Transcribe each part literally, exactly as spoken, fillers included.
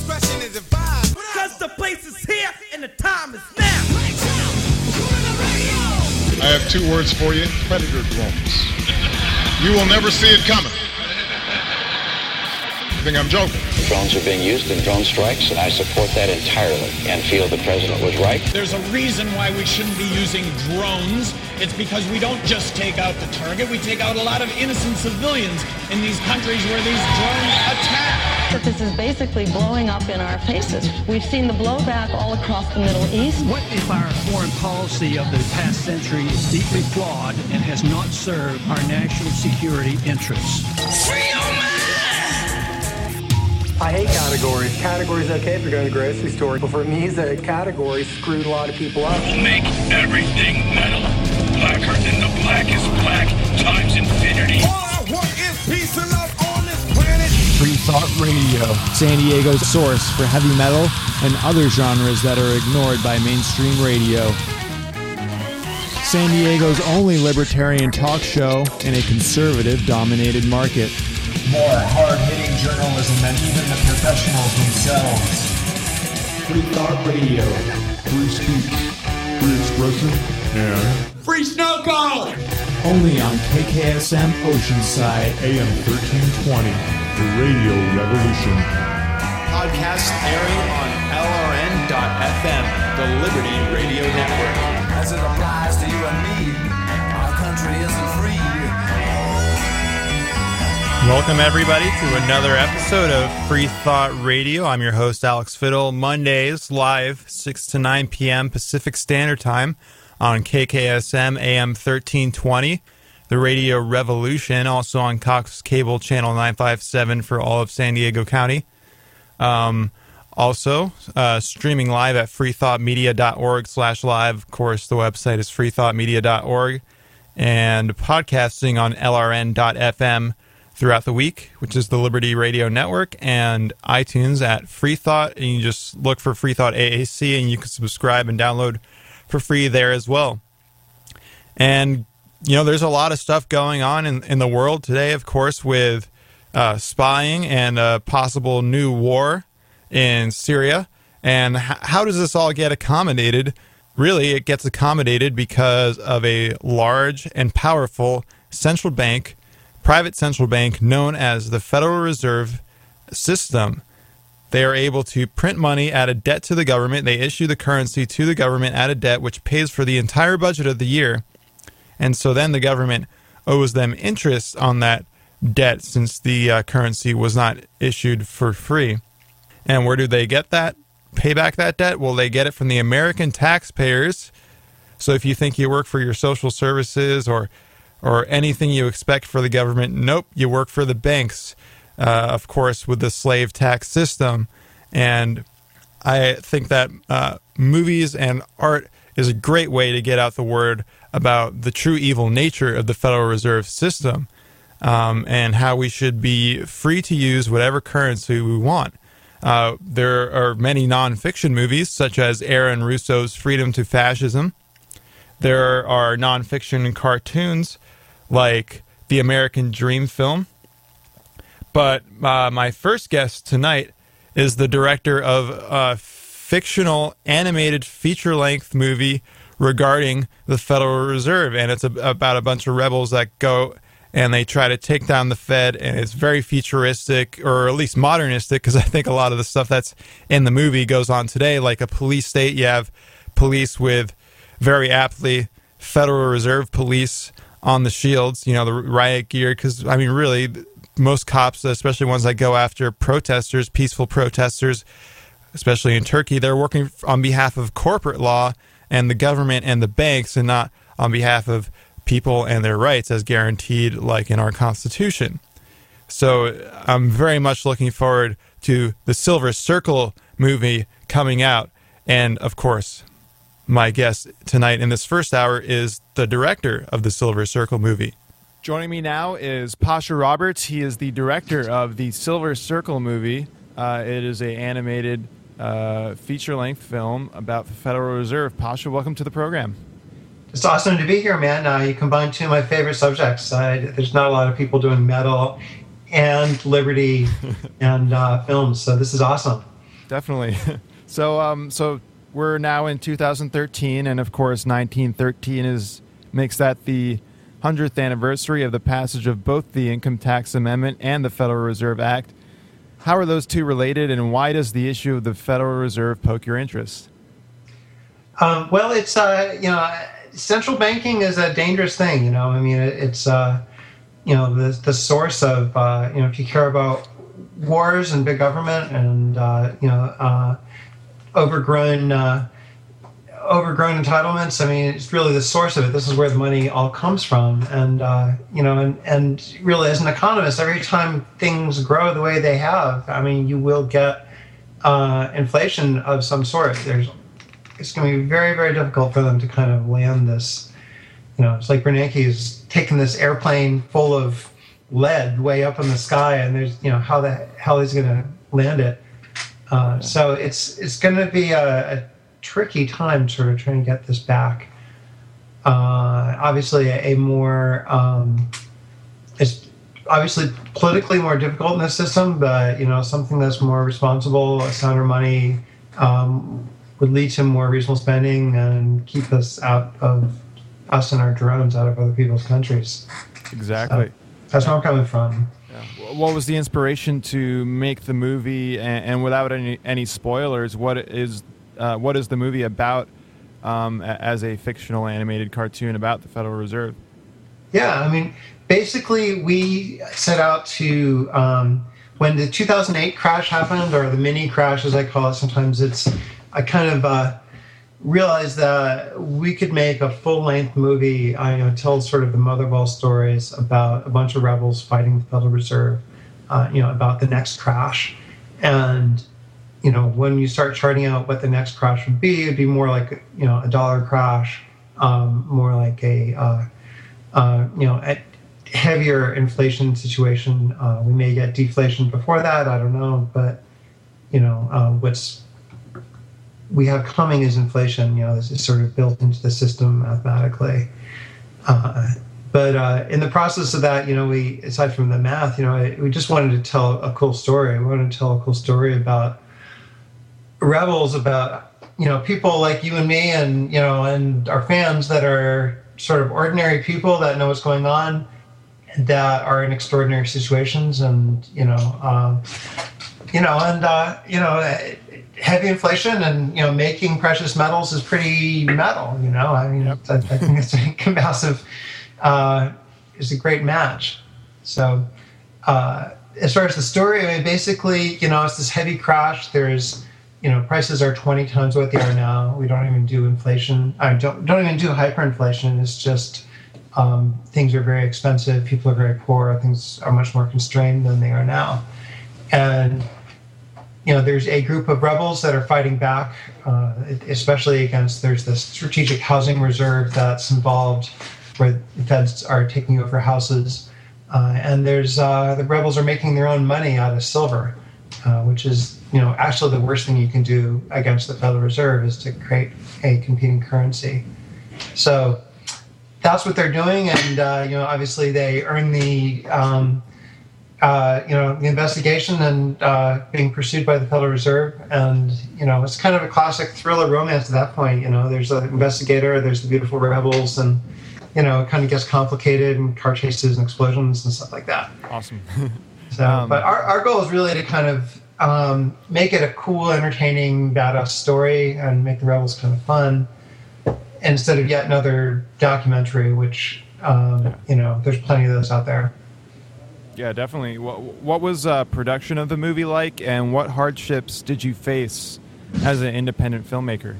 discretion is advised. Because the place is here and the time is now. I have two words for you. Predator drones. You will never see it coming. You think I'm joking? Drones are being used in drone strikes, and I support that entirely and feel the president was right. There's a reason why we shouldn't be using drones. It's because we don't just take out the target, we take out a lot of innocent civilians in these countries where these drones attack. This is basically blowing up in our faces. We've seen the blowback all across the Middle East. What if our foreign policy of the past century is deeply flawed and has not served our national security interests? I hate categories. Categories okay if you're going to the grocery store, but for me, the category screwed a lot of people up. We'll make everything metal. Blacker than the blackest black times infinity. All I want is peace and love on this planet. Free Thought Radio, San Diego's source for heavy metal and other genres that are ignored by mainstream radio. San Diego's only libertarian talk show in a conservative-dominated market. More hard-hitting journalism than even the professionals themselves. Free Thought Radio. Free speech. Free expression. And... free snow call! Only on K K S M Oceanside, A M thirteen twenty. The Radio Revolution. Podcasts airing on L R N dot F M, the Liberty Radio Network. As it applies to you and me, our country isn't free. Welcome, everybody, to another episode of Free Thought Radio. I'm your host, Alex Fiddle. Mondays, live, six to nine p.m. Pacific Standard Time on K K S M A M thirteen twenty, the Radio Revolution, also on Cox Cable Channel nine fifty-seven for all of San Diego County. Um, also, uh, streaming live at freethoughtmedia.org slash live. Of course, the website is freethoughtmedia dot org, and podcasting on L R N dot F M. throughout the week, which is the Liberty Radio Network, and iTunes at Free Thought, and you just look for Free Thought A A C, and you can subscribe and download for free there as well. And, you know, there's a lot of stuff going on in, in the world today, of course, with uh, spying and a possible new war in Syria. And h- how does this all get accommodated? Really, it gets accommodated because of a large and powerful central bank private central bank known as the Federal Reserve System. They are able to print money at a debt to the government. They issue the currency to the government at a debt, which pays for the entire budget of the year. And so then the government owes them interest on that debt since the uh, currency was not issued for free. And where do they get that? Pay back that debt? Well, they get it from the American taxpayers. So if you think you work for your social services or or anything you expect for the government, nope, you work for the banks, uh, of course, with the slave tax system. And I think that uh, movies and art is a great way to get out the word about the true evil nature of the Federal Reserve System, um, and how we should be free to use whatever currency we want. Uh, there are many nonfiction movies, such as Aaron Russo's Freedom to Fascism. There are nonfiction cartoons like the American Dream film. But uh, my first guest tonight is the director of a fictional animated feature-length movie regarding the Federal Reserve. And it's a, about a bunch of rebels that go and they try to take down the Fed. And it's very futuristic, or at least modernistic, because I think a lot of the stuff that's in the movie goes on today. Like a police state, you have police with... very aptly, Federal Reserve police on the shields, you know, the riot gear, because, I mean, really, most cops, especially ones that go after protesters, peaceful protesters, especially in Turkey, they're working on behalf of corporate law and the government and the banks, and not on behalf of people and their rights as guaranteed, like in our Constitution. So I'm very much looking forward to the Silver Circle movie coming out, and, of course... my guest tonight in this first hour is the director of the Silver Circle movie. Joining me now is Pasha Roberts. He is the director of the Silver Circle movie. Uh, it is an animated uh, feature-length film about the Federal Reserve. Pasha, welcome to the program. It's awesome to be here, man. Uh, you combine two of my favorite subjects. Uh, there's not a lot of people doing metal and liberty and uh, films, so this is awesome. definitely. So, um, so we're now in two thousand thirteen, and of course, nineteen thirteen is makes that the hundredth anniversary of the passage of both the Income Tax Amendment and the Federal Reserve Act. How are those two related, and why does the issue of the Federal Reserve poke your interest? Um, well, it's uh, you know, central banking is a dangerous thing. You know, I mean, it's uh, you know, the the source of uh, you know, if you care about wars and big government and uh, you know, uh, overgrown uh, overgrown entitlements. I mean, it's really the source of it. This is where the money all comes from, and uh, you know, and and really, as an economist, every time things grow the way they have, I mean, you will get uh, inflation of some sort. There's It's going to be very, very difficult for them to kind of land this. You know, it's like Bernanke's taking this airplane full of lead way up in the sky, and there's, you know, how the hell he's going to land it. Uh, so it's it's going to be a, a tricky time to sort of try and get this back. Uh, obviously, a, a more um, it's obviously politically more difficult in this system, but you know, something that's more responsible, a sounder money. Um, would lead to more reasonable spending and keep us out of, us and our drones out of other people's countries. Exactly. So that's where I'm coming from. Yeah. What was the inspiration to make the movie, and, and without any, any spoilers, what is uh, what is the movie about um, as a fictional animated cartoon about the Federal Reserve? Yeah, I mean, basically we set out to, um, when the two thousand eight crash happened, or the mini crash as I call it, sometimes it's, I kind of uh, realized that we could make a full-length movie, I you know, tell sort of the mother of all stories about a bunch of rebels fighting the Federal Reserve, uh, you know, about the next crash. And, you know, when you start charting out what the next crash would be, it'd be more like, you know, a dollar crash, um, more like a, uh, uh, you know, a heavier inflation situation. Uh, we may get deflation before that, I don't know, but, you know, uh, what's... we have coming is inflation. You know, this is sort of built into the system mathematically. Uh, but uh, in the process of that, you know, we, aside from the math, you know, it, we just wanted to tell a cool story. We wanted to tell a cool story about rebels, about, you know, people like you and me and, you know, and our fans that are sort of ordinary people that know what's going on, that are in extraordinary situations. And, you know, uh, you know, and, uh, you know, it, heavy inflation and, you know, making precious metals is pretty metal, you know. I mean, yep. I, I think it's a massive, uh, it's a great match. So uh, as far as the story, I mean, basically, you know, it's this heavy crash. There's, you know, prices are twenty times what they are now. We don't even do inflation. I don't, don't even do hyperinflation. It's just um, things are very expensive. People are very poor. Things are much more constrained than they are now. And you know, there's a group of rebels that are fighting back, uh, especially against, there's this strategic housing reserve that's involved where the feds are taking over houses. Uh, and there's, uh, the rebels are making their own money out of silver, uh, which is, you know, actually the worst thing you can do against the Federal Reserve is to create a competing currency. So that's what they're doing. And, uh, you know, obviously they earn the, um, Uh, you know, the investigation and uh, being pursued by the Federal Reserve. And, you know, it's kind of a classic thriller romance at that point. You know, there's the investigator, there's the beautiful rebels, and, you know, it kind of gets complicated and car chases and explosions and stuff like that. Awesome. So, um, but our, our goal is really to kind of um, make it a cool, entertaining, badass story and make the rebels kind of fun instead of yet another documentary, which, um, you know, there's plenty of those out there. Yeah, definitely. What, what was uh, production of the movie like, and what hardships did you face as an independent filmmaker?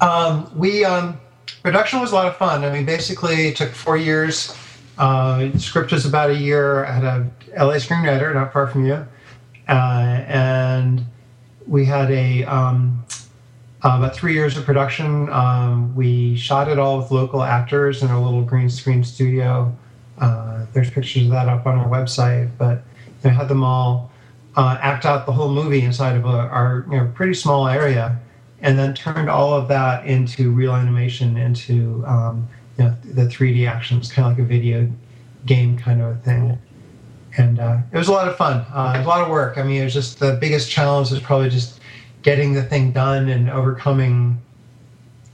Um, we um, production was a lot of fun. I mean, basically, it took four years. Uh, script was about a year. I had a L A screenwriter, not far from you, uh, and we had a um, uh, about three years of production. Um, we shot it all with local actors in a little green screen studio. Uh, there's pictures of that up on our website, but I had them all uh, act out the whole movie inside of a, our you know, pretty small area, and then turned all of that into real animation, into um, you know, the three D action. It's kind of like a video game kind of a thing. And uh, it was a lot of fun, uh, it was a lot of work. I mean, it was just the biggest challenge was probably just getting the thing done and overcoming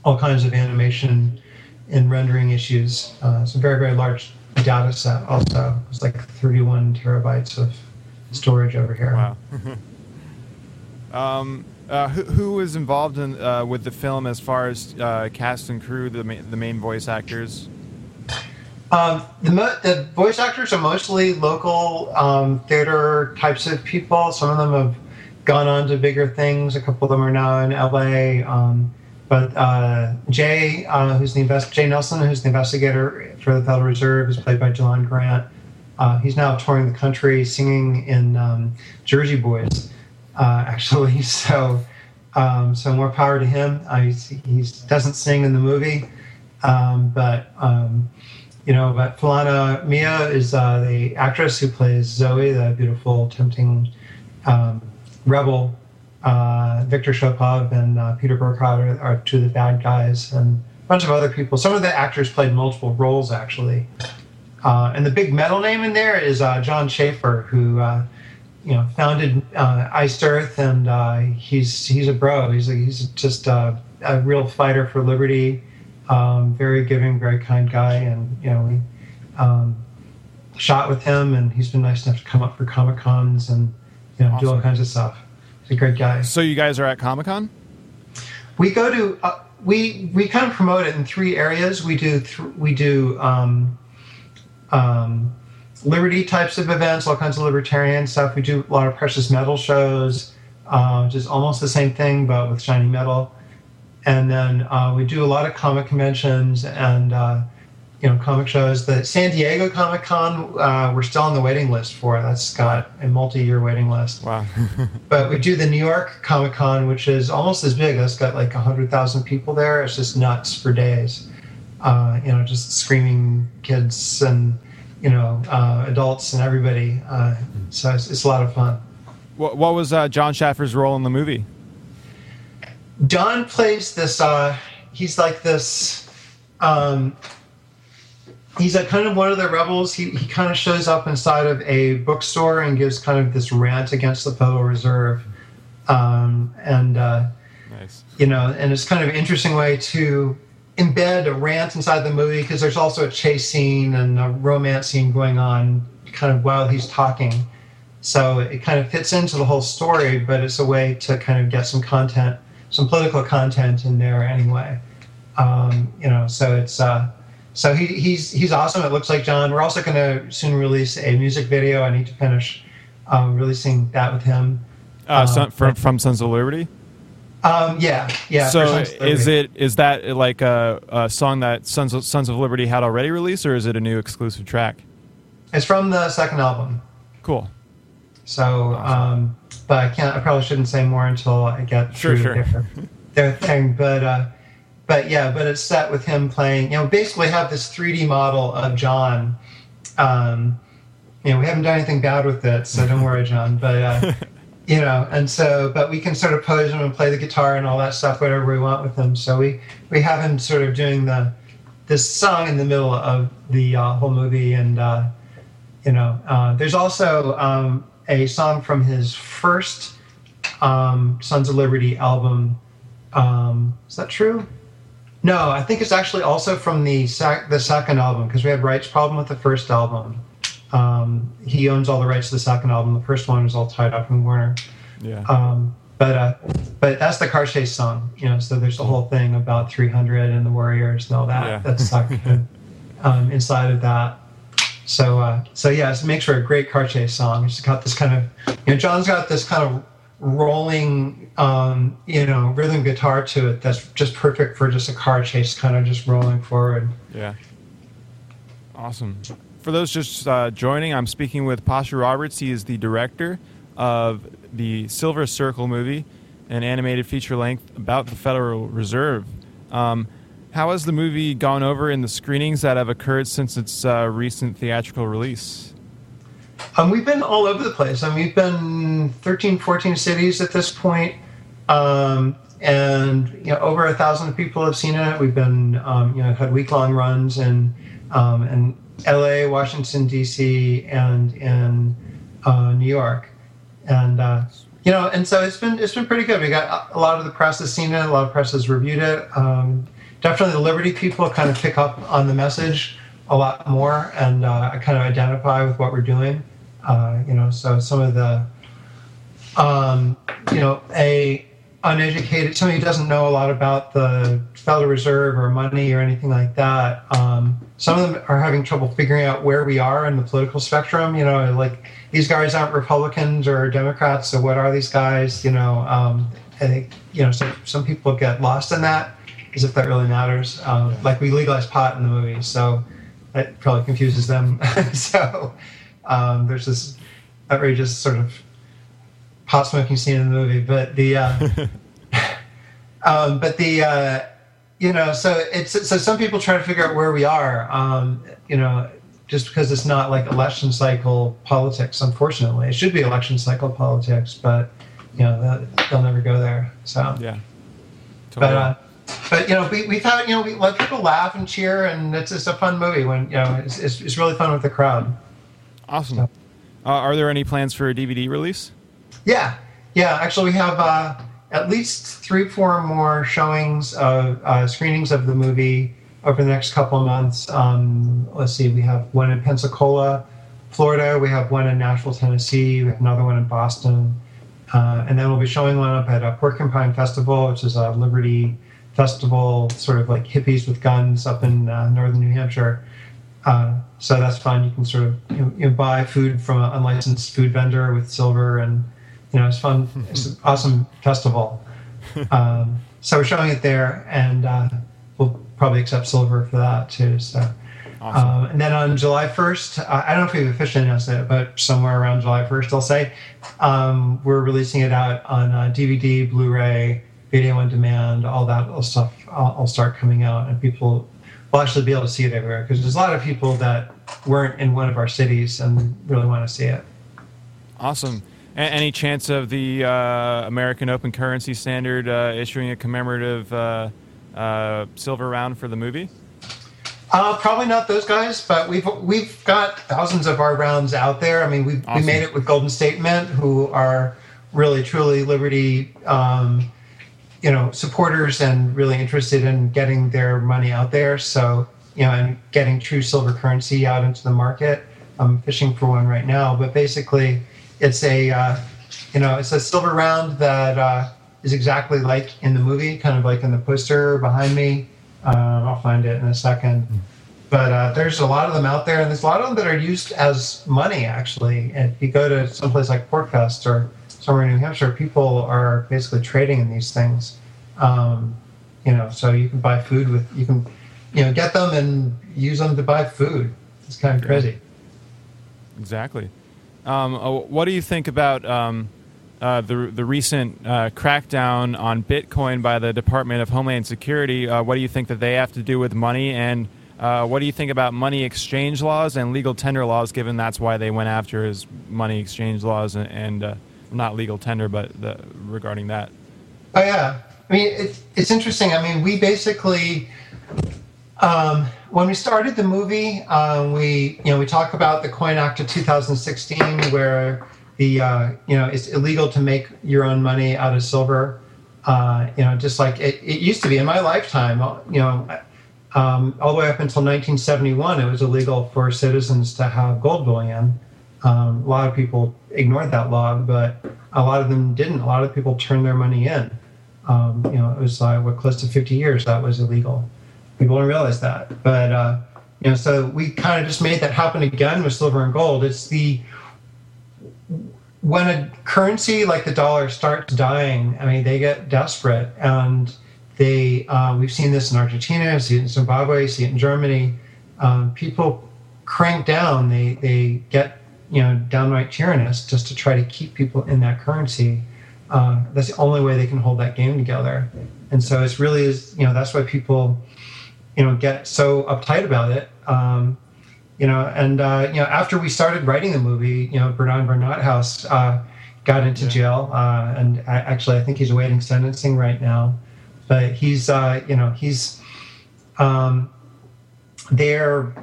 all kinds of animation and rendering issues. Uh, it's a very, very large data set also. It was like thirty-one terabytes of storage over here. Wow. um, uh, who, who was involved in uh, with the film as far as uh, cast and crew, the, ma- the main voice actors? Um, the, mo- the voice actors are mostly local um, theater types of people. Some of them have gone on to bigger things. A couple of them are now in L A. Um, but uh, Jay, uh, who's the invest- Jay Nelson, who's the investigator for the Federal Reserve, is played by Jelon Grant. Uh, he's now touring the country, singing in um, Jersey Boys, uh, actually. So, um, so more power to him. Uh, he doesn't sing in the movie, um, but. Um, You know, but Philana Mia is uh, the actress who plays Zoe, the beautiful, tempting um, rebel. Uh, Victor Shopov and uh, Peter Burkhardt are two of the bad guys, and a bunch of other people. Some of the actors played multiple roles, actually. Uh, and the big metal name in there is uh, John Schaefer, who, uh, you know, founded uh, Iced Earth, and uh, he's he's a bro. He's a, he's just a, a real fighter for liberty. Um, very giving, very kind guy, and you know we um, shot with him, and he's been nice enough to come up for Comic Cons and you know awesome. do all kinds of stuff. He's a great guy. So you guys are at Comic Con? We go to uh, we we kind of promote it in three areas. We do th- we do um, um, liberty types of events, all kinds of libertarian stuff. We do a lot of precious metal shows, uh, which is almost the same thing but with shiny metal. And then uh, we do a lot of comic conventions and, uh, you know, comic shows. The San Diego Comic Con, uh, we're still on the waiting list for. That's got a multi-year waiting list. Wow. But we do the New York Comic Con, which is almost as big. That's got like one hundred thousand people there. It's just nuts for days. Uh, you know, just screaming kids and, you know, uh, adults and everybody. Uh, so it's, it's a lot of fun. What, what was uh, John Schaffer's role in the movie? Don plays this, uh, he's like this, um, he's like kind of one of the rebels. He, he kind of shows up inside of a bookstore and gives kind of this rant against the Federal Reserve. Um, and, uh, nice. you know, and it's kind of an interesting way to embed a rant inside the movie because there's also a chase scene and a romance scene going on kind of while he's talking. So it kind of fits into the whole story, but it's a way to kind of get some content some political content in there anyway. Um, you know, so it's, uh, so he, he's, he's awesome. It looks like John. We're also going to soon release a music video. I need to finish, um, releasing that with him. Uh, um, so, from, from Sons of Liberty? Um, yeah. Yeah. So is it, is that like a, a song that Sons of, Sons of Liberty had already released, or is it a new exclusive track? It's from the second album. Cool. So, awesome. um, But I can't. I probably shouldn't say more until I get sure, through sure. Their, their thing. But uh, but yeah, but it's set with him playing. You know, basically have this three D model of John. Um, you know, we haven't done anything bad with it, so don't worry, John. But uh, you know, and so but we can sort of pose him and play the guitar and all that stuff, whatever we want with him. So we we have him sort of doing the this song in the middle of the uh, whole movie, and uh, you know, uh, there's also. Um, a song from his first um, Sons of Liberty album. Um, is that true? No, I think it's actually also from the sac- the second album because we had rights problem with the first album. Um, he owns all the rights to the second album. The first one was all tied up in Warner. Yeah. Um, but uh, but that's the Car Chase song, you know. So there's the whole thing about three hundred and the Warriors and all that. Yeah. That's um, inside of that. So, uh, so yeah, it makes for a great car chase song. It's got this kind of, you know, John's got this kind of rolling, um, you know, rhythm guitar to it that's just perfect for just a car chase, kind of just rolling forward. Yeah. Awesome. For those just uh, joining, I'm speaking with Pasha Roberts. He is the director of the Silver Circle movie, an animated feature length about the Federal Reserve. Um, How has the movie gone over in the screenings that have occurred since its uh, recent theatrical release? Um, we've been all over the place. I mean, we've been thirteen, fourteen cities at this point, um, and you know, over a thousand people have seen it. We've been, um, you know, had week-long runs and um, and L A, Washington, D C, and in uh, New York. And, uh, you know, and so it's been it's been pretty good. We got a lot of the press has seen it. A lot of press has reviewed it. Um, definitely the Liberty people kind of pick up on the message a lot more and uh, kind of identify with what we're doing. Uh, you know, so some of the, um, you know, a uneducated, somebody who doesn't know a lot about the Federal Reserve or money or anything like that, um, some of them are having trouble figuring out where we are in the political spectrum. You know, like, these guys aren't Republicans or Democrats, so what are these guys? You know, um, I think, you know, so some people get lost in that as if that really matters. Um, yeah. Like, we legalized pot in the movie, so that probably confuses them. so... Um, there's this outrageous sort of pot smoking scene in the movie, but the, uh, um, but the, uh, you know, so it's so some people try to figure out where we are, um, you know, just because it's not like election cycle politics. Unfortunately, it should be election cycle politics, but you know that, they'll never go there. So yeah, totally. But uh, but you know we we've had you know we let people laugh and cheer, and it's it's a fun movie when you know it's it's, it's really fun with the crowd. Awesome. Uh, are there any plans for a D V D release? Yeah. Yeah. Actually, we have uh, at least three, four more showings, of, uh, screenings of the movie over the next couple of months. Um, let's see. We have one in Pensacola, Florida. We have one in Nashville, Tennessee. We have another one in Boston. Uh, and then we'll be showing one up at a Porcupine Festival, which is a Liberty Festival, sort of like hippies with guns up in uh, northern New Hampshire. Uh, so that's fun. You can sort of you know, you know, buy food from an unlicensed food vendor with silver, and you know it's fun. It's an awesome festival. Um, so we're showing it there, and uh, we'll probably accept silver for that too. So, awesome. um, and then on July first, uh, I don't know if we've officially announced it, but somewhere around July first, I'll say um, we're releasing it out on uh, D V D, Blu-ray, video on demand, all that stuff. I'll, I'll start coming out, and people. We'll actually be able to see it everywhere because there's a lot of people that weren't in one of our cities and really want to see it. Awesome. A- any chance of the uh, American Open Currency Standard uh, issuing a commemorative uh, uh, silver round for the movie? Uh, probably not those guys, but we've we've got thousands of our rounds out there. I mean, we awesome. we made it with Golden State Men, who are really truly Liberty. Um, you know, supporters and really interested in getting their money out there. So, you know, and getting true silver currency out into the market. I'm fishing for one right now, but basically it's a, uh, you know, it's a silver round that uh, is exactly like in the movie, kind of like in the poster behind me. Um, I'll find it in a second. But uh, there's a lot of them out there, and there's a lot of them that are used as money, actually. And if you go to someplace like Porkfest or somewhere in New Hampshire, people are basically trading in these things. Um, you know, so you can buy food with, you can, you know, get them and use them to buy food. It's kind of crazy. Exactly. Um, what do you think about um, uh, the the recent uh, crackdown on Bitcoin by the Department of Homeland Security? Uh, what do you think that they have to do with money? And uh, what do you think about money exchange laws and legal tender laws, given that's why they went after is money exchange laws and... and uh, not legal tender, but the, regarding that. Oh, yeah. I mean, it's, it's interesting. I mean, we basically, um, when we started the movie, um, we, you know, we talk about the Coin Act of two thousand sixteen, where the, uh, you know, it's illegal to make your own money out of silver. Uh, you know, just like it, it used to be in my lifetime, you know, um, all the way up until nineteen seventy-one, it was illegal for citizens to have gold bullion. Um, a lot of people ignored that law, but a lot of them didn't. A lot of people turned their money in. Um, you know, it was like what close to fifty years that was illegal. People don't realize that. But uh, you know, so we kind of just made that happen again with silver and gold. It's the when a currency like the dollar starts dying, I mean, they get desperate, and they uh, we've seen this in Argentina, see it in Zimbabwe, see it in Germany. Um, people crank down. They they get you know, downright tyrannous just to try to keep people in that currency. Uh, that's the only way they can hold that game together. And so it's really is, you know, that's why people, you know, get so uptight about it. Um, you know, and, uh, you know, after we started writing the movie, you know, Bernard Barnothouse uh, got into yeah. jail. Uh, and I, actually, I think he's awaiting sentencing right now. But he's, uh, you know, he's um, there.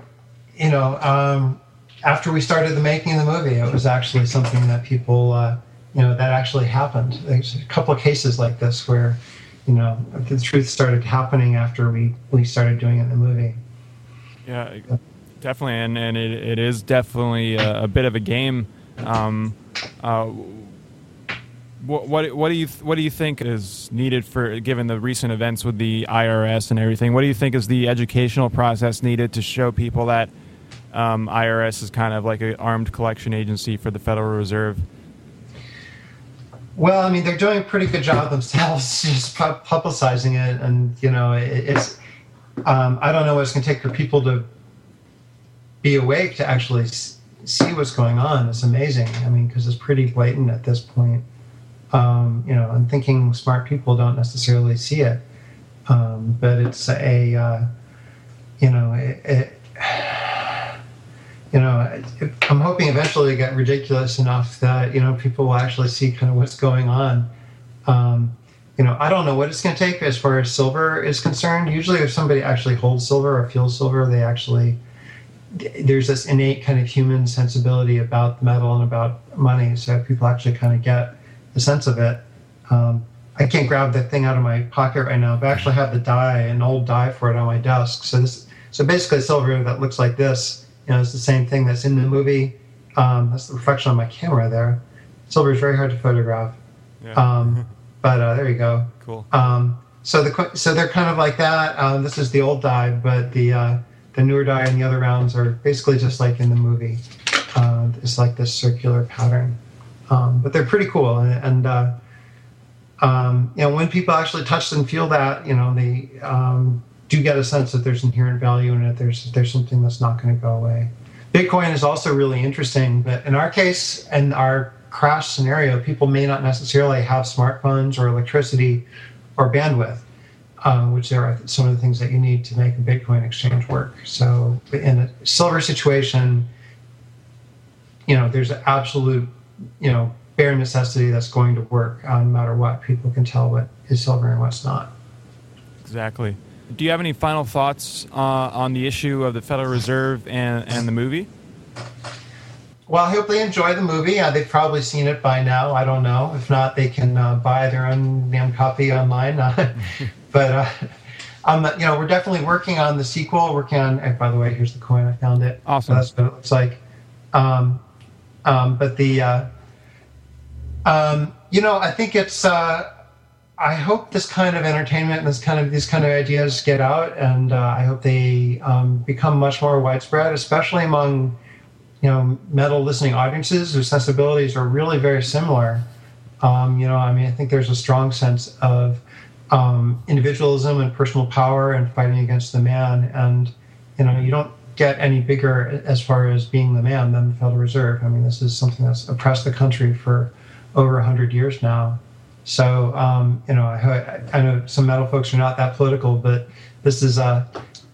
you know, um, after we started the making of the movie, it was actually something that people, uh, you know, that actually happened. There's a couple of cases like this where, you know, the truth started happening after we, we started doing it in the movie. Yeah, definitely. And, and it, it is definitely a, a bit of a game. Um, uh, what, what, what do you, what do you think is needed for, given the recent events with the I R S and everything, what do you think is the educational process needed to show people that, um, I R S is kind of like an armed collection agency for the Federal Reserve? Well, I mean, they're doing a pretty good job themselves, just publicizing it, and you know, it's. Um, I don't know what it's going to take for people to be awake to actually see what's going on. It's amazing. I mean, because it's pretty blatant at this point. Um, you know, I'm thinking smart people don't necessarily see it, um, but it's a. Uh, you know, it. it You know, I'm hoping eventually it got ridiculous enough that, you know, people will actually see kind of what's going on. Um, you know, I don't know what it's going to take as far as silver is concerned. Usually if somebody actually holds silver or feels silver, they actually, there's this innate kind of human sensibility about metal and about money. So people actually kind of get the sense of it. Um, I can't grab that thing out of my pocket right now, but I actually have the die, an old die for it on my desk. So this, so basically silver that looks like this, you know, it's the same thing that's in the movie. Um, that's the reflection on my camera there. Silver is very hard to photograph. Yeah. Um, but uh, there you go. Cool. Um, so the so they're kind of like that. Um, this is the old die, but the uh, the newer die and the other rounds are basically just like in the movie. Uh, it's like this circular pattern. Um, but they're pretty cool. And, and uh, um, you know, when people actually touch and feel that, you know, they... Um, do get a sense that there's inherent value in it. There's there's something that's not going to go away. Bitcoin is also really interesting, but in our case, in our crash scenario, people may not necessarily have smartphones or electricity or bandwidth, uh, which are some of the things that you need to make a Bitcoin exchange work. So in a silver situation, you know, there's an absolute, you know, bare necessity that's going to work uh, no matter what. People can tell what is silver and what's not. Exactly. Do you have any final thoughts uh, on the issue of the Federal Reserve and, and the movie? Well, I hope they enjoy the movie. Uh, they've probably seen it by now. I don't know. If not, they can uh, buy their own damn copy online. Uh, but uh, um, you know, we're definitely working on the sequel. Working on. And by the way, here's the coin. I found it. Awesome. So that's what it looks like. Um, um, but the uh, um, you know, I think it's. Uh, I hope this kind of entertainment and this kind of these kind of ideas get out, and uh, I hope they um, become much more widespread, especially among, you know, metal listening audiences whose sensibilities are really very similar. Um, you know, I mean, I think there's a strong sense of um, individualism and personal power and fighting against the man, and you know, you don't get any bigger as far as being the man than the Federal Reserve. I mean, this is something that's oppressed the country for over a hundred years now. So, um, you know, I, I know some metal folks are not that political, but this is a,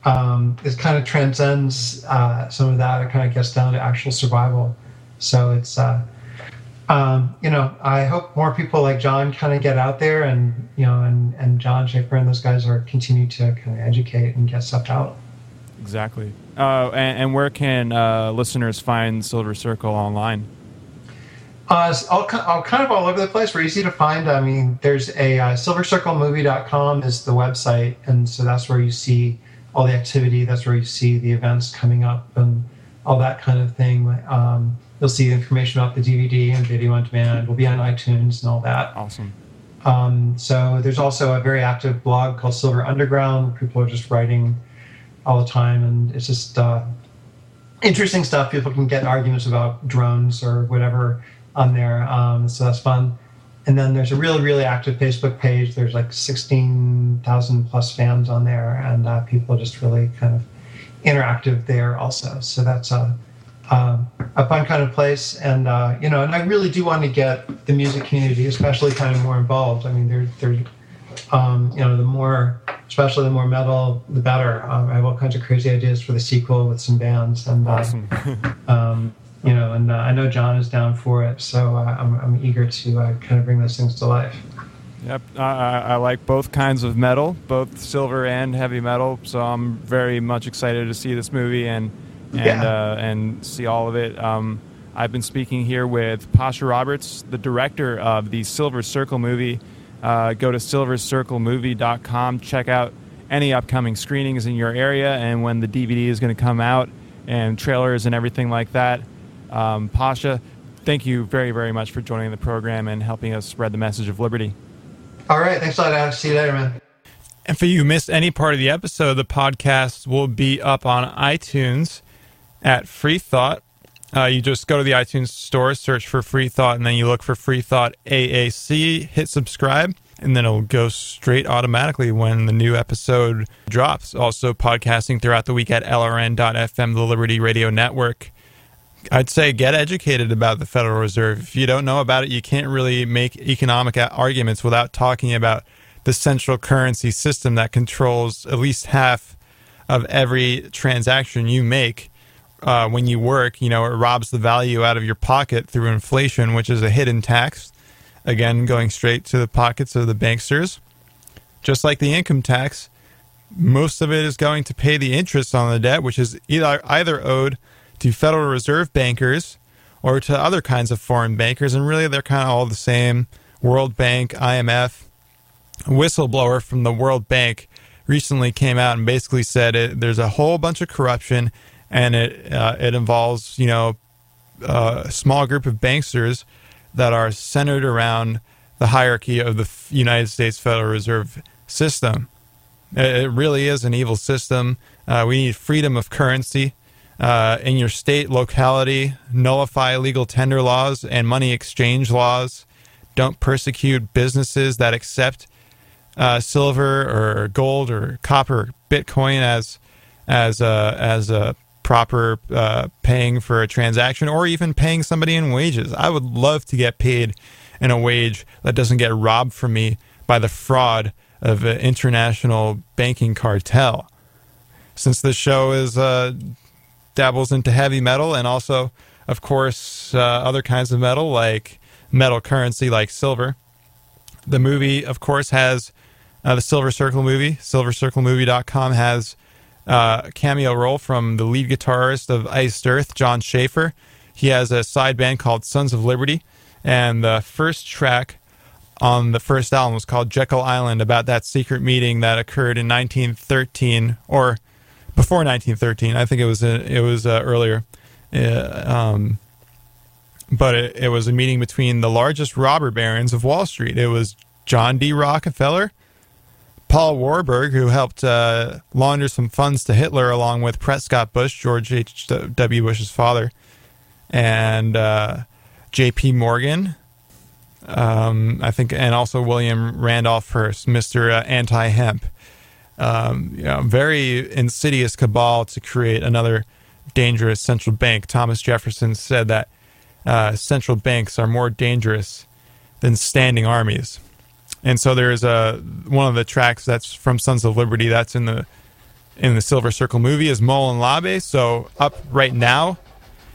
um, this kind of transcends uh, some of that. It kind of gets down to actual survival. So it's, uh, um, you know, I hope more people like John kind of get out there and, you know, and, and John Schaefer and those guys are continue to kind of educate and get stuff out. Exactly. Uh, and, and where can uh, listeners find Silver Circle online? Uh, all, all kind of all over the place. We're easy to find. I mean, there's a uh, silver circle movie dot com is the website, and so that's where you see all the activity. That's where you see the events coming up and all that kind of thing. Um, you'll see information about the D V D and video on demand. We'll be on iTunes and all that. Awesome. Um, so there's also a very active blog called Silver Underground. People are just writing all the time, and it's just uh, interesting stuff. People can get arguments about drones or whatever on there, um, so that's fun. And then there's a really, really active Facebook page. There's like sixteen thousand plus fans on there, and uh, people are just really kind of interactive there also. So that's a, um, a fun kind of place. And, uh, you know, and I really do want to get the music community, especially kind of more involved. I mean, they're, they're um, you know, the more, especially the more metal, the better. Um, I have all kinds of crazy ideas for the sequel with some bands. And, uh, awesome. um, You know, and uh, I know John is down for it, so uh, I'm, I'm eager to uh, kind of bring those things to life. Yep, I, I like both kinds of metal, both silver and heavy metal, so I'm very much excited to see this movie, and and yeah. uh, and see all of it. Um, I've been speaking here with Pasha Roberts, the director of the Silver Circle movie. Uh, go to silver circle movie dot com. Check out any upcoming screenings in your area and when the D V D is going to come out and trailers and everything like that. Um, Pasha, thank you very, very much for joining the program and helping us spread the message of liberty. All right. Thanks a lot, Alex. See you later, man. And for you who missed any part of the episode, the podcast will be up on iTunes at Free Thought. Uh, you just go to the iTunes store, search for Free Thought, and then you look for Free Thought A A C, hit subscribe, and then it'll go straight automatically when the new episode drops. Also, podcasting throughout the week at L R N dot F M, the Liberty Radio Network. I'd say get educated about the Federal Reserve. If you don't know about it, you can't really make economic arguments without talking about the central currency system that controls at least half of every transaction you make uh, when you work. You know, it robs the value out of your pocket through inflation, which is a hidden tax. Again, going straight to the pockets of the banksters. Just like the income tax, most of it is going to pay the interest on the debt, which is either, either owed to Federal Reserve bankers or to other kinds of foreign bankers. And really, they're kind of all the same. World Bank, I M F. A whistleblower from the World Bank recently came out and basically said it, there's a whole bunch of corruption, and it uh, it involves, you know, uh, a small group of banksters that are centered around the hierarchy of the United States Federal Reserve system. It, it really is an evil system. Uh, we need freedom of currency uh, in your state, locality, nullify illegal tender laws and money exchange laws. Don't persecute businesses that accept Uh, silver or gold or copper, Bitcoin as as a as a proper uh, paying for a transaction, or even paying somebody in wages. I would love to get paid in a wage that doesn't get robbed from me by the fraud of an international banking cartel. Since this show is uh, dabbles into heavy metal and also, of course, uh, other kinds of metal like metal currency like silver, the movie, of course, has. Uh, the Silver Circle movie, silver circle movie dot com, has uh, a cameo role from the lead guitarist of Iced Earth, John Schaefer. He has a side band called Sons of Liberty, and the first track on the first album was called Jekyll Island, about that secret meeting that occurred in nineteen thirteen, or before nineteen thirteen. I think it was a, it was uh, earlier. Uh, um, but it, it was a meeting between the largest robber barons of Wall Street. It was John D. Rockefeller, Paul Warburg, who helped uh, launder some funds to Hitler, along with Prescott Bush, George H W Bush's father, and uh, J P Morgan, um, I think, and also William Randolph Hearst, Mister Uh, Anti-Hemp. Um, you know, very insidious cabal to create another dangerous central bank. Thomas Jefferson said that uh, central banks are more dangerous than standing armies. And so there is a one of the tracks that's from Sons of Liberty that's in the in the Silver Circle movie is Mole and Labe. So up right now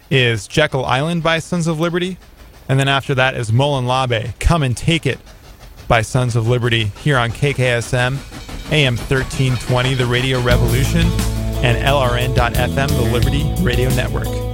is Jekyll Island by Sons of Liberty, and then after that is Mole and Labe, Come and Take It by Sons of Liberty, here on K K S M, A M thirteen twenty, The Radio Revolution, and L R N dot F M, The Liberty Radio Network.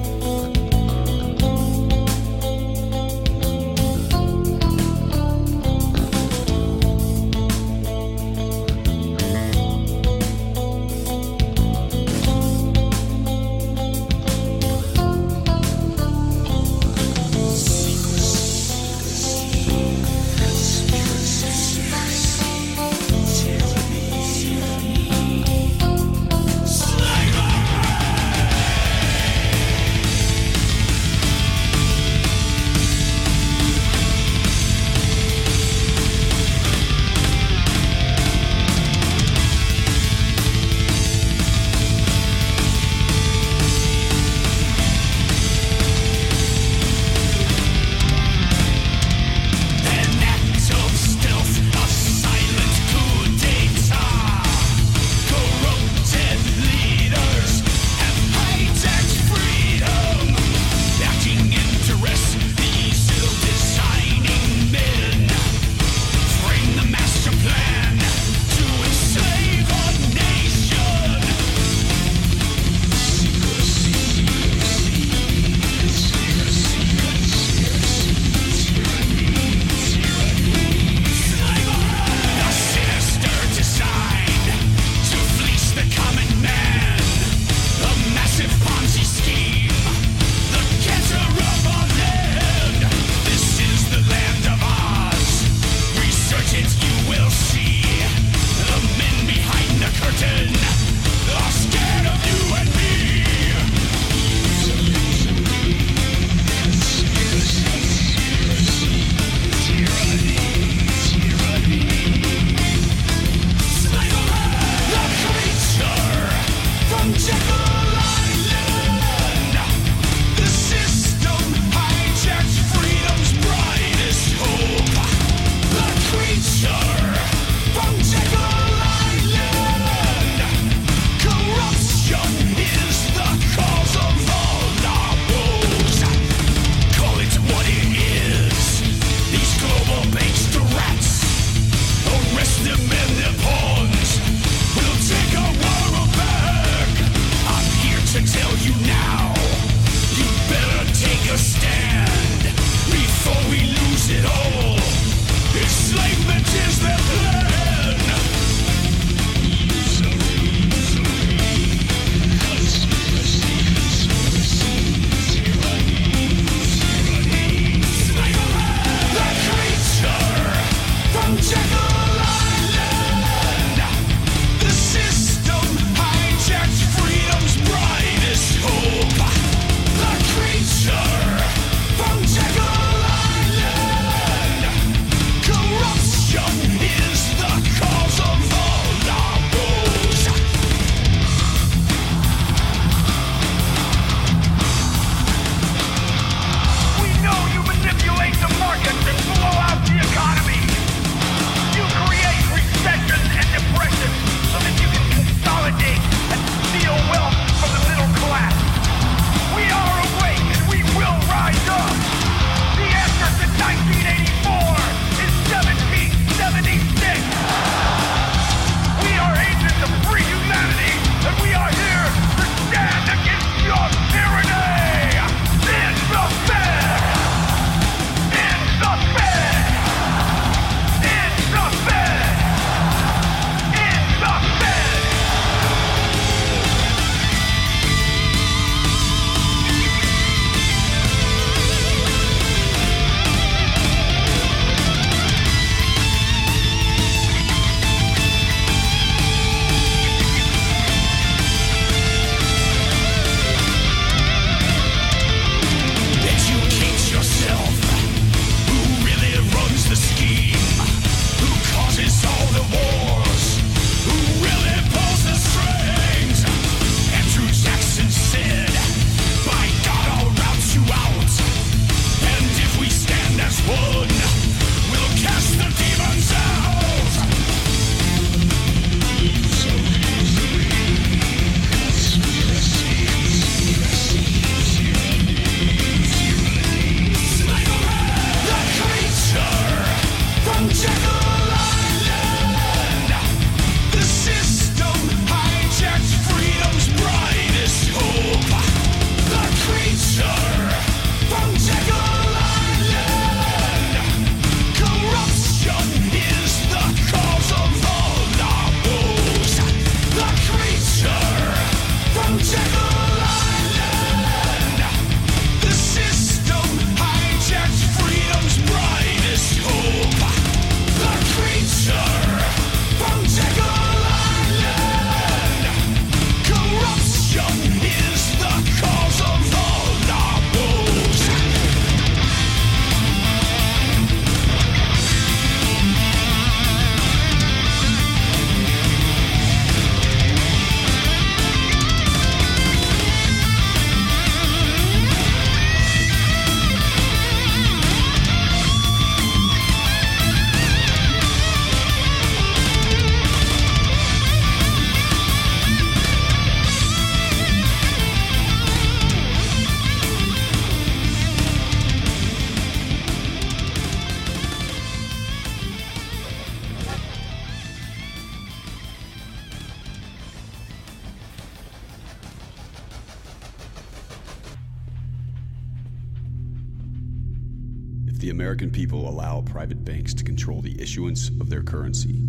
the American people allow private banks to control the issuance of their currency,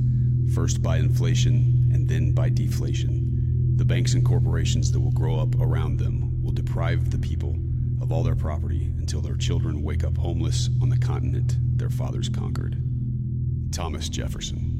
first by inflation and then by deflation. The banks and corporations that will grow up around them will deprive the people of all their property until their children wake up homeless on the continent their fathers conquered. Thomas Jefferson.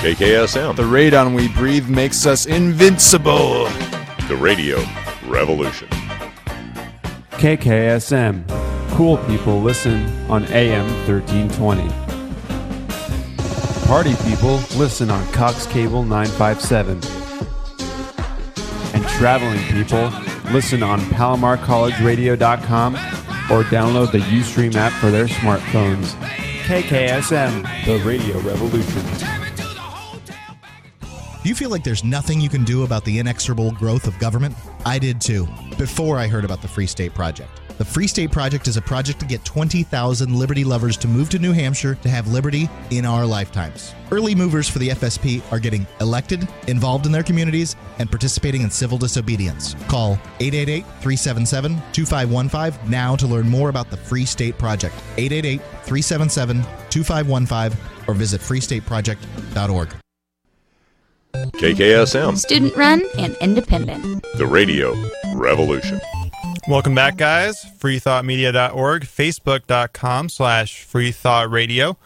K K S M. The radon we breathe makes us invincible. The radio revolution. K K S M. Cool people listen on A M thirteen twenty. Party people listen on Cox Cable nine fifty-seven. And traveling people listen on Palomar College Radio dot com or download the Ustream app for their smartphones. K K S M. The radio revolution. Do you feel like there's nothing you can do about the inexorable growth of government? I did too, before I heard about the Free State Project. The Free State Project is a project to get twenty thousand liberty lovers to move to New Hampshire to have liberty in our lifetimes. Early movers for the F S P are getting elected, involved in their communities, and participating in civil disobedience. Call eight eight eight, three seven seven, two five one five now to learn more about the Free State Project. eight eight eight, three seven seven, two five one five or visit free state project dot org. K K S M. Student-run and independent. The radio revolution. Welcome back, guys. free thought media dot org, facebook dot com slash free thought radio.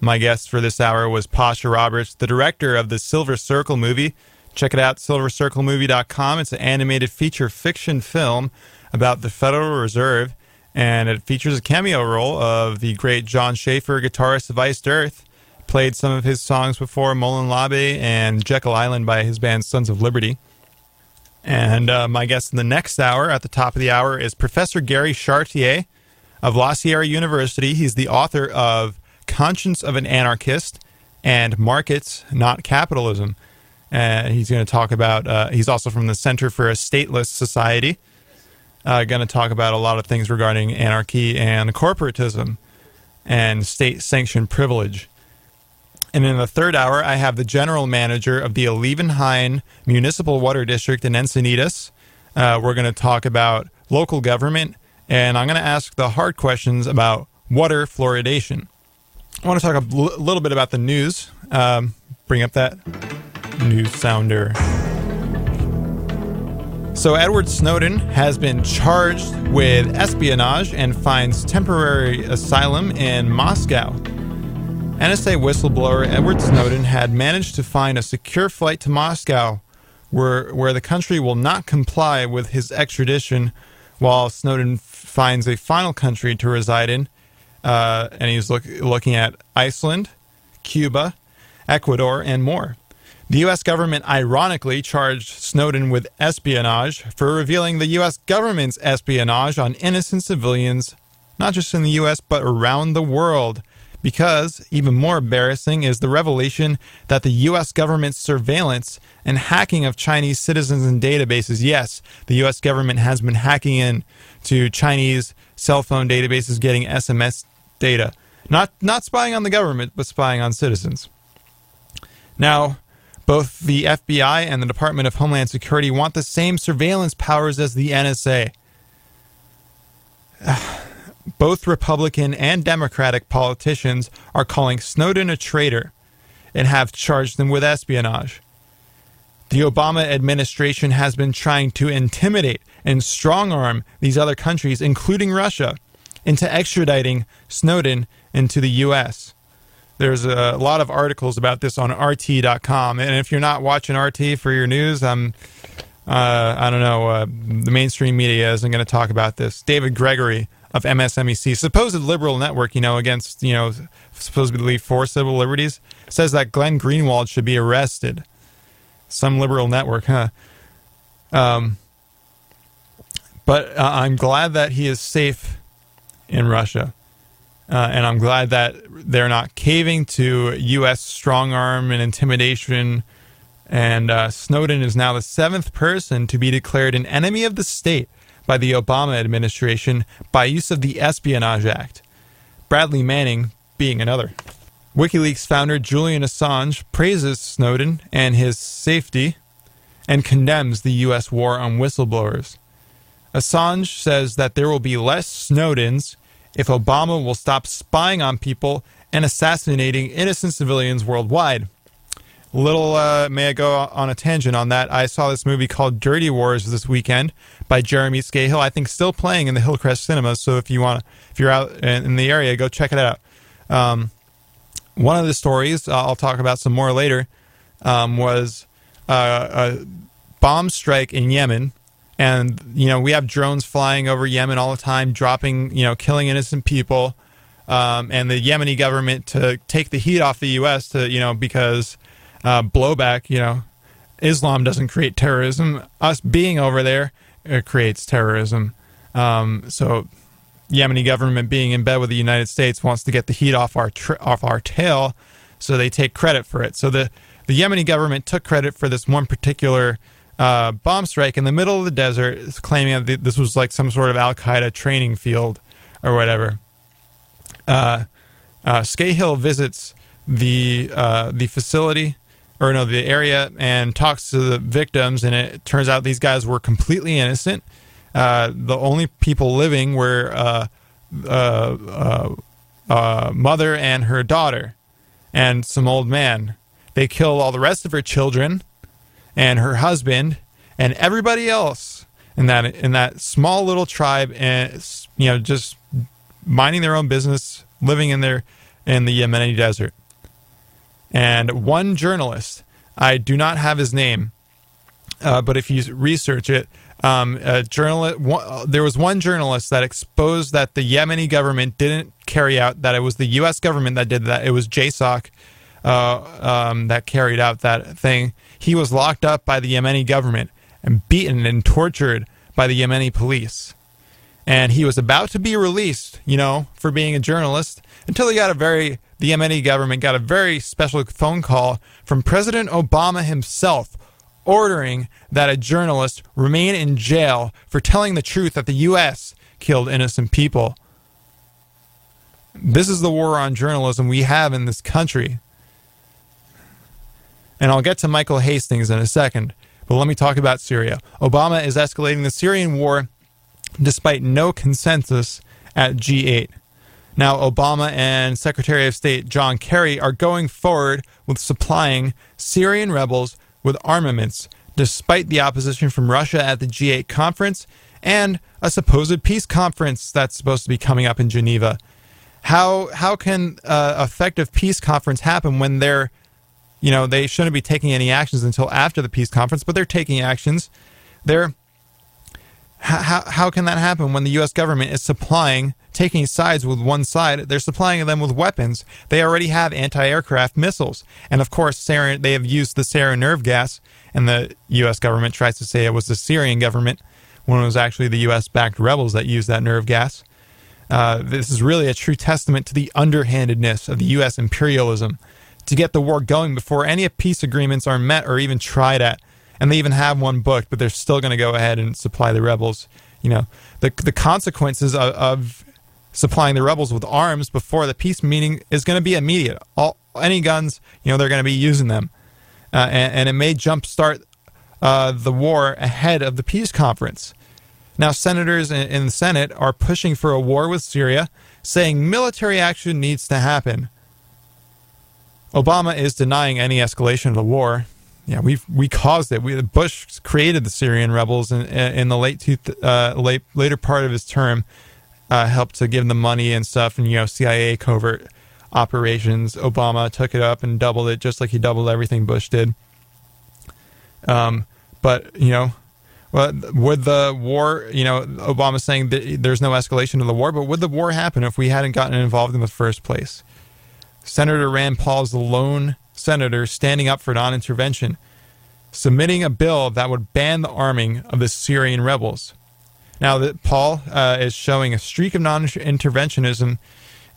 My guest for this hour was Pasha Roberts, the director of the Silver Circle movie. Check it out, silver circle movie dot com. It's an animated feature fiction film about the Federal Reserve, and it features a cameo role of the great John Schaefer, guitarist of Iced Earth. Played some of his songs before, Molen Labe and Jekyll Island by his band Sons of Liberty. And uh, my guest in the next hour, at the top of the hour, is Professor Gary Chartier of La Sierra University. He's the author of Conscience of an Anarchist and Markets, Not Capitalism. And uh, he's going to talk about, uh, he's also from the Center for a Stateless Society, uh, going to talk about a lot of things regarding anarchy and corporatism and state-sanctioned privilege. And in the third hour, I have the general manager of the Alevinheim Municipal Water District in Encinitas. Uh, we're going to talk about local government, and I'm going to ask the hard questions about water fluoridation. I want to talk a l- little bit about the news. Um, bring up that news sounder. So Edward Snowden has been charged with espionage and finds temporary asylum in Moscow. N S A whistleblower Edward Snowden had managed to find a secure flight to Moscow where where the country will not comply with his extradition, while Snowden f- finds a final country to reside in. Uh, and he's look, looking at Iceland, Cuba, Ecuador, and more. The U S government ironically charged Snowden with espionage for revealing the U S government's espionage on innocent civilians, not just in the U S, but around the world. Because, even more embarrassing, is the revelation that the U S government's surveillance and hacking of Chinese citizens and databases. Yes, the U S government has been hacking in to Chinese cell phone databases, getting S M S data. Not not spying on the government, but spying on citizens. Now, both the F B I and the Department of Homeland Security want the same surveillance powers as the N S A. Both Republican and Democratic politicians are calling Snowden a traitor and have charged him with espionage. The Obama administration has been trying to intimidate and strong-arm these other countries, including Russia, into extraditing Snowden into the U S. There's a lot of articles about this on R T dot com, and if you're not watching R T for your news, I'm, uh, I don't know, uh, the mainstream media isn't going to talk about this. David Gregory of M S M E C, supposed liberal network, you know, against, you know, supposedly for civil liberties, says that Glenn Greenwald should be arrested. Some liberal network, huh? Um, but uh, I'm glad that he is safe in Russia. Uh, and I'm glad that they're not caving to U S strong arm and intimidation. And uh, Snowden is now the seventh person to be declared an enemy of the state by the Obama administration by use of the Espionage Act, Bradley Manning being another. WikiLeaks founder Julian Assange praises Snowden and his safety and condemns the U S war on whistleblowers. Assange says that there will be less Snowdens if Obama will stop spying on people and assassinating innocent civilians worldwide. Little, uh, may I go on a tangent on that? I saw this movie called Dirty Wars this weekend by Jeremy Scahill. I think still playing in the Hillcrest Cinemas. So if you want, if you're out in the area, go check it out. Um, one of the stories uh, I'll talk about some more later um, was uh, a bomb strike in Yemen, and you know we have drones flying over Yemen all the time, dropping, you know, killing innocent people, um, and the Yemeni government to take the heat off the U S to you know because. Uh, blowback, you know, Islam doesn't create terrorism. Us being over there, it creates terrorism. Um, so, Yemeni government being in bed with the United States wants to get the heat off our tr- off our tail, so they take credit for it. So the, the Yemeni government took credit for this one particular uh, bomb strike in the middle of the desert, claiming that this was like some sort of Al-Qaeda training field or whatever. Uh, uh, Scahill visits the uh, the facility, or no, the area, and talks to the victims, and it turns out these guys were completely innocent. Uh, the only people living were uh, uh, uh, uh, mother and her daughter and some old man. They killed all the rest of her children and her husband and everybody else in that in that small little tribe, and, you know, just minding their own business, living in their in the Yemeni desert. And one journalist, I do not have his name, uh, but if you research it, um, a journalist, one, there was one journalist that exposed that the Yemeni government didn't carry out, that it was the U S government that did that. It was JSOC uh, um, that carried out that thing. He was locked up by the Yemeni government and beaten and tortured by the Yemeni police. And he was about to be released, you know, for being a journalist, until he got a very... the Yemeni government got a very special phone call from President Obama himself ordering that a journalist remain in jail for telling the truth that the U S killed innocent people. This is the war on journalism we have in this country. And I'll get to Michael Hastings in a second, but let me talk about Syria. Obama is escalating the Syrian war despite no consensus at G eight. Now, Obama and Secretary of State John Kerry are going forward with supplying Syrian rebels with armaments, despite the opposition from Russia at the G eight conference and a supposed peace conference that's supposed to be coming up in Geneva. How how can an uh, effective peace conference happen when they're, you know, they shouldn't be taking any actions until after the peace conference, but they're taking actions. They're how how can that happen when the U S government is supplying, taking sides with one side? They're supplying them with weapons. They already have anti-aircraft missiles. And of course, sarin, they have used the sarin nerve gas, and the U S government tries to say it was the Syrian government when it was actually the U S-backed rebels that used that nerve gas. Uh, this is really a true testament to the underhandedness of the U S imperialism to get the war going before any peace agreements are met or even tried at. And they even have one booked, but they're still going to go ahead and supply the rebels. You know, the the consequences of... of supplying the rebels with arms before the peace meeting is going to be immediate. All any guns, you know, they're going to be using them, uh, and, and it may jumpstart uh, the war ahead of the peace conference. Now, senators in, in the Senate are pushing for a war with Syria, saying military action needs to happen. Obama is denying any escalation of the war. Yeah, we we caused it. We Bush created the Syrian rebels in, in the late two, uh, late later part of his term. Uh, helped to give them money and stuff, and, you know, C I A covert operations. Obama took it up and doubled it, just like he doubled everything Bush did. Um, but, you know, well, would the war, you know, Obama's saying that there's no escalation of the war, but would the war happen if we hadn't gotten involved in the first place? Senator Rand Paul is the lone senator standing up for non-intervention, submitting a bill that would ban the arming of the Syrian rebels. Now that Paul uh, is showing a streak of non-interventionism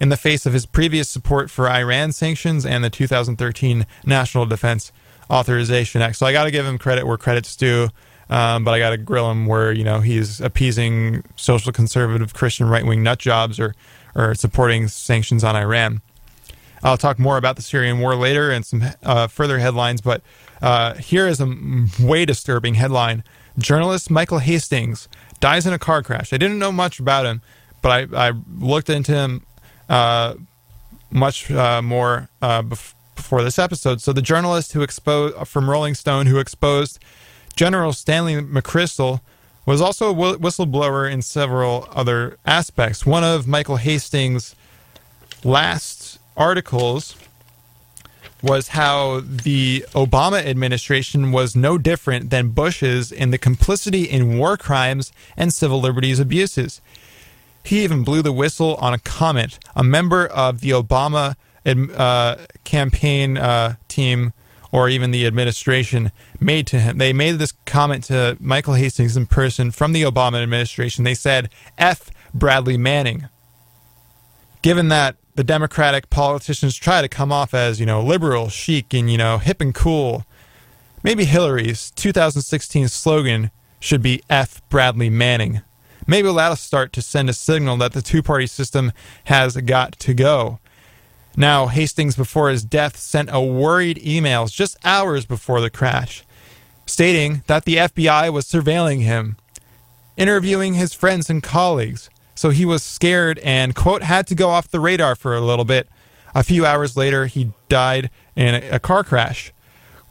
in the face of his previous support for Iran sanctions and the two thousand thirteen National Defense Authorization Act. So I got to give him credit where credit's due, um, but I got to grill him where, you know, he's appeasing social conservative Christian right-wing nut jobs or, or supporting sanctions on Iran. I'll talk more about the Syrian war later and some uh, further headlines, but uh, here is a way disturbing headline. Journalist Michael Hastings dies in a car crash. I didn't know much about him, but I, I looked into him uh, much uh, more uh, bef- before this episode. So the journalist who exposed from Rolling Stone who exposed General Stanley McChrystal was also a wh- whistleblower in several other aspects. One of Michael Hastings' last articles was how the Obama administration was no different than Bush's in the complicity in war crimes and civil liberties abuses. He even blew the whistle on a comment. A member of the Obama uh, campaign uh, team, or even the administration, made to him. They made this comment to Michael Hastings in person from the Obama administration. They said, F. Bradley Manning. Given that the Democratic politicians try to come off as, you know, liberal, chic, and, you know, hip and cool, Maybe Hillary's two thousand sixteen slogan should be F Bradley Manning. Maybe that'll start to send a signal that the two-party system has got to go. Now, Hastings, before his death, sent a worried email just hours before the crash, stating that the F B I was surveilling him, interviewing his friends and colleagues, so he was scared and, quote, had to go off the radar for a little bit. A few hours later, he died in a car crash.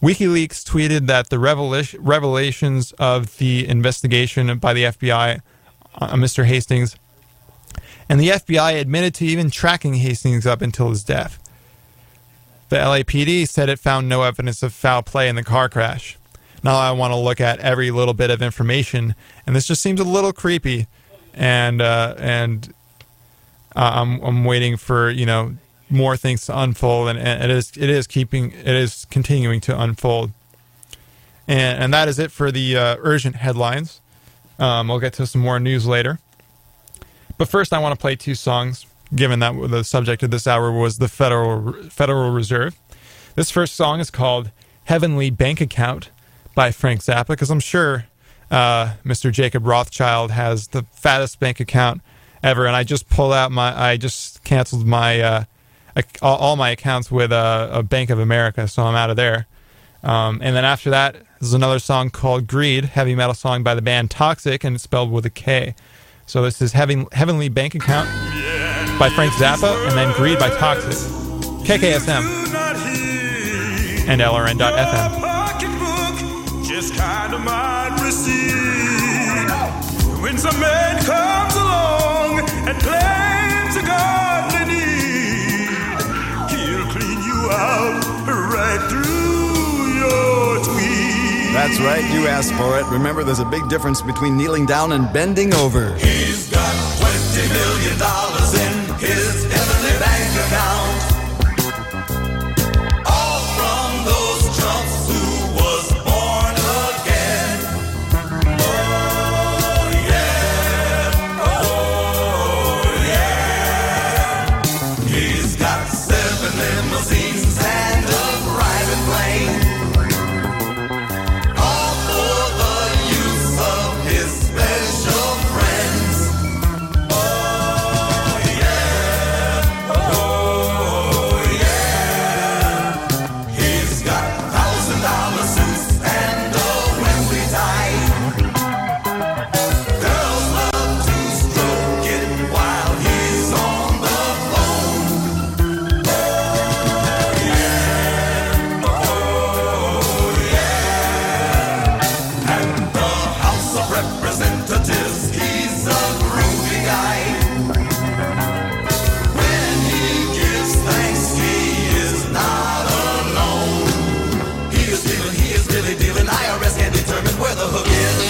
WikiLeaks tweeted that the revela- revelations of the investigation by the F B I on Mister Hastings, and the F B I admitted to even tracking Hastings up until his death. The L A P D said it found no evidence of foul play in the car crash. Now I want to look at every little bit of information, and this just seems a little creepy, and uh, and uh, I'm I'm waiting for you know more things to unfold, and, and it is it is keeping it is continuing to unfold, and and that is it for the uh, urgent headlines. Um, we'll get to some more news later. But first, I want to play two songs, given that the subject of this hour was the Federal Federal Reserve. This first song is called Heavenly Bank Account by Frank Zappa, because I'm sure uh, Mister Jacob Rothschild has the fattest bank account ever. And I just pulled out my, I just canceled my, uh, all my accounts with uh, a Bank of America, so I'm out of there. Um, and then after that, this is another song called Greed, heavy metal song by the band Toxic, and it's spelled with a K. So this is Heaven, Heavenly Bank Account yeah, by Frank Zappa, and then Greed by Toxic. K K S M and L R N dot F M. Pocketbook just kind of might receive when some man comes along and claims a godly need. He'll clean you out right through your tweed. That's right, you asked for it. Remember, there's a big difference between kneeling down and bending over. He's got twenty million dollars in his heavenly bank account, all from those chumps who was born again. Oh, yeah, oh, yeah. He's got seven limousines and a private plane. Easy.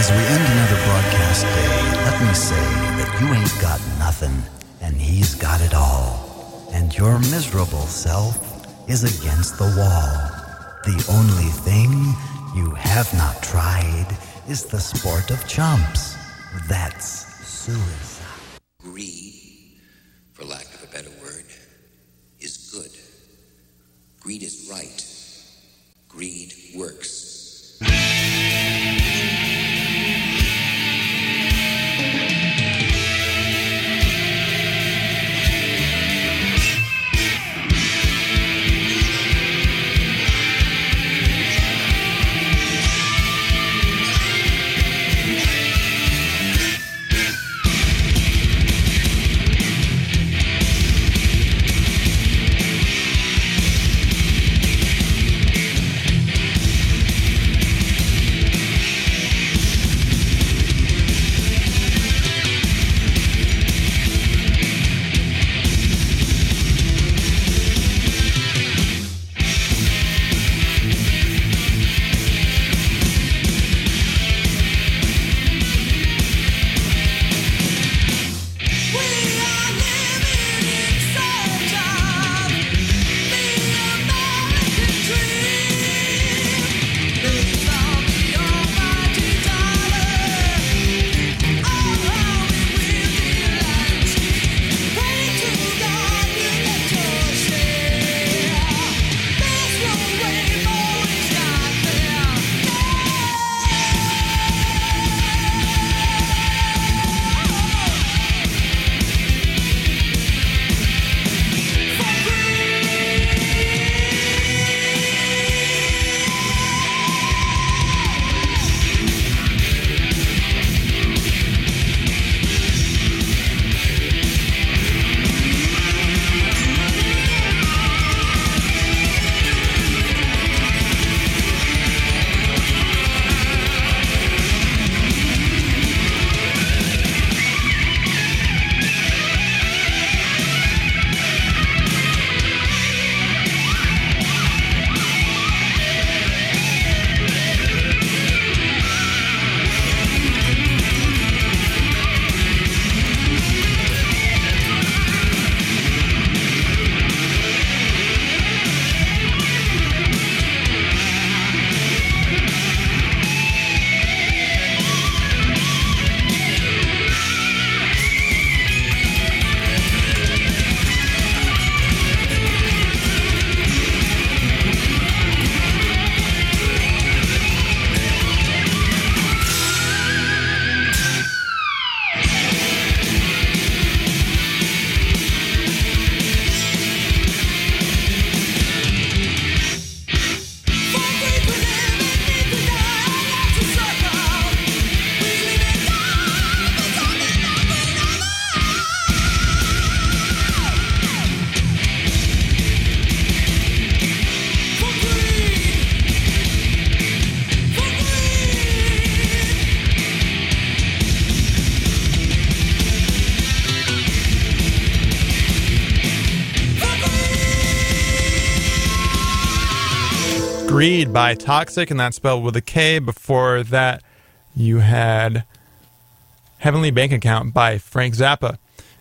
As we end another broadcast day, let me say that you ain't got nothing, and he's got it all. And your miserable self is against the wall. The only thing you have not tried is the sport of chumps. That's suicide. Greed, for lack of a better word, is good. Greed is right. Greed works. Greed by Toxic, and that's spelled with a K. Before that, you had Heavenly Bank Account by Frank Zappa.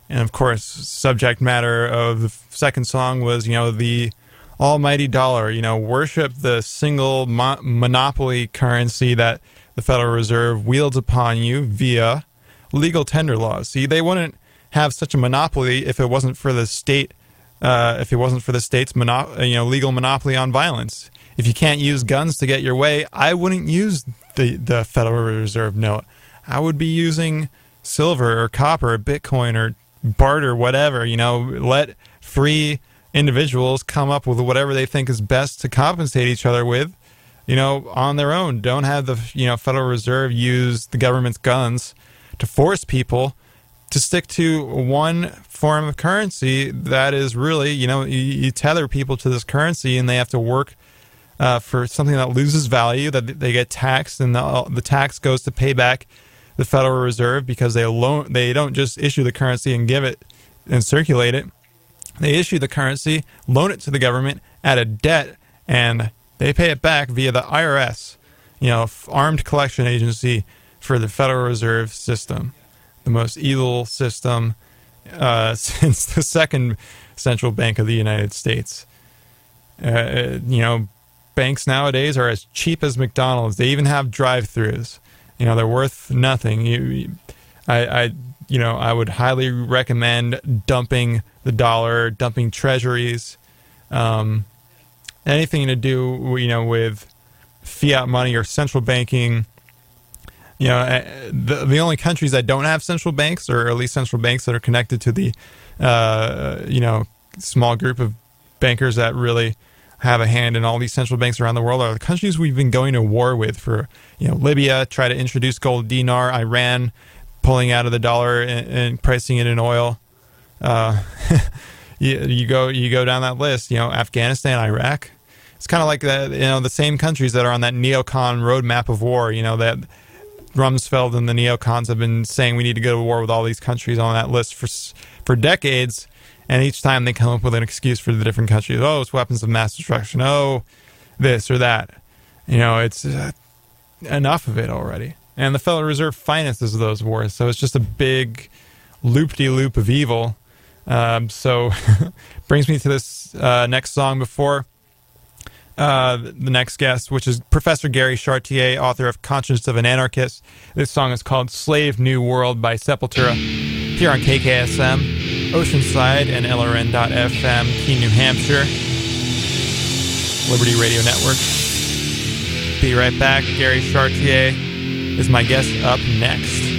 And of course, subject matter of the second song was, you know, the almighty dollar. You know, worship the single mo- monopoly currency that the Federal Reserve wields upon you via legal tender laws. See, they wouldn't have such a monopoly if it wasn't for the state, uh, if it wasn't for the state's monop- you know, legal monopoly on violence. If you can't use guns to get your way, I wouldn't use the, the Federal Reserve note. I would be using silver or copper or Bitcoin or barter, whatever. You know, let free individuals come up with whatever they think is best to compensate each other with, you know, on their own. Don't have the, you know, Federal Reserve use the government's guns to force people to stick to one form of currency that is really, you know, you, you tether people to this currency and they have to work Uh, for something that loses value, that they get taxed, and the, the tax goes to pay back the Federal Reserve because they loan, they don't just issue the currency and give it and circulate it. They issue the currency, loan it to the government at a debt, and they pay it back via the I R S, you know, armed collection agency for the Federal Reserve System, the most evil system uh, since the second central bank of the United States. Uh, you know, banks nowadays are as cheap as McDonald's. They even have drive-thrus. You know, they're worth nothing. You, I, I, you know, I would highly recommend dumping the dollar, dumping treasuries, um, anything to do, you know, with fiat money or central banking. You know, the the only countries that don't have central banks, or at least central banks that are connected to the, uh, you know, small group of bankers that really have a hand in all these central banks around the world, are the countries we've been going to war with for, you know, Libya, try to introduce gold dinar, Iran, pulling out of the dollar and, and pricing it in oil. Uh, you, you go you go down that list, you know, Afghanistan, Iraq. It's kind of like that, you know, the same countries that are on that neocon roadmap of war, you know, that Rumsfeld and the neocons have been saying we need to go to war with all these countries on that list for for decades, and each time they come up with an excuse for the different countries. Oh, it's weapons of mass destruction. Oh, this or that. You know, it's uh, enough of it already. And the Federal Reserve finances those wars, so it's just a big loop-de-loop of evil. Um, so brings me to this uh, next song before Uh, the next guest, which is Professor Gary Chartier, author of Conscience of an Anarchist. This song is called Slave New World by Sepultura, here on K K S M, Oceanside, and L R N dot F M, Keene, New Hampshire, Liberty Radio Network. Be right back. Gary Chartier is my guest up next.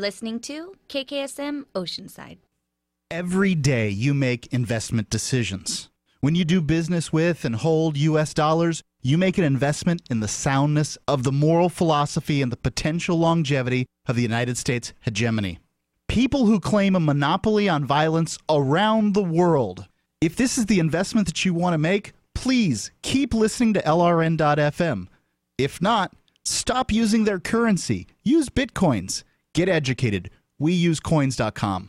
Listening to K K S M Oceanside. Every day you make investment decisions. When you do business with and hold U S dollars, you make an investment in the soundness of the moral philosophy and the potential longevity of the United States hegemony. People who claim a monopoly on violence around the world. If this is the investment that you want to make, please keep listening to L R N dot F M. If not, stop using their currency. Use Bitcoins. Get educated. We use coins dot com.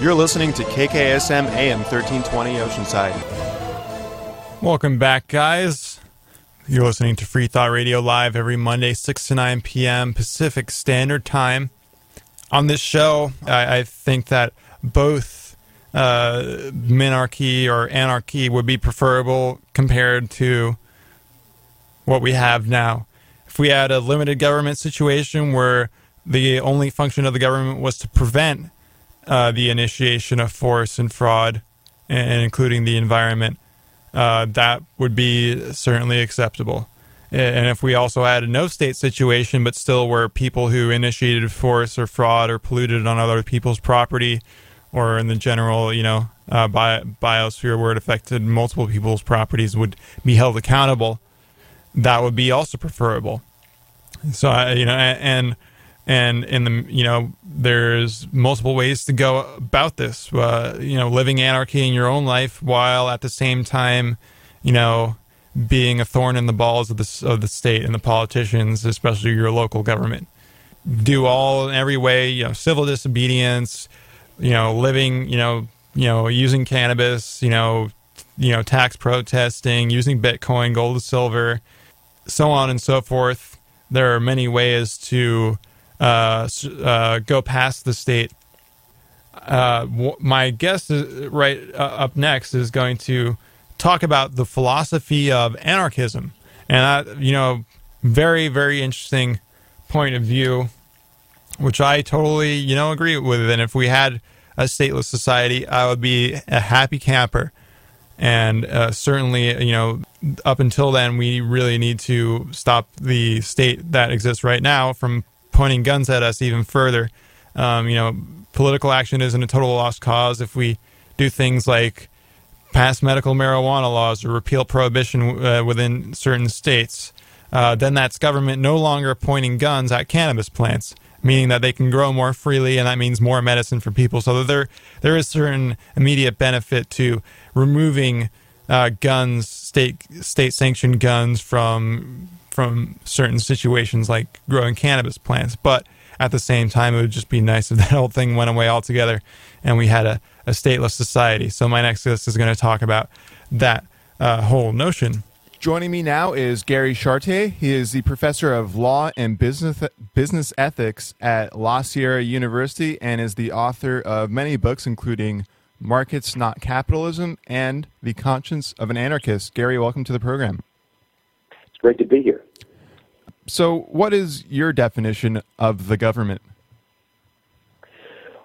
You're listening to K K S M A M thirteen twenty Oceanside. Welcome back, guys. You're listening to Free Thought Radio live every Monday, six to nine p.m. Pacific Standard Time. On this show, I, I think that both uh, minarchy or anarchy would be preferable compared to what we have now. If we had a limited government situation where the only function of the government was to prevent uh, the initiation of force and fraud, and, and including the environment, uh, that would be certainly acceptable. And if we also add a no-state situation, but still where people who initiated force or fraud or polluted on other people's property, or in the general, you know, uh, bi- biosphere where it affected multiple people's properties, would be held accountable, that would be also preferable. So, uh, you know, and and in the, you know, there's multiple ways to go about this. Uh, you know, living anarchy in your own life while at the same time, you know, being a thorn in the balls of the of the state and the politicians, especially your local government. Do all in every way, you know, civil disobedience, you know, living, you know, you know, using cannabis, you know, you know, tax protesting, using Bitcoin, gold and silver, so on and so forth. There are many ways to uh, uh, go past the state. Uh, w- my guest is, right uh, up next is going to talk about the philosophy of anarchism. And, that, you know, very, very interesting point of view, which I totally, you know, agree with. And if we had a stateless society, I would be a happy camper. And uh, certainly, you know, up until then, we really need to stop the state that exists right now from pointing guns at us even further. Um, you know, political action isn't a total lost cause if we do things like pass medical marijuana laws or repeal prohibition uh, within certain states. Uh, then that's government no longer pointing guns at cannabis plants, meaning that they can grow more freely, and that means more medicine for people. So there, there is certain immediate benefit to removing uh, guns, state state sanctioned guns from from certain situations like growing cannabis plants. But at the same time, it would just be nice if that whole thing went away altogether, and we had a, a stateless society. So my next guest is going to talk about that uh, whole notion. Joining me now is Gary Chartier. He is the professor of law and business business ethics at La Sierra University and is the author of many books, including Markets Not Capitalism and The Conscience of an Anarchist. Gary, welcome to the program. It's great to be here. So what is your definition of the government?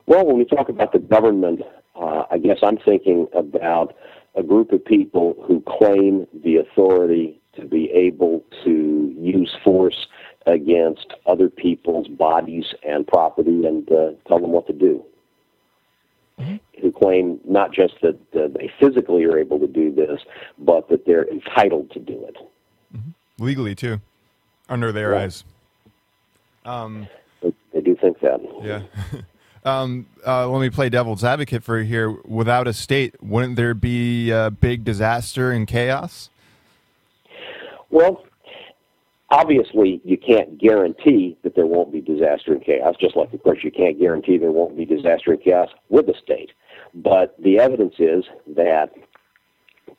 Well, when we talk about the government, uh, I guess I'm thinking about a group of people who claim the authority to be able to use force against other people's bodies and property and uh, tell them what to do. Mm-hmm. Who claim not just that uh, they physically are able to do this, but that they're entitled to do it. Mm-hmm. Legally, too. Under their right. eyes. Um, they do think that. Yeah. um, uh, let me play devil's advocate for here. Without a state, wouldn't there be a big disaster and chaos? Well, obviously, you can't guarantee that there won't be disaster and chaos, just like, of course, you can't guarantee there won't be disaster and chaos with a state. But the evidence is that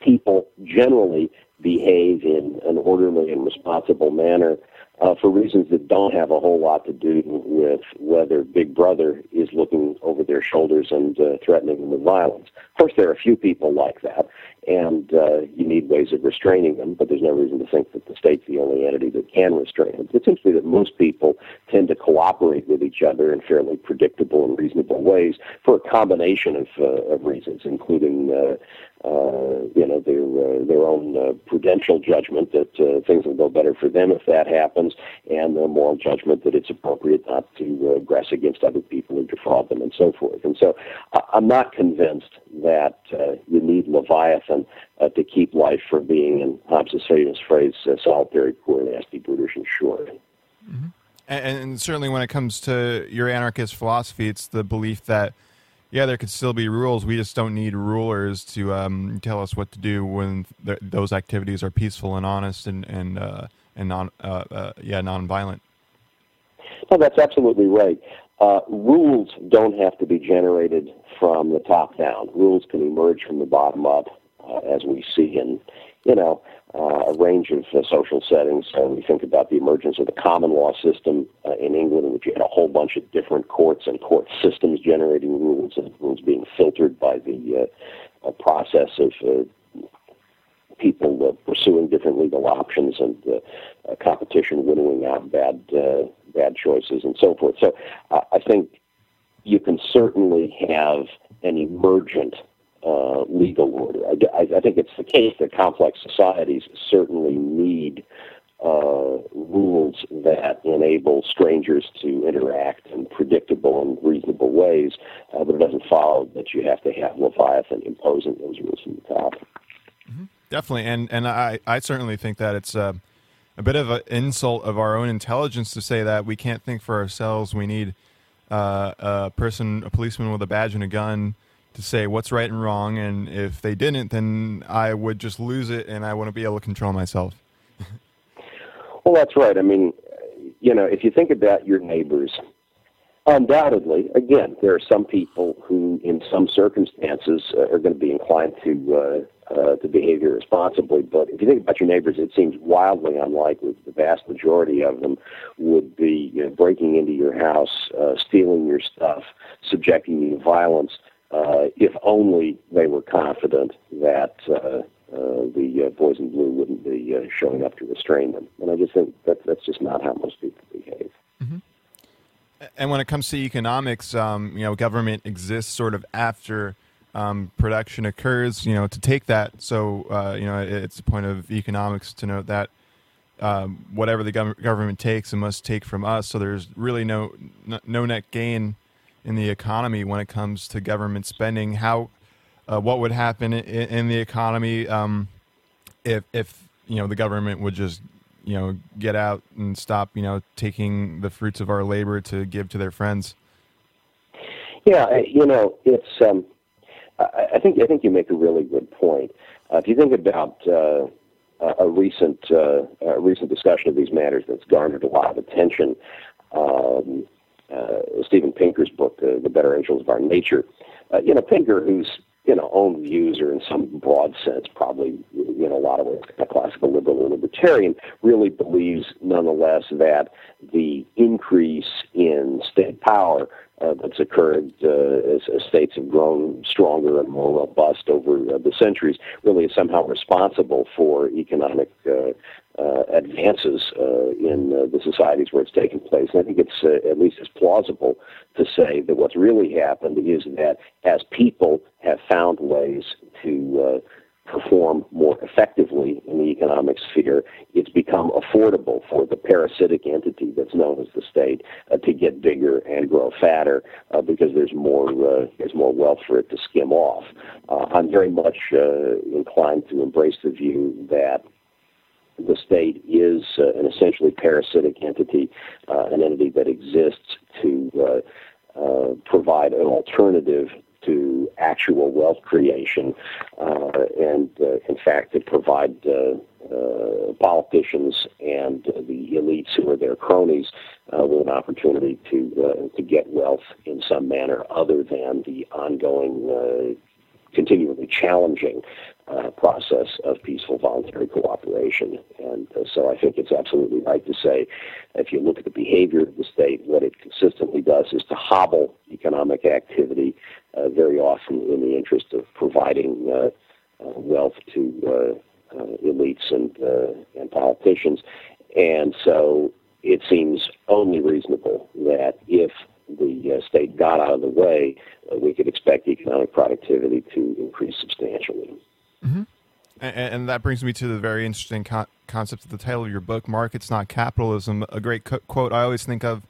people generally behave in an orderly and responsible manner uh, for reasons that don't have a whole lot to do with whether Big Brother is looking over their shoulders and uh, threatening them with violence. Of course, there are a few people like that, and uh, you need ways of restraining them, but there's no reason to think that the state's the only entity that can restrain them. It seems to me that most people tend to cooperate with each other in fairly predictable and reasonable ways for a combination of, uh, of reasons, including uh, Uh, you know, their uh, their own uh, prudential judgment that uh, things will go better for them if that happens, and the moral judgment that it's appropriate not to uh, aggress against other people or defraud them and so forth. And so I- I'm not convinced that uh, you need Leviathan uh, to keep life from being, in Hobbes' famous phrase, uh, solitary, poor, nasty, brutish, and short. Mm-hmm. And, and certainly when it comes to your anarchist philosophy, it's the belief that yeah, there could still be rules. We just don't need rulers to um, tell us what to do when th- those activities are peaceful and honest and and uh, and non uh, uh, yeah nonviolent. No, that's absolutely right. Uh, rules don't have to be generated from the top down. Rules can emerge from the bottom up, uh, as we see in you know uh, a range of uh, social settings. So we think about the emergence of the common law system uh, in England, in which you had a whole bunch of different courts and court systems generating rules, and rules being filtered by the uh, process of uh, people uh, pursuing different legal options and uh, uh, competition winnowing out bad uh, bad choices and so forth. So uh, I think you can certainly have an emergent Uh, legal order. I, I, I think it's the case that complex societies certainly need uh, rules that enable strangers to interact in predictable and reasonable ways, uh, but it doesn't follow that you have to have Leviathan imposing those rules from the top. Mm-hmm. Definitely, and and I, I certainly think that it's uh, a bit of an insult of our own intelligence to say that we can't think for ourselves. We need uh, a person, a policeman with a badge and a gun to say what's right and wrong, and if they didn't, then I would just lose it and I wouldn't be able to control myself. Well, that's right. I mean, you know, if you think about your neighbors, undoubtedly, again, there are some people who, in some circumstances, uh, are going to be inclined to uh, uh, to behave irresponsibly. But if you think about your neighbors, it seems wildly unlikely that the vast majority of them would be, you know, breaking into your house, uh, stealing your stuff, subjecting you to violence, uh, if only they were confident that Uh, Uh, the uh, boys in blue wouldn't be uh, showing up to restrain them. And I just think that that's just not how most people behave. Mm-hmm. And when it comes to economics, um, you know, government exists sort of after um, production occurs, you know, to take that. So, uh, you know, it's a point of economics to note that um, whatever the gov- government takes, it must take from us. So there's really no, no net gain in the economy when it comes to government spending. How... Uh, what would happen in, in the economy um, if, if you know, the government would just, you know, get out and stop, you know, taking the fruits of our labor to give to their friends? Yeah, you know, it's. Um, I, I think I think you make a really good point. Uh, if you think about uh, a recent uh, a recent discussion of these matters that's garnered a lot of attention, um, uh, Steven Pinker's book, uh, "The Better Angels of Our Nature," uh, you know, Pinker, who's you know, own views are in some broad sense, probably, you know, a lot of ways, a classical liberal or libertarian, really believes, nonetheless, that the increase in state power uh, that's occurred uh, as, as states have grown stronger and more robust over uh, the centuries really is somehow responsible for economic uh, uh, advances uh, in uh, the societies where it's taking place. And I think it's uh, at least as plausible to say that what's really happened is that as people have found ways to uh, perform more effectively in the economic sphere, it's become affordable for the parasitic entity that's known as the state uh, to get bigger and grow fatter uh, because there's more uh, there's more wealth for it to skim off. Uh, I'm very much uh, inclined to embrace the view that the state is uh, an essentially parasitic entity, uh, an entity that exists to uh, uh, provide an alternative to actual wealth creation, uh, and uh, in fact, to provide uh, uh, politicians and uh, the elites who are their cronies uh, with an opportunity to uh, to get wealth in some manner other than the ongoing, uh, continually challenging uh, process of peaceful voluntary cooperation. And uh, so, I think it's absolutely right to say, if you look at the behavior of the state, what it consistently does is to hobble economic activity. Uh, very often in the interest of providing uh, uh, wealth to uh, uh, elites and uh, and politicians. And so it seems only reasonable that if the uh, state got out of the way, uh, we could expect economic productivity to increase substantially. Mm-hmm. And, and that brings me to the very interesting co- concept of the title of your book, Markets Not Capitalism. A great co- quote I always think of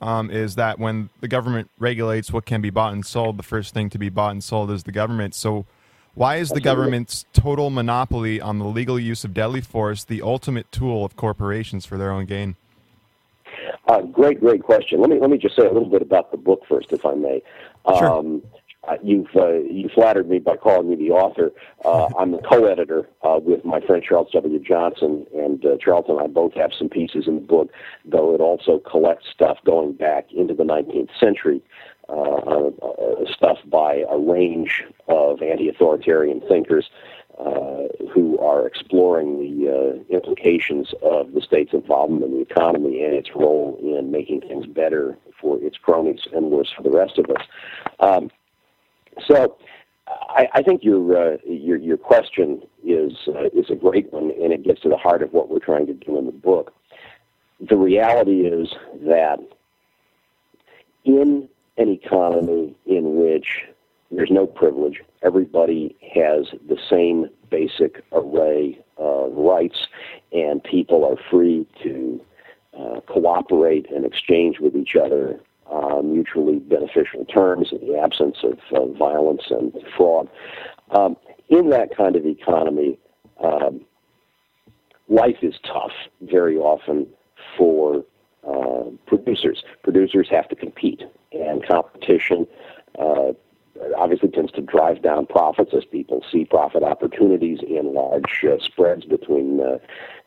Um, is that when the government regulates what can be bought and sold, the first thing to be bought and sold is the government. So why is the government's total monopoly on the legal use of deadly force the ultimate tool of corporations for their own gain? Uh, great, great question. Let me let me just say a little bit about the book first, if I may. Um, sure. Uh, you've uh, you flattered me by calling me the author. Uh, I'm the co-editor uh, with my friend Charles W. Johnson, and uh, Charles and I both have some pieces in the book, though it also collects stuff going back into the nineteenth century, uh, uh, stuff by a range of anti-authoritarian thinkers uh, who are exploring the uh, implications of the state's involvement in the economy and its role in making things better for its cronies and worse for the rest of us. Um, So, I, I think your uh, your your question is uh, is a great one, and it gets to the heart of what we're trying to do in the book. The reality is that in an economy in which there's no privilege, everybody has the same basic array of rights, and people are free to uh, cooperate and exchange with each other on mutually beneficial terms in the absence of, of violence and fraud. Um, in that kind of economy, um, life is tough very often for uh, producers. Producers have to compete, and competition uh, obviously tends to drive down profits as people see profit opportunities in large uh, spreads between uh,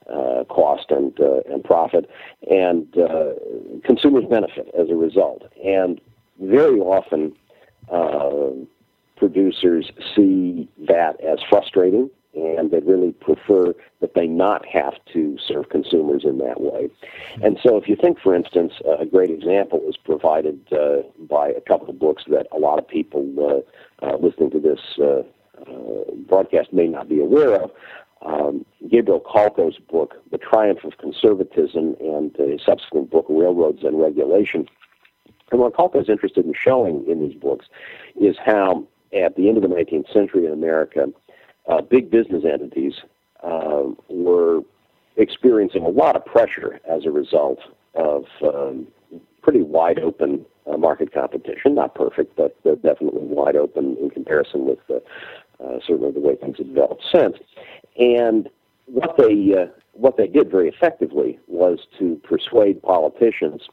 uh, cost and uh, and profit, and uh, consumers benefit as a result. And very often uh, producers see that as frustrating, and they really prefer that they not have to serve consumers in that way. And so if you think, for instance, a great example is provided uh, by a couple of books that a lot of people uh, uh, listening to this uh, uh, broadcast may not be aware of. Um, Gabriel Kalko's book, The Triumph of Conservatism, and a subsequent book, Railroads and Regulation. And what Kalko's interested in showing in these books is how, at the end of the nineteenth century in America, Uh, big business entities uh, were experiencing a lot of pressure as a result of um, pretty wide open uh, market competition. Not perfect, but uh, definitely wide open in comparison with uh, uh, certainly the way things have developed since. And what they uh, what they did very effectively was to persuade politicians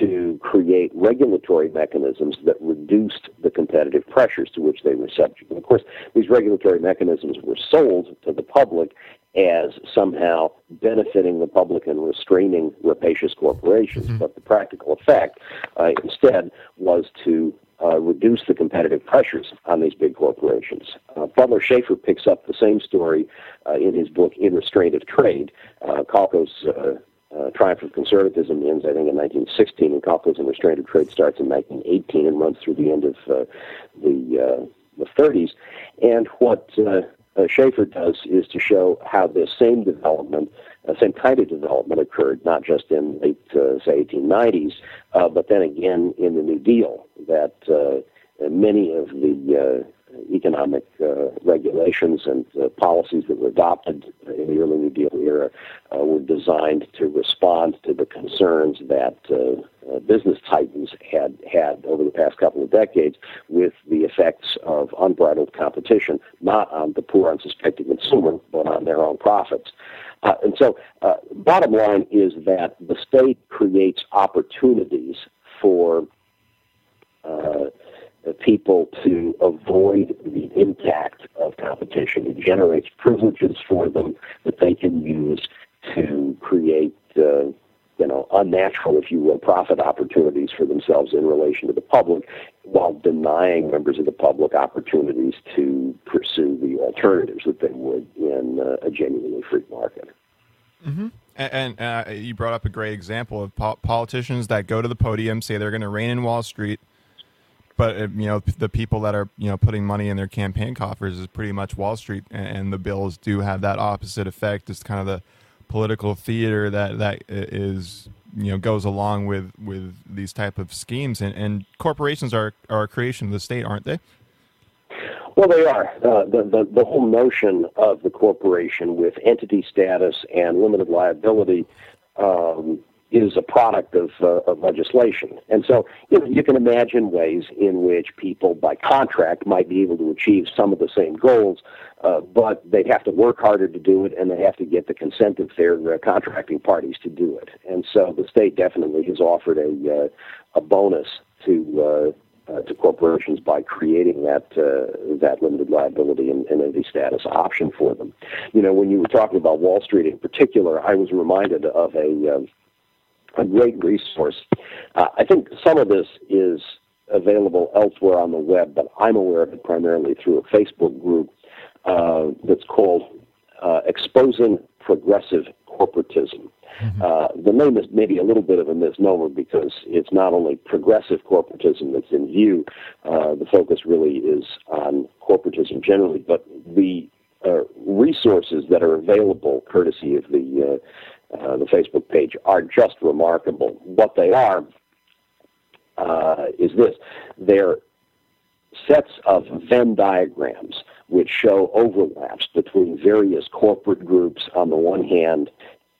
to create regulatory mechanisms that reduced the competitive pressures to which they were subject. And of course, these regulatory mechanisms were sold to the public as somehow benefiting the public and restraining rapacious corporations. Mm-hmm. But the practical effect, uh, instead, was to uh, reduce the competitive pressures on these big corporations. Uh, Butler Schaefer picks up the same story uh, in his book, In Restraint of Trade. Uh, Kalko's uh, Uh, Triumph of Conservatism ends, I think, in nineteen sixteen, and Kalko's In Restraint of Trade starts in nineteen eighteen and runs through the end of uh, the, uh, the thirties. And what uh, uh, Schaefer does is to show how this same development, uh, same kind of development occurred, not just in the late, uh, say, eighteen nineties, uh, but then again in the New Deal, that uh, many of the uh, economic uh, regulations and uh, policies that were adopted in the early New Deal era uh, were designed to respond to the concerns that uh, uh, business titans had had over the past couple of decades with the effects of unbridled competition, not on the poor, unsuspecting consumer, but on their own profits. Uh, and so uh, bottom line is that the state creates opportunities for uh people to avoid the impact of competition. It generates privileges for them that they can use to create, uh, you know, unnatural, if you will, profit opportunities for themselves in relation to the public, while denying members of the public opportunities to pursue the alternatives that they would in uh, a genuinely free market. Mm-hmm. And, and uh, you brought up a great example of po- politicians that go to the podium, say they're going to rein in Wall Street, but, you know, the people that are, you know, putting money in their campaign coffers is pretty much Wall Street, and the bills do have that opposite effect. It's kind of the political theater that, that is, you know, goes along with, with these type of schemes. And, and corporations are, are a creation of the state, aren't they? Well, they are. Uh, the, the, the whole notion of the corporation with entity status and limited liability um is a product of, uh, of legislation. And so, you know, you can imagine ways in which people by contract might be able to achieve some of the same goals, uh, but they'd have to work harder to do it, and they have to get the consent of their uh, contracting parties to do it. And so the state definitely has offered a, uh, a bonus to, uh, uh, to corporations by creating that, uh, that limited liability and, and entity status option for them. You know, when you were talking about Wall Street in particular, I was reminded of a, um, a great resource. Uh, I think some of this is available elsewhere on the web, but I'm aware of it primarily through a Facebook group uh, that's called uh, Exposing Progressive Corporatism. Mm-hmm. Uh, the name is maybe a little bit of a misnomer because it's not only progressive corporatism that's in view, uh, the focus really is on corporatism generally, but the uh, resources that are available courtesy of the uh, Uh, the Facebook page are just remarkable. What they are uh, is this. They're sets of Venn diagrams which show overlaps between various corporate groups on the one hand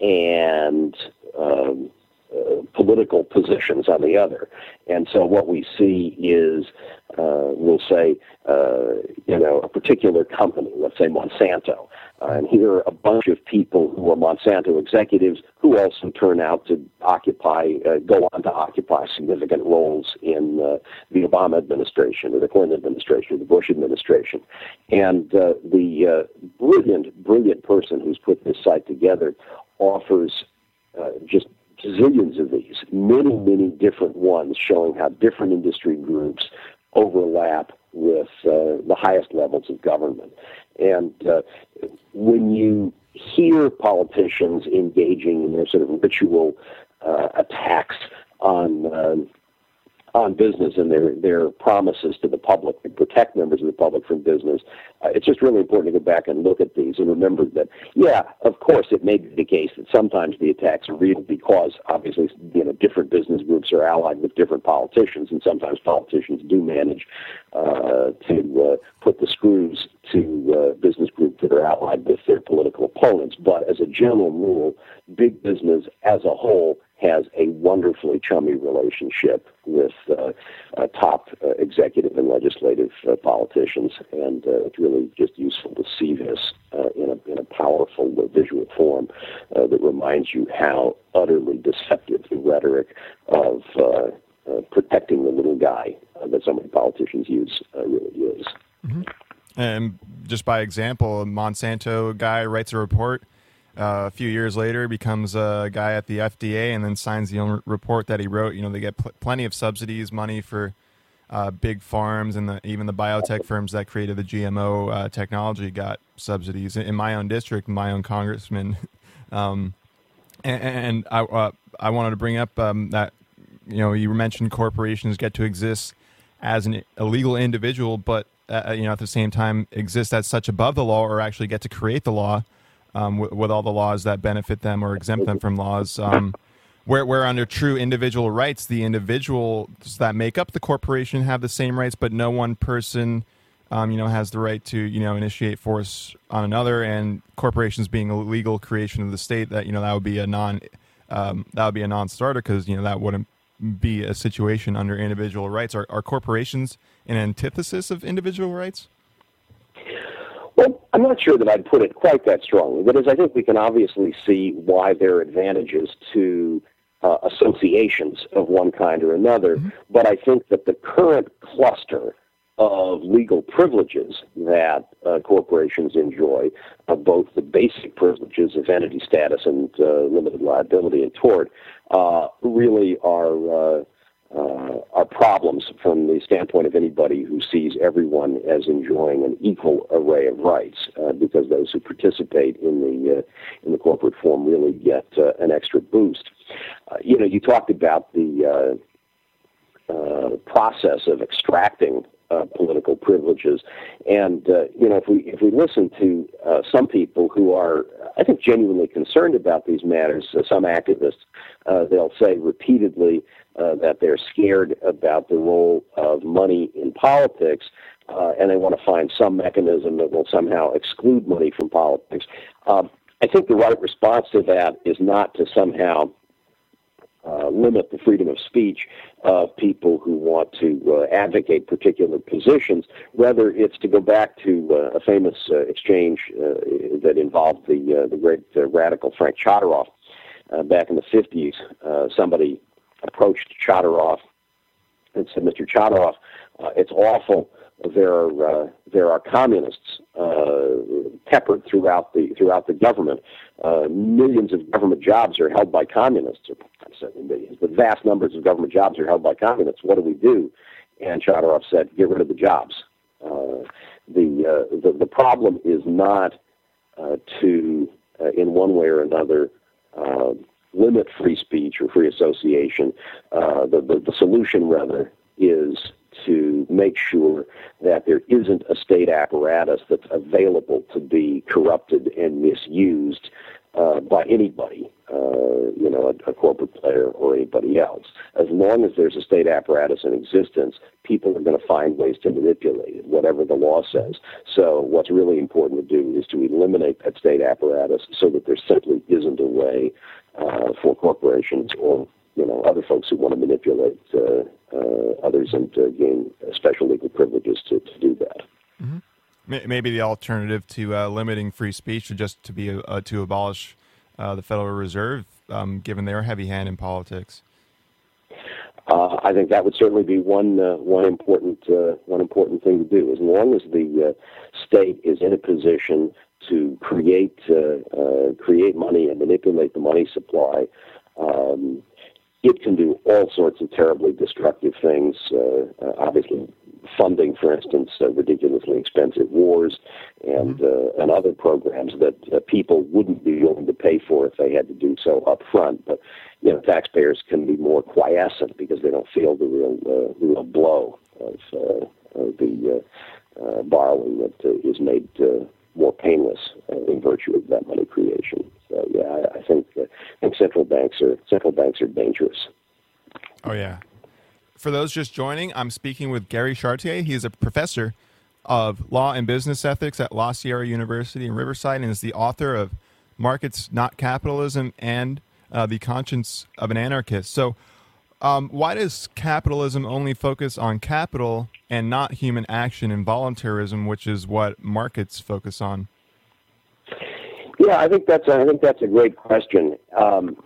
and um, uh, political positions on the other. And so what we see is, uh, we'll say, uh, you know, a particular company, let's say Monsanto, uh, and here are a bunch of people who are Monsanto executives who also turn out to occupy, uh, go on to occupy significant roles in uh, the Obama administration or the Clinton administration or the Bush administration. And uh, the uh, brilliant, brilliant person who's put this site together offers uh, just zillions of these, many, many different ones showing how different industry groups overlap with uh, the highest levels of government. And uh, when you hear politicians engaging in their sort of ritual uh, attacks on uh, on business and their, their promises to the public and protect members of the public from business, uh, it's just really important to go back and look at these and remember that, yeah, of course it may be the case that sometimes the attacks are real because obviously, you know, different business groups are allied with different politicians, and sometimes politicians do manage uh, to uh, put the screws to uh, business groups that are allied with their political opponents. But as a general rule, big business as a whole has a wonderfully chummy relationship with uh, uh, top uh, executive and legislative uh, politicians, and uh, it's really just useful to see this uh, in a in a powerful uh, visual form uh, that reminds you how utterly deceptive the rhetoric of uh, uh, protecting the little guy uh, that so many politicians use uh, really is. Mm-hmm. And just by example, a Monsanto guy writes a report. Uh, a few years later, becomes a guy at the F D A and then signs the own report that he wrote. You know, they get pl- plenty of subsidies, money for uh, big farms, and the, even the biotech firms that created the G M O uh, technology got subsidies. In my own district, my own congressman, um, and, and I uh, I wanted to bring up um, that, you know, you mentioned corporations get to exist as an illegal individual, but uh, you know, at the same time exist as such above the law, or actually get to create the law. Um, with, with all the laws that benefit them or exempt them from laws, um, where, where under true individual rights, the individuals that make up the corporation have the same rights, but no one person, um, you know, has the right to, you know, initiate force on another. And corporations being a legal creation of the state, that, you know, that would be a non, um, that would be a non-starter, because, you know, that wouldn't be a situation under individual rights. Are, are corporations an antithesis of individual rights? Well, I'm not sure that I'd put it quite that strongly, but as I think we can obviously see why there are advantages to uh, associations of one kind or another, mm-hmm. but I think that the current cluster of legal privileges that uh, corporations enjoy, uh, both the basic privileges of entity status and uh, limited liability and tort, uh, really are... Uh, Uh, are problems from the standpoint of anybody who sees everyone as enjoying an equal array of rights, uh, because those who participate in the uh, in the corporate form really get uh, an extra boost. Uh, you know, you talked about the uh, uh, process of extracting uh, political privileges, and uh, you know, if we if we listen to uh, some people who are, I think, genuinely concerned about these matters, uh, some activists, uh, they'll say repeatedly. Uh, that they're scared about the role of money in politics, uh, and they want to find some mechanism that will somehow exclude money from politics. Uh, I think the right response to that is not to somehow uh, limit the freedom of speech of people who want to uh, advocate particular positions. Rather, it's to go back to uh, a famous uh, exchange uh, that involved the uh, the great uh, radical Frank Chodorov uh, back in the fifties. Uh, somebody approached Chodorov and said, "Mister Chodorov, uh, it's awful. There are uh, there are communists uh, peppered throughout the throughout the government. Uh, millions of government jobs are held by communists, or not certainly millions, but vast numbers of government jobs are held by communists. What do we do?" And Chodorov said, "Get rid of the jobs. Uh, the, uh, the the problem is not uh, to uh, in one way or another." Uh, limit free speech or free association. Uh, the, the, the solution, rather, is to make sure that there isn't a state apparatus that's available to be corrupted and misused uh, by anybody, uh, you know, a, a corporate player or anybody else. As long as there's a state apparatus in existence, people are going to find ways to manipulate it, whatever the law says. So what's really important to do is to eliminate that state apparatus so that there simply isn't a way uh, for corporations or you know, other folks who want to manipulate uh, uh, others and uh, gain special legal privileges to, to do that. Mm-hmm. Maybe the alternative to uh, limiting free speech would just to be uh, to abolish uh, the Federal Reserve, um, given their heavy hand in politics. Uh, I think that would certainly be one uh, one important uh, one important thing to do. As long as the uh, state is in a position to create uh, uh, create money and manipulate the money supply. Um, It can do all sorts of terribly destructive things, uh, uh, obviously funding, for instance, uh, ridiculously expensive wars and mm-hmm. uh, and other programs that uh, people wouldn't be willing to pay for if they had to do so up front. But, you know, taxpayers can be more quiescent because they don't feel the real, uh, real blow of, uh, of the uh, uh, borrowing that uh, is made uh, more painless uh, in virtue of that money creation. So, yeah, I, I think uh, I think central banks are central banks are dangerous. Oh yeah. For those just joining, I'm speaking with Gary Chartier. He is a professor of law and business ethics at La Sierra University in Riverside, and is the author of "Markets, Not Capitalism" and uh, "The Conscience of an Anarchist." So, um, why does capitalism only focus on capital and not human action and voluntarism, which is what markets focus on? Yeah, I think that's I think that's a great question. Um,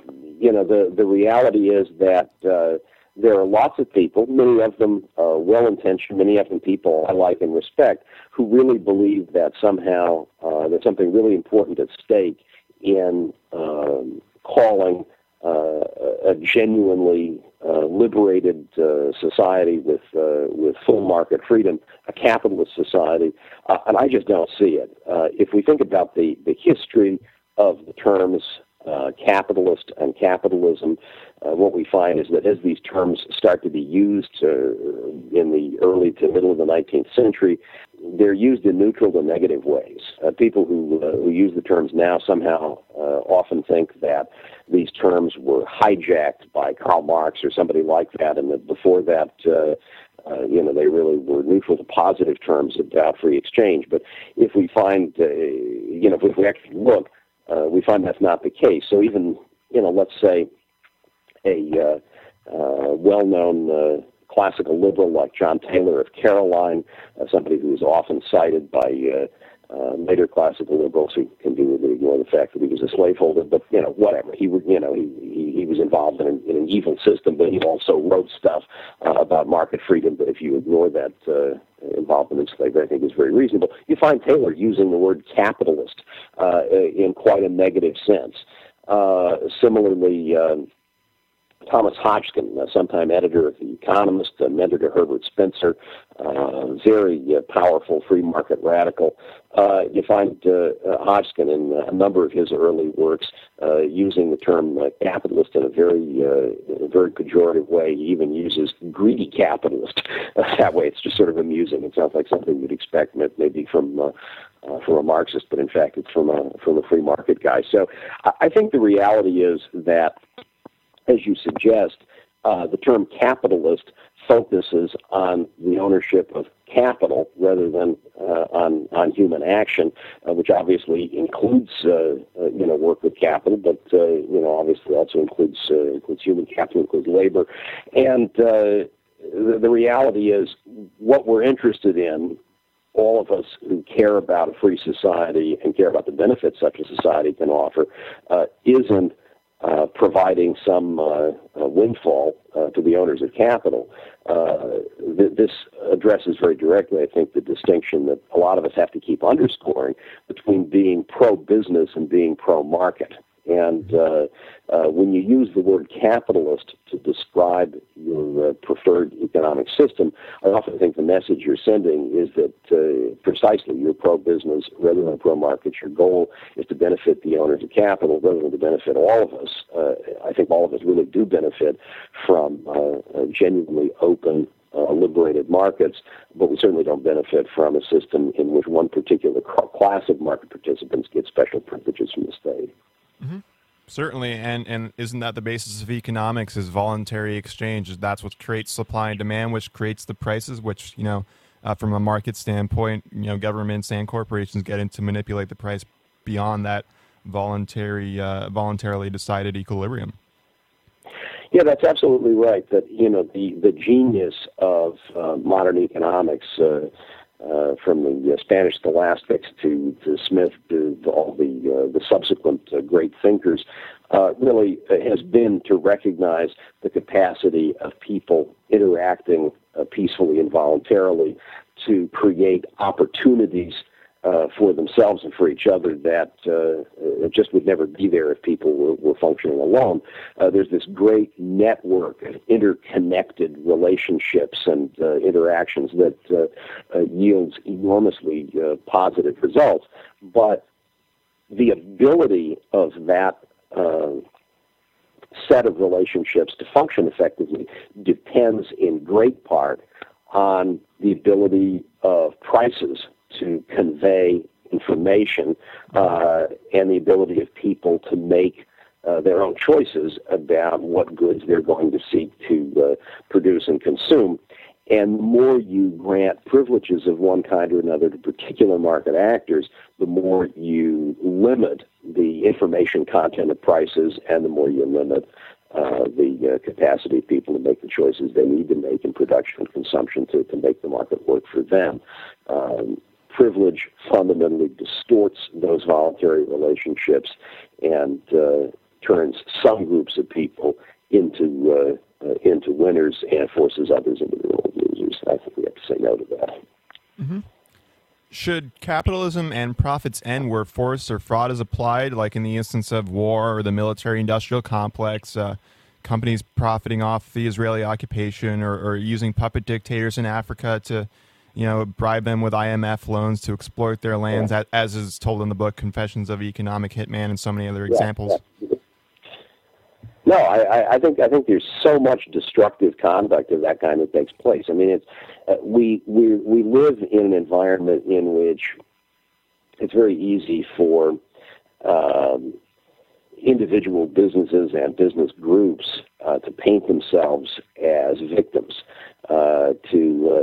you know, the, the reality is that uh, there are lots of people, many of them uh, well-intentioned, many of them people I like and respect, who really believe that somehow uh, there's something really important at stake in um, calling uh, a genuinely uh, liberated uh, society with uh, with full market freedom a capitalist society. Uh, and I just don't see it. Uh, if we think about the, the history of the terms uh, capitalist and capitalism, uh, what we find is that as these terms start to be used uh, in the early to middle of the nineteenth century, they're used in neutral to negative ways. Uh, people who, uh, who use the terms now somehow uh, often think that these terms were hijacked by Karl Marx or somebody like that, and that before that, uh, Uh, you know, they really were neutral to positive terms about free exchange. But if we find, uh, you know, if we, if we actually look, uh, we find that's not the case. So even, you know, let's say a uh, uh, well-known uh, classical liberal like John Taylor of Caroline, uh, somebody who is often cited by uh, uh, later classical liberals who conveniently ignore the fact that he was a slaveholder, but, you know, whatever. He would, you know, he, he, he was involved in an, in an evil system, but he also wrote stuff uh, about market freedom. But if you ignore that uh, involvement in slavery, I think is very reasonable. You find Taylor using the word capitalist uh, in quite a negative sense. Uh, similarly, uh, Thomas Hodgkin, uh, sometime editor of The Economist, uh, mentor to Herbert Spencer, uh, very uh, powerful free market radical. Uh, you find uh, uh, Hodgkin in a number of his early works uh, using the term uh, capitalist in a very, uh, in a very pejorative way. He even uses greedy capitalist. Uh, that way, it's just sort of amusing. It sounds like something you'd expect maybe from uh, uh, from a Marxist, but in fact, it's from a from a free market guy. So, I, I think the reality is that, as you suggest, uh, the term capitalist focuses on the ownership of capital rather than uh, on on human action, uh, which obviously includes uh, uh, you know work with capital, but uh, you know obviously also includes uh, includes human capital, includes labor, and uh, the, the reality is what we're interested in. All of us who care about a free society and care about the benefits such a society can offer uh, isn't. Uh, providing some uh, uh, windfall uh, to the owners of capital. Uh, th- this addresses very directly, I think, the distinction that a lot of us have to keep underscoring between being pro-business and being pro-market. And uh, uh, when you use the word capitalist to describe your uh, preferred economic system, I often think the message you're sending is that uh, precisely you're pro-business rather than pro-market. Your goal is to benefit the owners of capital rather than to benefit all of us. Uh, I think all of us really do benefit from uh, genuinely open, Uh, liberated markets, but we certainly don't benefit from a system in which one particular class of market participants gets special privileges from the state. Mm-hmm. Certainly, and, and isn't that the basis of economics, is voluntary exchange? That's what creates supply and demand, which creates the prices, which, you know, uh, from a market standpoint, you know, governments and corporations get in to manipulate the price beyond that voluntary, uh, voluntarily decided equilibrium. Yeah, that's absolutely right. That, you know, the, the genius of uh, modern economics, uh, Uh, from the uh, Spanish scholastics to, to Smith to, to all the uh, the subsequent uh, great thinkers, uh, really has been to recognize the capacity of people interacting uh, peacefully and voluntarily to create opportunities uh, for themselves and for each other that uh, just would never be there if people were, were functioning alone. Uh, there's this great network of interconnected relationships and uh, interactions that uh, uh, yields enormously uh, positive results. But the ability of that uh, set of relationships to function effectively depends in great part on the ability of prices to convey information uh, and the ability of people to make uh, their own choices about what goods they're going to seek to uh, produce and consume. And the more you grant privileges of one kind or another to particular market actors, the more you limit the information content of prices, and the more you limit Uh, the uh, capacity of people to make the choices they need to make in production and consumption to, to make the market work for them. Um, privilege fundamentally distorts those voluntary relationships and uh, turns some groups of people into uh, uh, into winners and forces others into real losers. I think we have to say no to that. Mm-hmm. Should capitalism and profits end where force or fraud is applied, like in the instance of war or the military-industrial complex, uh, companies profiting off the Israeli occupation or, or using puppet dictators in Africa to, you know, bribe them with I M F loans to exploit their lands, yeah. as, as is told in the book Confessions of Economic Hitman and so many other examples? Yeah, yeah. No, I, I think I think there's so much destructive conduct of that kind that takes place. I mean, it's uh, we we we live in an environment in which it's very easy for um, individual businesses and business groups uh, to paint themselves as victims, uh, to uh,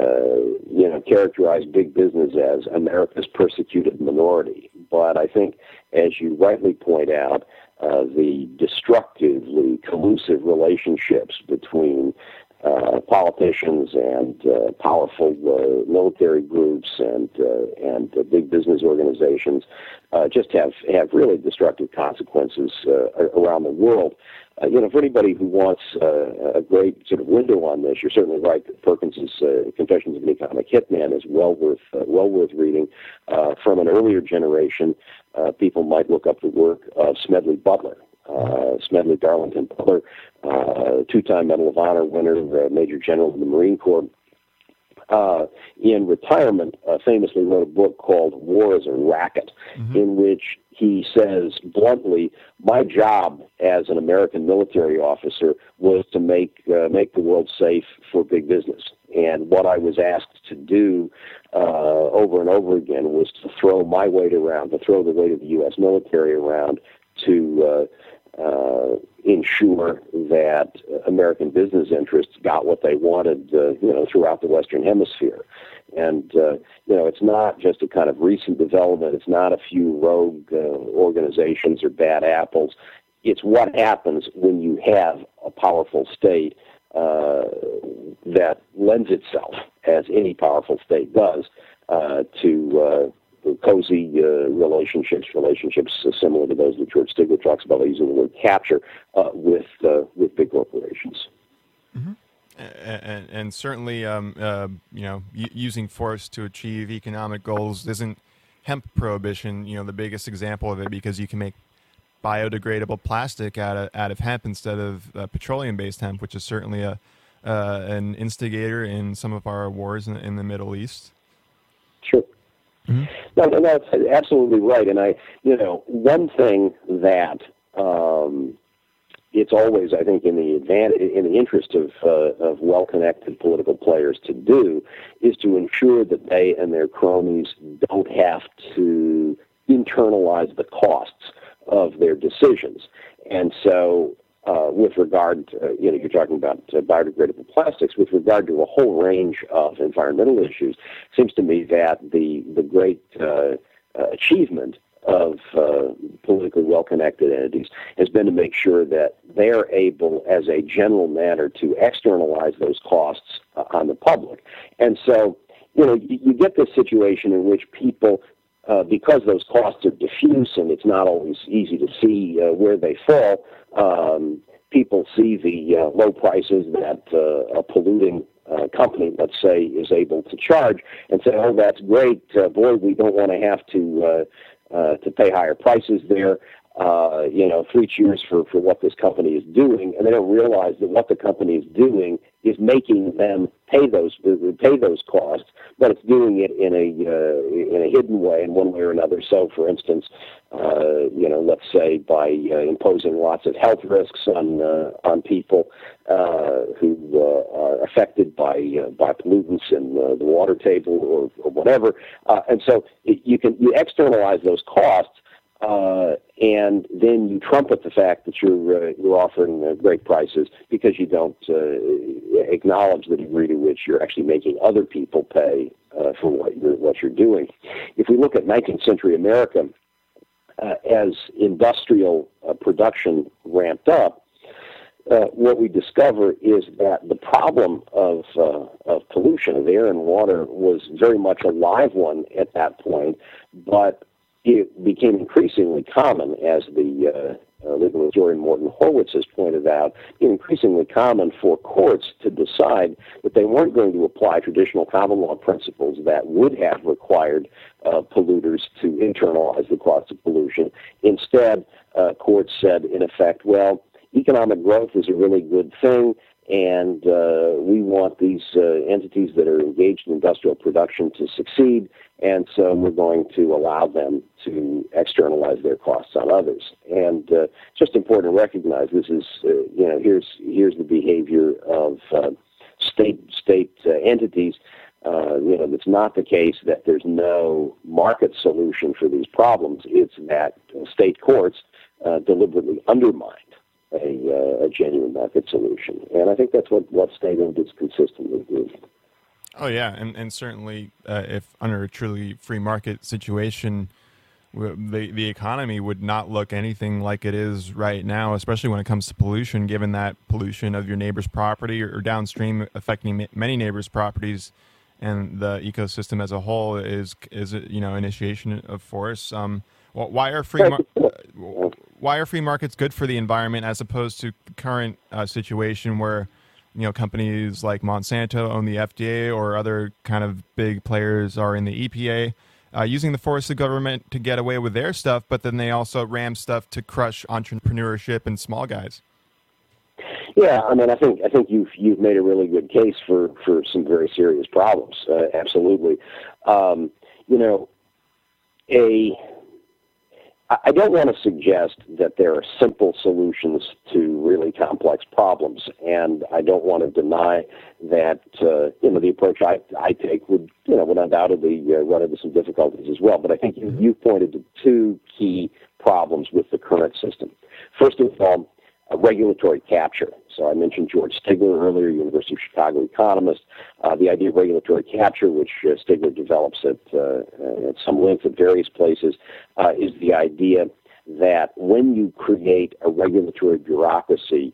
uh, you know characterize big business as America's persecuted minority. But I think, as you rightly point out, Uh, the destructively collusive relationships between uh, politicians and uh, powerful uh, military groups and uh, and uh, big business organizations uh, just have, have really destructive consequences uh, around the world. Uh, you know, for anybody who wants uh, a great sort of window on this, you're certainly right that Perkins's uh, Confessions of an Economic Hitman is well worth uh, well worth reading. Uh, from an earlier generation, uh, people might look up the work of Smedley Butler. Uh, Smedley Darlington Butler, uh, two-time Medal of Honor winner, uh, Major General in the Marine Corps. Uh, in retirement, uh, famously wrote a book called War is a Racket, mm-hmm. in which he says bluntly, my job as an American military officer was to make uh, make the world safe for big business. And what I was asked to do uh, over and over again was to throw my weight around, to throw the weight of the U S military around to uh, uh, ensure that American business interests got what they wanted, uh, you know, throughout the Western Hemisphere. And, uh, you know, it's not just a kind of recent development. It's not a few rogue uh, organizations or bad apples. It's what happens when you have a powerful state uh, that lends itself, as any powerful state does, uh, to... Uh, cozy uh, relationships, relationships uh, similar to those that George Stigler talks about using the word capture uh, with uh, with big corporations. Mm-hmm. And, and certainly, um, uh, you know, y- using force to achieve economic goals isn't hemp prohibition, you know, the biggest example of it, because you can make biodegradable plastic out of, out of hemp instead of uh, petroleum-based hemp, which is certainly a uh, an instigator in some of our wars in, in the Middle East. Sure. Mm-hmm. No, no, that's absolutely right. And I, you know, one thing that um, it's always, I think, in the advantage, in the interest of uh, of well-connected political players to do is to ensure that they and their cronies don't have to internalize the costs of their decisions. And so uh, with regard to, you know, you're talking about uh, biodegradable plastics, with regard to a whole range of environmental issues, it seems to me that the, the great uh, uh, achievement of uh, politically well-connected entities has been to make sure that they're able, as a general matter, to externalize those costs uh, on the public. And so, you know, you, you get this situation in which people, uh, because those costs are diffuse and it's not always easy to see uh, where they fall, um, people see the uh, low prices that uh, a polluting Uh, company, let's say, is able to charge and say, oh, that's great. Uh, boy, we don't want to have to uh, uh, to pay higher prices there. Uh, you know, three cheers for, for what this company is doing. And they don't realize that what the company is doing is making them pay those pay those costs, but it's doing it in a uh, in a hidden way in one way or another. So, for instance, uh, you know, let's say by uh, imposing lots of health risks on uh, on people uh, who uh, are affected by uh, by pollutants in uh, the water table or, or whatever. Uh, and so it, you can you externalize those costs. Uh, and then you trumpet the fact that you're uh, you're offering uh, great prices because you don't uh, acknowledge the degree to which you're actually making other people pay uh, for what you're what you're doing. If we look at nineteenth century America, uh, as industrial uh, production ramped up, Uh, what we discover is that the problem of uh, of pollution of air and water was very much a live one at that point, but it became increasingly common, as the uh, uh, legal historian Morton Horwitz has pointed out, increasingly common for courts to decide that they weren't going to apply traditional common law principles that would have required uh, polluters to internalize the cost of pollution. Instead, uh, courts said, in effect, well, economic growth is a really good thing, and uh, we want these uh, entities that are engaged in industrial production to succeed, and so we're going to allow them to externalize their costs on others. And uh, it's just important to recognize this is, uh, you know, here's here's the behavior of uh, state state uh, entities. Uh, you know, it's not the case that there's no market solution for these problems. It's that state courts uh, deliberately undermine A, uh, a genuine market solution. And I think that's what, what state owned is consistently doing. Oh, yeah. And, and certainly, uh, if under a truly free market situation, the, the economy would not look anything like it is right now, especially when it comes to pollution, given that pollution of your neighbor's property or, or downstream affecting many neighbors' properties and the ecosystem as a whole is, is you know, initiation of force. Um, why are free mar- why are free markets good for the environment as opposed to current uh, situation where, you know, companies like Monsanto own the F D A or other kind of big players are in the E P A uh, using the force of government to get away with their stuff, but then they also ram stuff to crush entrepreneurship and small guys? Yeah, I mean, I think I think you've you've made a really good case for, for some very serious problems. Uh, absolutely, um, you know, a. I don't want to suggest that there are simple solutions to really complex problems, and I don't want to deny that uh, you know the approach I, I take would you know would undoubtedly uh, run into some difficulties as well. But I think you you pointed to two key problems with the current system. First of all, a regulatory capture. So I mentioned George Stigler earlier, University of Chicago economist. Uh, the idea of regulatory capture, which uh, Stigler develops at, uh, at some length at various places, uh, is the idea that when you create a regulatory bureaucracy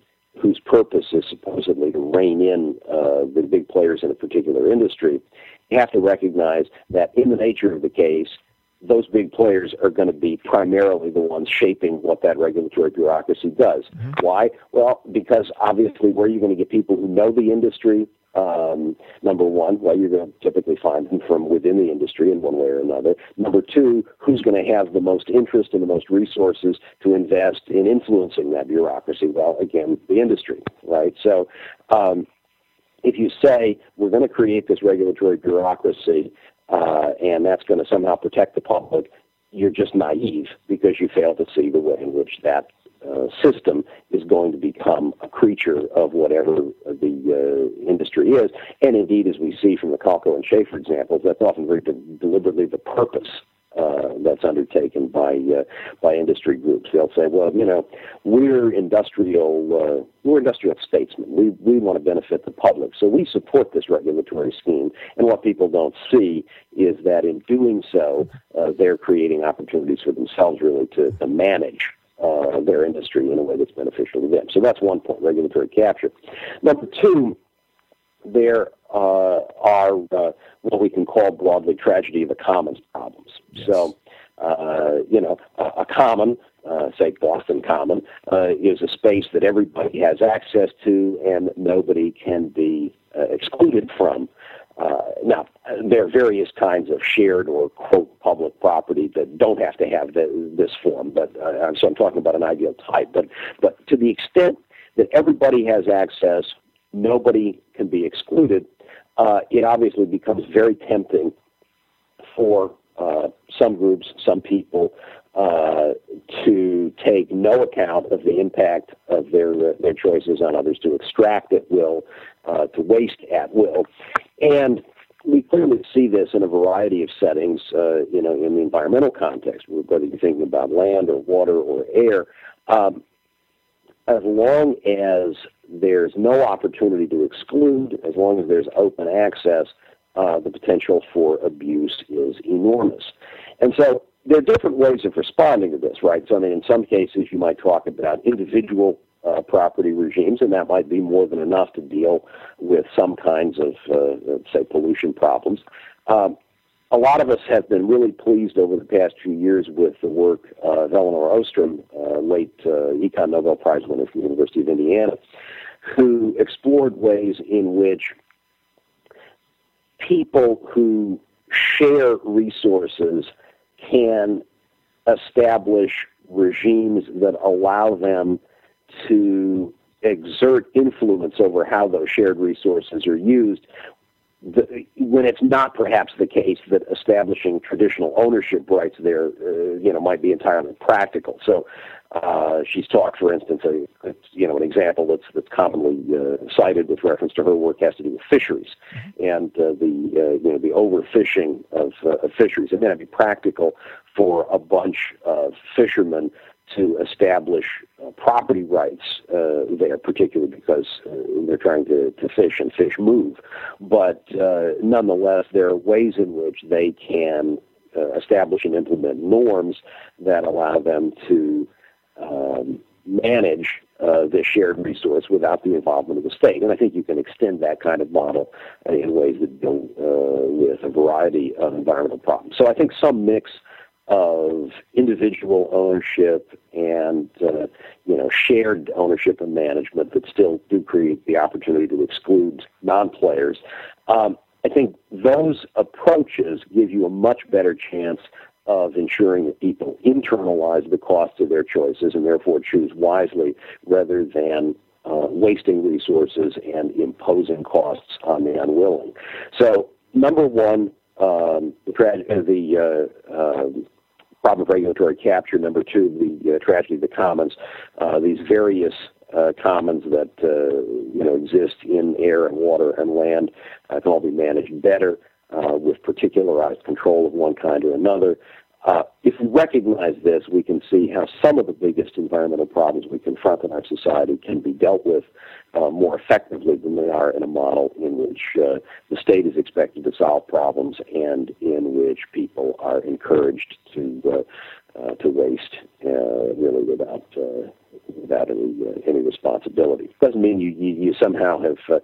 whose purpose is supposedly to rein in uh, the big players in a particular industry, you have to recognize that in the nature of the case, those big players are going to be primarily the ones shaping what that regulatory bureaucracy does. Mm-hmm. Why? Well, because obviously where you're going to get people who know the industry, um, number one, well, you're going to typically find them from within the industry in one way or another. Number two, who's going to have the most interest and the most resources to invest in influencing that bureaucracy? Well, again, the industry, right? So um, if you say, we're going to create this regulatory bureaucracy, Uh, and that's going to somehow protect the public, you're just naive because you fail to see the way in which that uh, system is going to become a creature of whatever the uh, industry is. And indeed, as we see from the Kalko and Schaefer examples, that's often very de- deliberately the purpose Uh, that's undertaken by uh, by industry groups. They'll say, well, you know, we're industrial, uh, we're industrial statesmen. We we want to benefit the public, so we support this regulatory scheme. And what people don't see is that in doing so, uh, they're creating opportunities for themselves, really, to, to manage uh, their industry in a way that's beneficial to them. So that's one point: regulatory capture. Number two, there uh, are uh, what we can call broadly tragedy of the commons problems. Yes. So, uh, you know, a, a common, uh, say Boston Common, uh, is a space that everybody has access to and nobody can be uh, excluded from. Uh, now, there are various kinds of shared or, quote, public property that don't have to have the, this form, but uh, so I'm talking about an ideal type. But, but to the extent that everybody has access, nobody can be excluded, uh, it obviously becomes very tempting for uh, some groups, some people, uh, to take no account of the impact of their uh, their choices on others, to extract at will, uh, to waste at will. And we clearly see this in a variety of settings, uh, you know, in the environmental context, whether you're thinking about land or water or air. Um, as long as there's no opportunity to exclude, as long as there's open access, uh, the potential for abuse is enormous. And so there are different ways of responding to this, right? So, I mean, in some cases, you might talk about individual uh, property regimes, and that might be more than enough to deal with some kinds of, uh, say, pollution problems. Um, A lot of us have been really pleased over the past few years with the work uh, of Eleanor Ostrom, uh, late uh, Econ Nobel Prize winner from the University of Indiana, who explored ways in which people who share resources can establish regimes that allow them to exert influence over how those shared resources are used, The, when it's not perhaps the case that establishing traditional ownership rights there, uh, you know, might be entirely practical. So uh, she's talked, for instance, a, a you know an example that's that's commonly uh, cited with reference to her work has to do with fisheries and uh, the uh, you know the overfishing of, uh, of fisheries. It may not be practical for a bunch of fishermen to establish uh, property rights uh, there, particularly because uh, they're trying to, to fish and fish move. But uh, nonetheless, there are ways in which they can uh, establish and implement norms that allow them to um, manage uh, this shared resource without the involvement of the state. And I think you can extend that kind of model uh, in ways that deal uh, with a variety of environmental problems. So I think some mix of individual ownership and uh, you know shared ownership and management that still do create the opportunity to exclude non-players. Um, I think those approaches give you a much better chance of ensuring that people internalize the cost of their choices and therefore choose wisely rather than uh, wasting resources and imposing costs on the unwilling. So number one, um, the, tra- the uh, uh, problem of regulatory capture. Number two, the uh, tragedy of the commons. Uh, these various uh, commons that uh, you know exist in air and water and land uh, can all be managed better uh, with particularized control of one kind or another. Uh, if we recognize this, we can see how some of the biggest environmental problems we confront in our society can be dealt with uh, more effectively than they are in a model in which uh, the state is expected to solve problems and in which people are encouraged to uh, uh, to waste uh, really without uh, without any uh, any responsibility. It doesn't mean you you, you somehow have uh,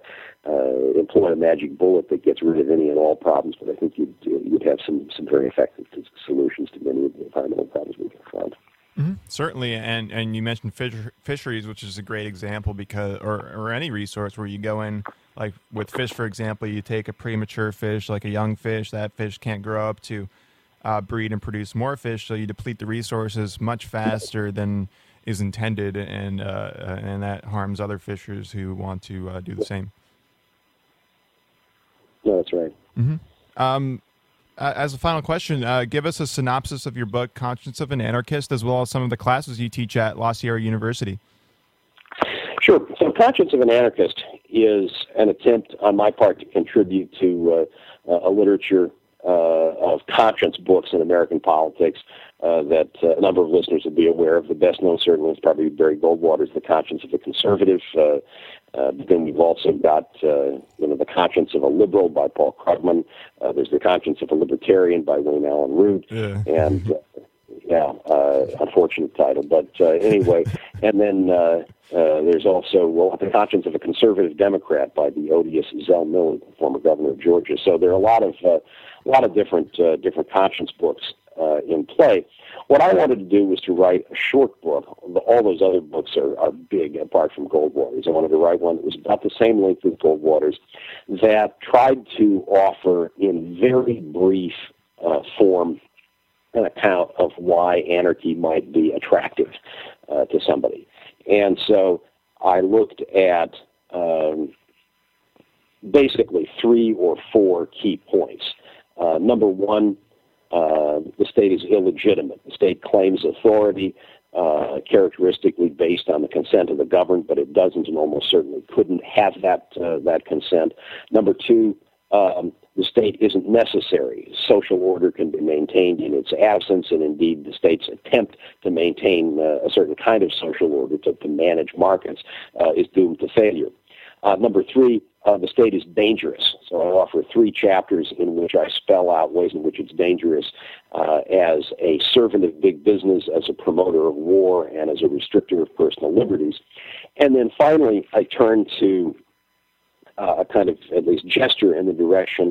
uh, employed a magic bullet that gets rid of any and all problems, but I think you'd you'd have some some very effective solutions to many of the environmental problems we confront. Mm-hmm. Certainly, and and you mentioned fisher, fisheries, which is a great example because, or or any resource where you go in, like with fish, for example, you take a premature fish, like a young fish, that fish can't grow up to uh, breed and produce more fish, so you deplete the resources much faster than is intended, and uh, and that harms other fishers who want to uh, do the same. No, that's right. Mm-hmm. Um, uh, as a final question, uh, give us a synopsis of your book, Conscience of an Anarchist, as well as some of the classes you teach at La Sierra University. Sure. So Conscience of an Anarchist is an attempt on my part to contribute to uh, a literature uh, of conscience books in American politics uh, that uh, a number of listeners will be aware of. The best known certainly is probably Barry Goldwater's The Conscience of a Conservative. Uh, Uh, but then we've also got uh, you know, The Conscience of a Liberal by Paul Krugman. Uh, there's The Conscience of a Libertarian by Wayne Allen Root. Yeah. And, uh, yeah, uh, unfortunate title. But uh, anyway, and then uh, uh, there's also well, The Conscience of a Conservative Democrat by the odious Zell Miller, former governor of Georgia. So there are a lot of, uh, a lot of different, uh, different conscience books uh, in play. What I wanted to do was to write a short book. All those other books are, are big, apart from Goldwater's. I wanted to write one that was about the same length as Goldwater's, that tried to offer in very brief uh, form an account of why anarchy might be attractive uh, to somebody. And so I looked at um, basically three or four key points. Uh, number one, Uh, the state is illegitimate. The state claims authority, uh, characteristically based on the consent of the governed, but it doesn't and almost certainly couldn't have that uh, that consent. Number two, um, the state isn't necessary. Social order can be maintained in its absence, and indeed the state's attempt to maintain uh, a certain kind of social order to, to manage markets uh, is doomed to failure. Uh, number three, Uh, the state is dangerous. So I offer three chapters in which I spell out ways in which it's dangerous uh, as a servant of big business, as a promoter of war, and as a restrictor of personal liberties. And then finally, I turn to uh, a kind of at least gesture in the direction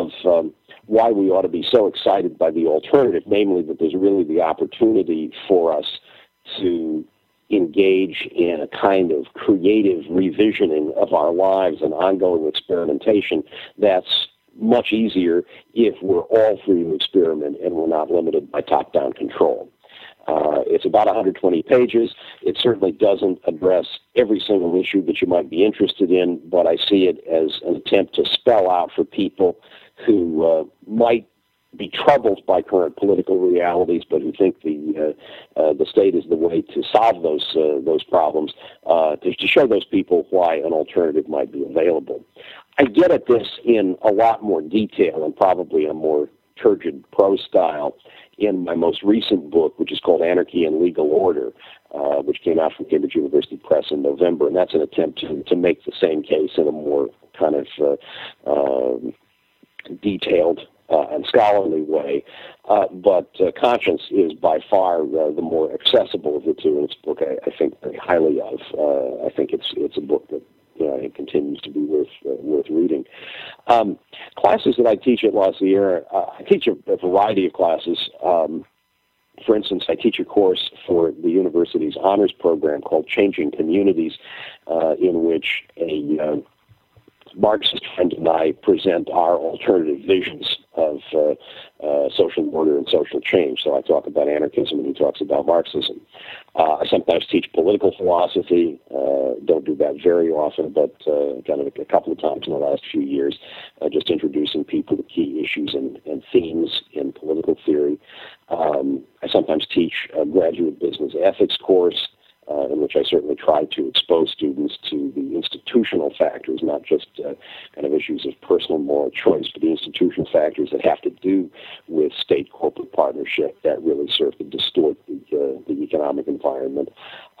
of um, why we ought to be so excited by the alternative, namely that there's really the opportunity for us to engage in a kind of creative revisioning of our lives and ongoing experimentation that's much easier if we're all free to experiment and we're not limited by top-down control. Uh, it's about one hundred twenty pages. It certainly doesn't address every single issue that you might be interested in, but I see it as an attempt to spell out for people who uh, might be troubled by current political realities, but who think the uh, uh, the state is the way to solve those uh, those problems, uh, to, to show those people why an alternative might be available. I get at this in a lot more detail and probably in a more turgid prose style in my most recent book, which is called Anarchy and Legal Order, uh, which came out from Cambridge University Press in November, and that's an attempt to, to make the same case in a more kind of uh, um, detailed Uh, and scholarly way, uh, but uh, conscience is by far uh, the more accessible of the two, and it's a book I, I think very highly of. Uh, I think it's it's a book that you know, it continues to be worth uh, worth reading. Um, classes that I teach at La Sierra, uh, I teach a, a variety of classes. Um, For instance, I teach a course for the university's honors program called Changing Communities, uh, in which a uh, Marxist friend and I present our alternative visions of uh, uh, social order and social change. So I talk about anarchism and he talks about Marxism. Uh, I sometimes teach political philosophy. Uh, don't do that very often, but uh, kind of a couple of times in the last few years, uh, just introducing people to key issues and, and themes in political theory. Um, I sometimes teach a graduate business ethics course, Uh, in which I certainly try to expose students to the institutional factors, not just uh, kind of issues of personal moral choice, but the institutional factors that have to do with state-corporate partnership that really serve to distort the, uh, the economic environment.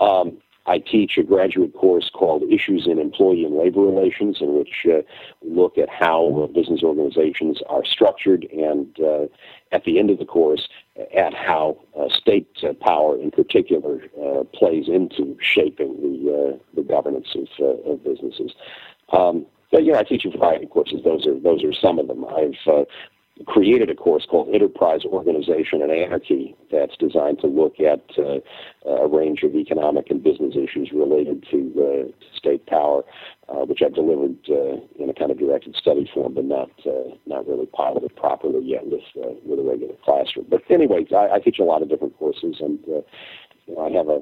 Um, I teach a graduate course called Issues in Employee and Labor Relations, in which uh, we look at how uh, business organizations are structured, and uh, at the end of the course, at how uh, state uh, power in particular uh, plays into shaping the, uh, the governance of, uh, of businesses. Um, but, you know, I teach a variety of courses. Those are, those are some of them. I've uh, created a course called Enterprise, Organization, and Anarchy that's designed to look at uh, a range of economic and business issues related to, uh, to state power, uh, which I've delivered uh, in a kind of directed study form, but not uh, not really piloted properly yet with uh, with a regular classroom. But anyway, I, I teach a lot of different courses, and uh, you know, I have a,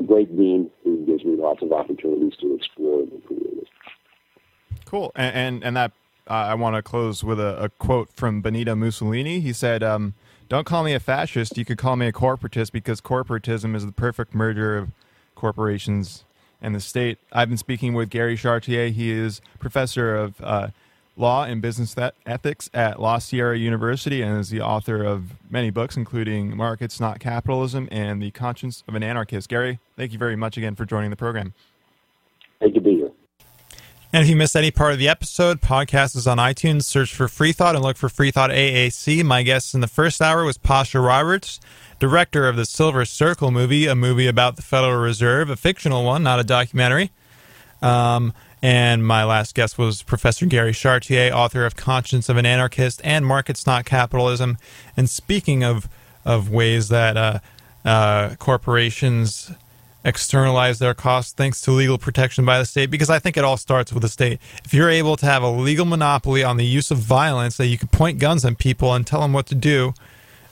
a great dean who gives me lots of opportunities to explore and be creative. Cool, and and, and that. Uh, I want to close with a, a quote from Benito Mussolini. He said, um, don't call me a fascist. You could call me a corporatist, because corporatism is the perfect merger of corporations and the state. I've been speaking with Gary Chartier. He is professor of uh, law and business ethics at La Sierra University and is the author of many books, including Markets Not Capitalism and The Conscience of an Anarchist. Gary, thank you very much again for joining the program. Thank you, be here. And if you missed any part of the episode, podcast is on iTunes. Search for Free Thought and look for Free Thought A A C. My guest in the first hour was Pasha Roberts, director of the Silver Circle movie, a movie about the Federal Reserve, a fictional one, not a documentary. Um, and my last guest was Professor Gary Chartier, author of Conscience of an Anarchist and Markets Not Capitalism. And speaking of, of ways that uh, uh, corporations externalize their costs thanks to legal protection by the state, because I think it all starts with the state. If you're able to have a legal monopoly on the use of violence, that you can point guns at people and tell them what to do,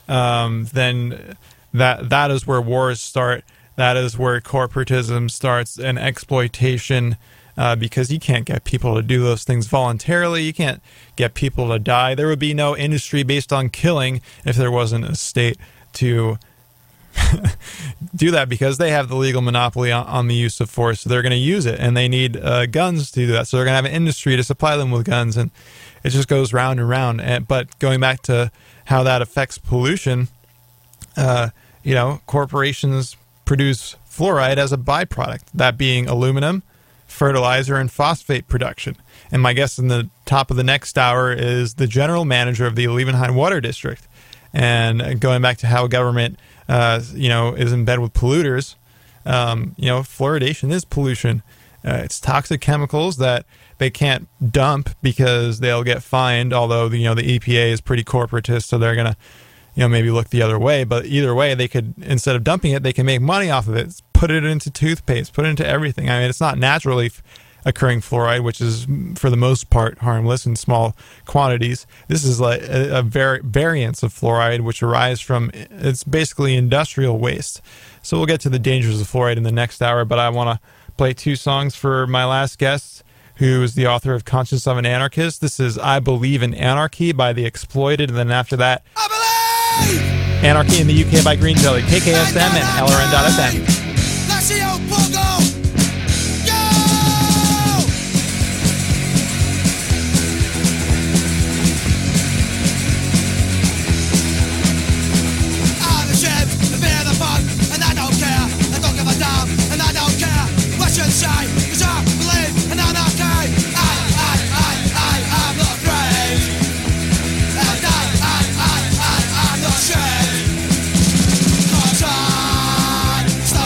um, then that that is where wars start. That is where corporatism starts and exploitation, uh, because you can't get people to do those things voluntarily. You can't get people to die. There would be no industry based on killing if there wasn't a state to do that, because they have the legal monopoly on, on the use of force, so they're going to use it, and they need uh, guns to do that, so they're going to have an industry to supply them with guns, and it just goes round and round. And, but going back to how that affects pollution, uh, you know, corporations produce fluoride as a byproduct, that being aluminum, fertilizer, and phosphate production. And my guest in the top of the next hour is the general manager of the Liebenheim Water District. And going back to how government Uh, you know, is in bed with polluters. Um, you know, fluoridation is pollution. Uh, it's toxic chemicals that they can't dump because they'll get fined. Although, you know, the E P A is pretty corporatist, so they're gonna, you know, maybe look the other way. But either way, they could, instead of dumping it, they can make money off of it. Put it into toothpaste. Put it into everything. I mean, it's not naturally f- occurring fluoride, which is for the most part harmless in small quantities. This is like a, a var- variance of fluoride, which arises from, it's basically industrial waste. So we'll get to the dangers of fluoride in the next hour, but I want to play two songs for my last guest, who is the author of Conscience of an Anarchist. This is I Believe in Anarchy by The Exploited, and then after that, I Believe! Anarchy in the U K by Green Jelly, K K S M and L R N dot F M. Cause I believe in anarchy. I, I, I, I, I'm not afraid. And I, I, I, I, I'm not ashamed. Cause I, so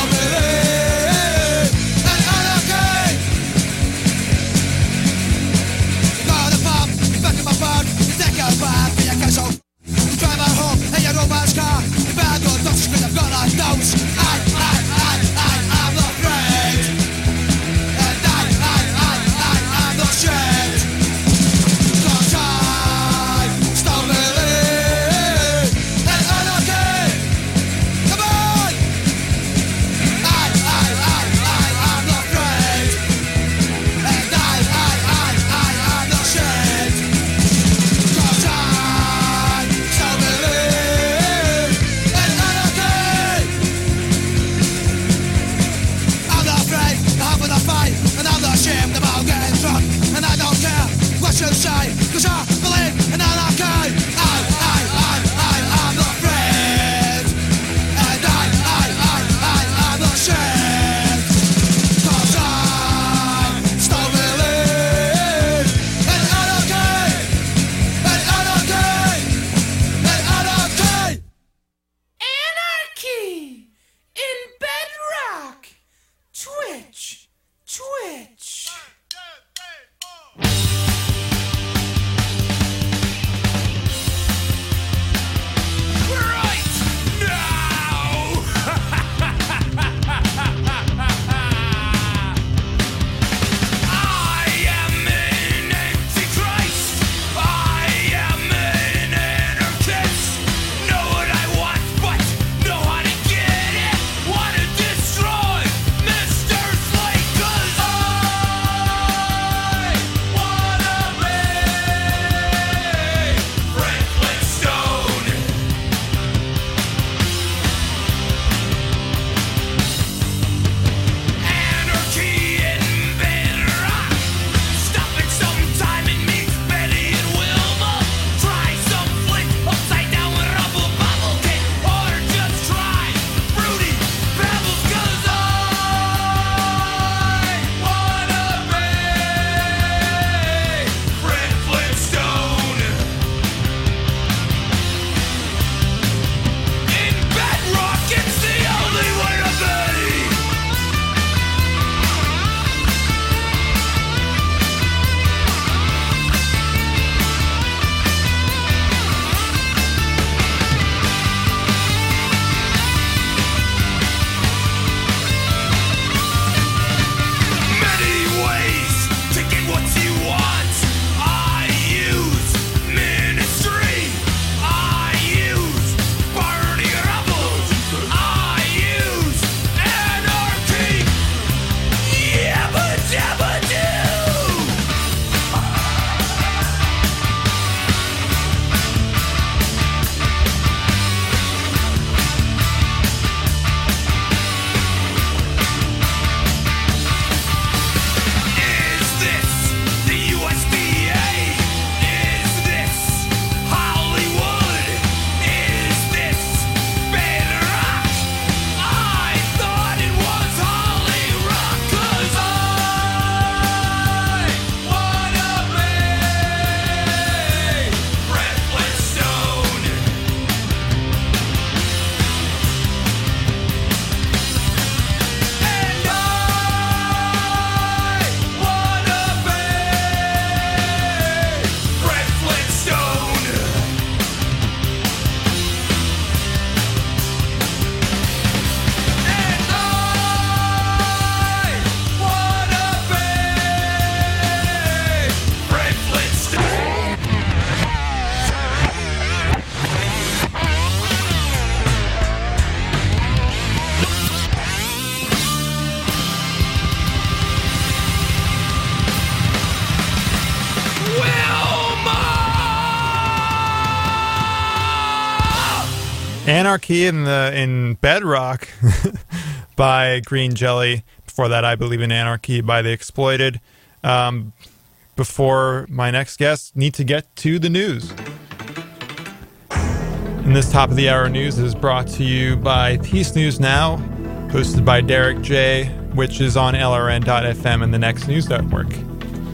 Anarchy in the in Bedrock by Green Jelly. Before that, I Believe in Anarchy by The Exploited. Um, before my next guest, need to get to the news. And this top of the hour news is brought to you by Peace News Now, hosted by Derek J., which is on L R N dot F M and the Next News Network.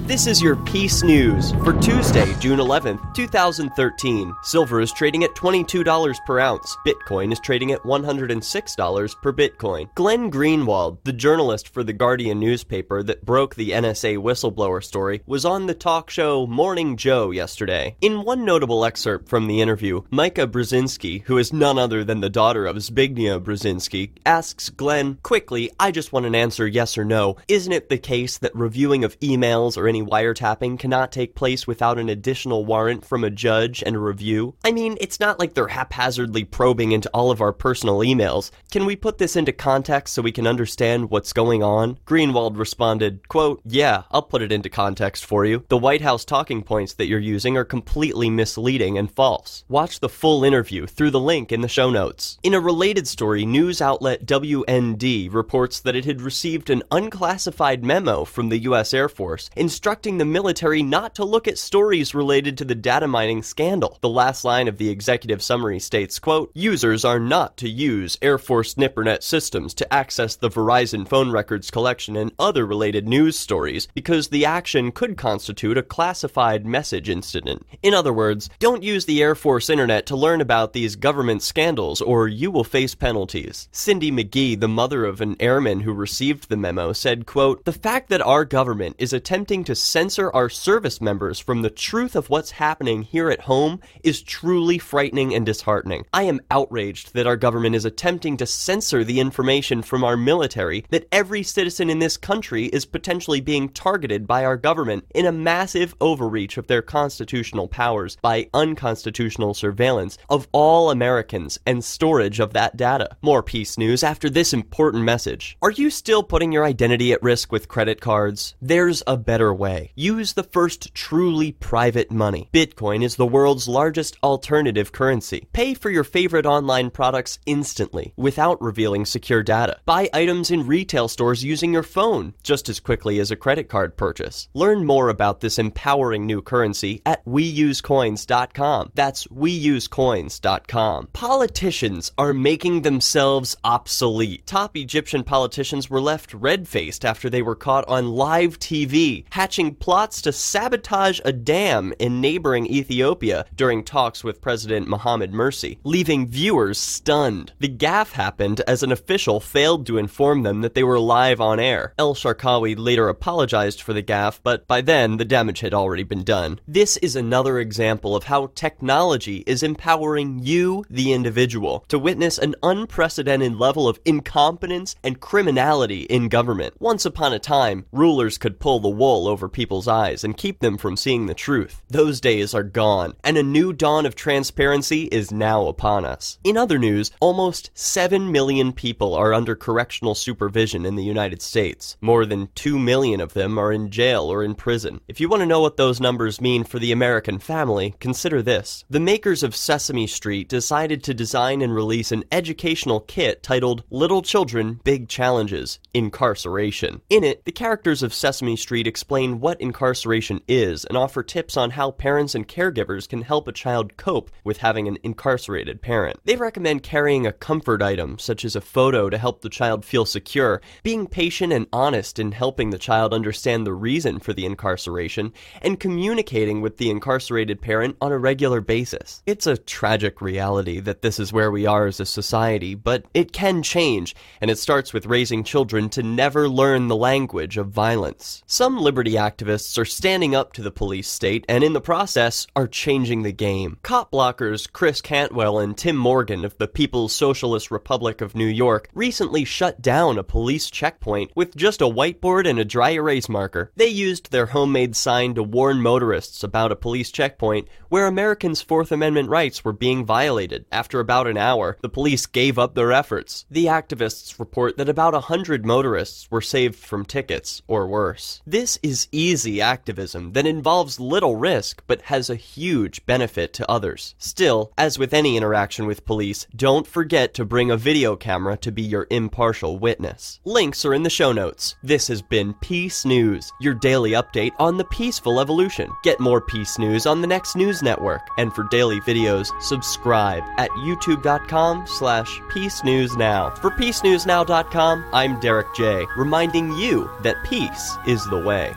This is your Peace News for Tuesday, June eleventh, twenty thirteen. Silver is trading at twenty-two dollars per ounce. Bitcoin is trading at one hundred six dollars per Bitcoin. Glenn Greenwald, the journalist for the Guardian newspaper that broke the N S A whistleblower story, was on the talk show Morning Joe yesterday. In one notable excerpt from the interview, Micah Brzezinski, who is none other than the daughter of Zbigniew Brzezinski, asks Glenn, "Quickly, I just want an answer, yes or no. Isn't it the case that reviewing of emails or any wiretapping cannot take place without an additional warrant from a judge and a review? I mean, it's not like they're haphazardly probing into all of our personal emails. Can we put this into context so we can understand what's going on?" Greenwald responded, quote, "Yeah, I'll put it into context for you. The White House talking points that you're using are completely misleading and false. Watch the full interview through the link in the show notes." In a related story, news outlet W N D reports that it had received an unclassified memo from the U S Air Force instructing instructing the military not to look at stories related to the data mining scandal. The last line of the executive summary states, quote, "Users are not to use Air Force Nippernet systems to access the Verizon phone records collection and other related news stories because the action could constitute a classified message incident." In other words, don't use the Air Force internet to learn about these government scandals or you will face penalties. Cindy McGee, the mother of an airman who received the memo, said, quote, "The fact that our government is attempting to censor our service members from the truth of what's happening here at home is truly frightening and disheartening. I am outraged that our government is attempting to censor the information from our military that every citizen in this country is potentially being targeted by our government in a massive overreach of their constitutional powers by unconstitutional surveillance of all Americans and storage of that data." More Peace News after this important message. Are you still putting your identity at risk with credit cards? There's a better way. Use the first truly private money. Bitcoin is the world's largest alternative currency. Pay for your favorite online products instantly without revealing secure data. Buy items in retail stores using your phone just as quickly as a credit card purchase. Learn more about this empowering new currency at we use coins dot com. That's we use coins dot com. Politicians are making themselves obsolete. Top Egyptian politicians were left red-faced after they were caught on live T V hatching plots to sabotage a dam in neighboring Ethiopia during talks with President Mohamed Morsi, leaving viewers stunned. The gaffe happened as an official failed to inform them that they were live on air. El-Sharkawi later apologized for the gaffe, but by then, the damage had already been done. This is another example of how technology is empowering you, the individual, to witness an unprecedented level of incompetence and criminality in government. Once upon a time, rulers could pull the wool over people's eyes and keep them from seeing the truth. Those days are gone, and a new dawn of transparency is now upon us. In other news, almost seven million people are under correctional supervision in the United States. More than two million of them are in jail or in prison. If you want to know what those numbers mean for the American family, consider this. The makers of Sesame Street decided to design and release an educational kit titled Little Children, Big Challenges: Incarceration. In it, the characters of Sesame Street explain what incarceration is and offer tips on how parents and caregivers can help a child cope with having an incarcerated parent. They recommend carrying a comfort item, such as a photo, to help the child feel secure, being patient and honest in helping the child understand the reason for the incarceration, and communicating with the incarcerated parent on a regular basis. It's a tragic reality that this is where we are as a society, but it can change, and it starts with raising children to never learn the language of violence. Some liberty activists are standing up to the police state and in the process are changing the game. Cop blockers Chris Cantwell and Tim Morgan of the People's Socialist Republic of New York recently shut down a police checkpoint with just a whiteboard and a dry erase marker. They used their homemade sign to warn motorists about a police checkpoint where Americans' Fourth Amendment rights were being violated. After about an hour, the police gave up their efforts. The activists report that about one hundred motorists were saved from tickets or worse. This is is easy activism that involves little risk but has a huge benefit to others. Still, as with any interaction with police, don't forget to bring a video camera to be your impartial witness. Links are in the show notes. This has been Peace News, your daily update on the peaceful evolution. Get more Peace News on the Next News Network, and for daily videos, subscribe at youtube dot com slash peace news now. For peace news now dot com, I'm Derek J, reminding you that peace is the way.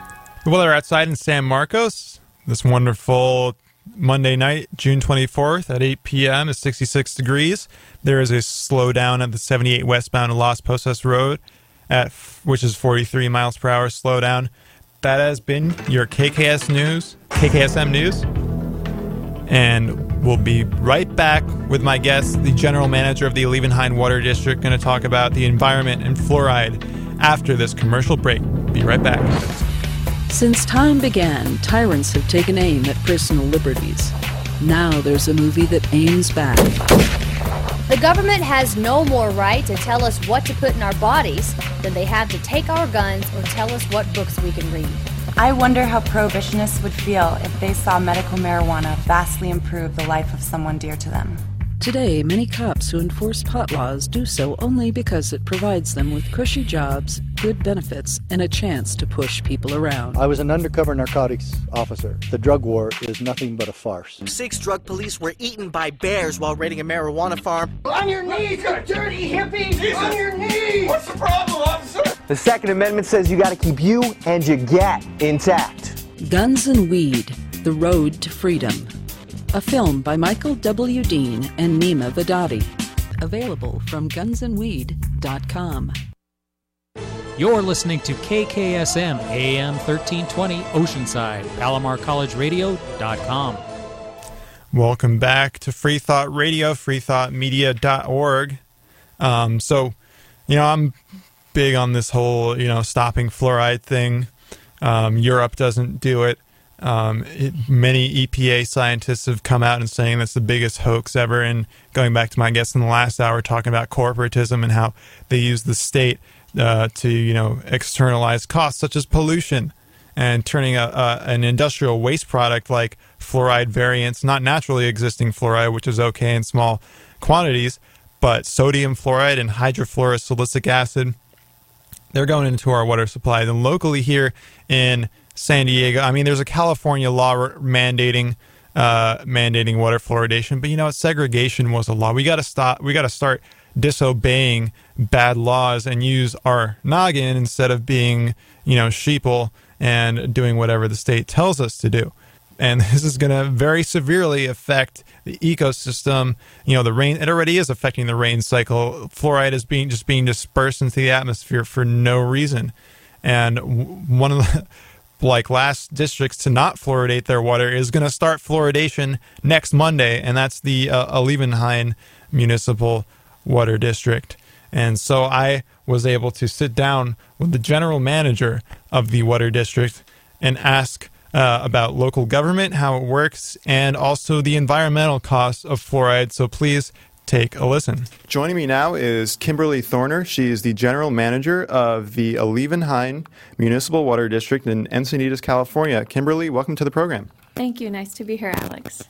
Well, we're outside in San Marcos this wonderful Monday night, June twenty-fourth at eight p.m. It's sixty-six degrees. There is a slowdown at the seventy-eight westbound on Las Posas Road, at which is forty-three miles per hour slowdown. That has been your K K S News, K K S M News. And we'll be right back with my guest, the general manager of the Alevinheim Water District, going to talk about the environment and fluoride after this commercial break. Be right back. Since time began, tyrants have taken aim at personal liberties. Now there's a movie that aims back. The government has no more right to tell us what to put in our bodies than they have to take our guns or tell us what books we can read. I wonder how prohibitionists would feel if they saw medical marijuana vastly improve the life of someone dear to them. Today, many cops who enforce pot laws do so only because it provides them with cushy jobs, good benefits, and a chance to push people around. I was an undercover narcotics officer. The drug war is nothing but a farce. Six drug police were eaten by bears while raiding a marijuana farm. On your knees, you dirty hippie! Jesus. On your knees! What's the problem, officer? The Second Amendment says you got to keep you and your gat intact. Guns and Weed, The Road to Freedom. A film by Michael W. Dean and Nima Vadati. Available from guns and weed dot com. You're listening to K K S M A M thirteen twenty Oceanside, Palomar College Radio dot com. Welcome back to Free Thought Radio, free thought media dot org. Um, so, you know, I'm big on this whole, you know, stopping fluoride thing. Um, Europe doesn't do it. Um, it, many E P A scientists have come out and saying that's the biggest hoax ever. And going back to my guest in the last hour, talking about corporatism and how they use the state uh, to, you know, externalize costs such as pollution and turning a, a, an industrial waste product like fluoride variants, not naturally existing fluoride, which is okay in small quantities, but sodium fluoride and hydrofluorosilicic acid. They're going into our water supply. Then locally here in San Diego, I mean, there's a California law mandating uh, mandating water fluoridation, but you know, segregation was a law. We got to stop. We got to start disobeying bad laws and use our noggin instead of being, you know, sheeple and doing whatever the state tells us to do. And this is going to very severely affect the ecosystem. You know, the rain, it already is affecting the rain cycle. Fluoride is being just being dispersed into the atmosphere for no reason. And one of the like last districts to not fluoridate their water is going to start fluoridation next Monday, and that's the uh, Alevinheim Municipal Water District. And so I was able to sit down with the general manager of the water district and ask uh, about local government, how it works, and also the environmental costs of fluoride. So please take a listen. Joining me now is Kimberly Thorner. She is the general manager of the Alevinheim Municipal Water District in Encinitas, California. Kimberly, welcome to the program. Thank you. Nice to be here, Alex.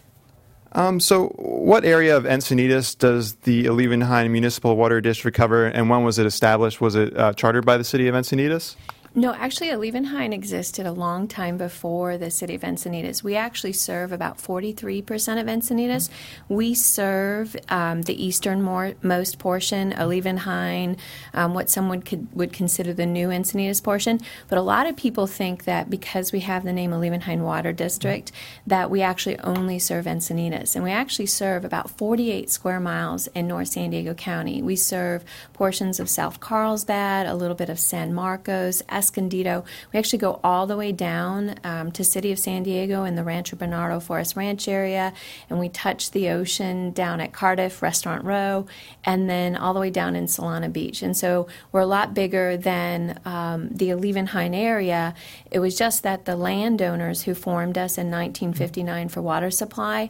Um, so what area of Encinitas does the Alevinheim Municipal Water District cover, and when was it established? Was it uh, chartered by the city of Encinitas? No, actually, Alevinheim existed a long time before the city of Encinitas. We actually serve about forty-three percent of Encinitas. We serve um, the easternmost portion, Alevinheim, um, what some would, could, would consider the new Encinitas portion. But a lot of people think that because we have the name Alevinheim Water District, that we actually only serve Encinitas. And we actually serve about forty-eight square miles in North San Diego County. We serve portions of South Carlsbad, a little bit of San Marcos, Escondido. We actually go all the way down um, to City of San Diego in the Rancho Bernardo Forest Ranch area, and we touch the ocean down at Cardiff, Restaurant Row, and then all the way down in Solana Beach. And so we're a lot bigger than um, the Alevinheim area. It was just that the landowners who formed us in nineteen fifty-nine for water supply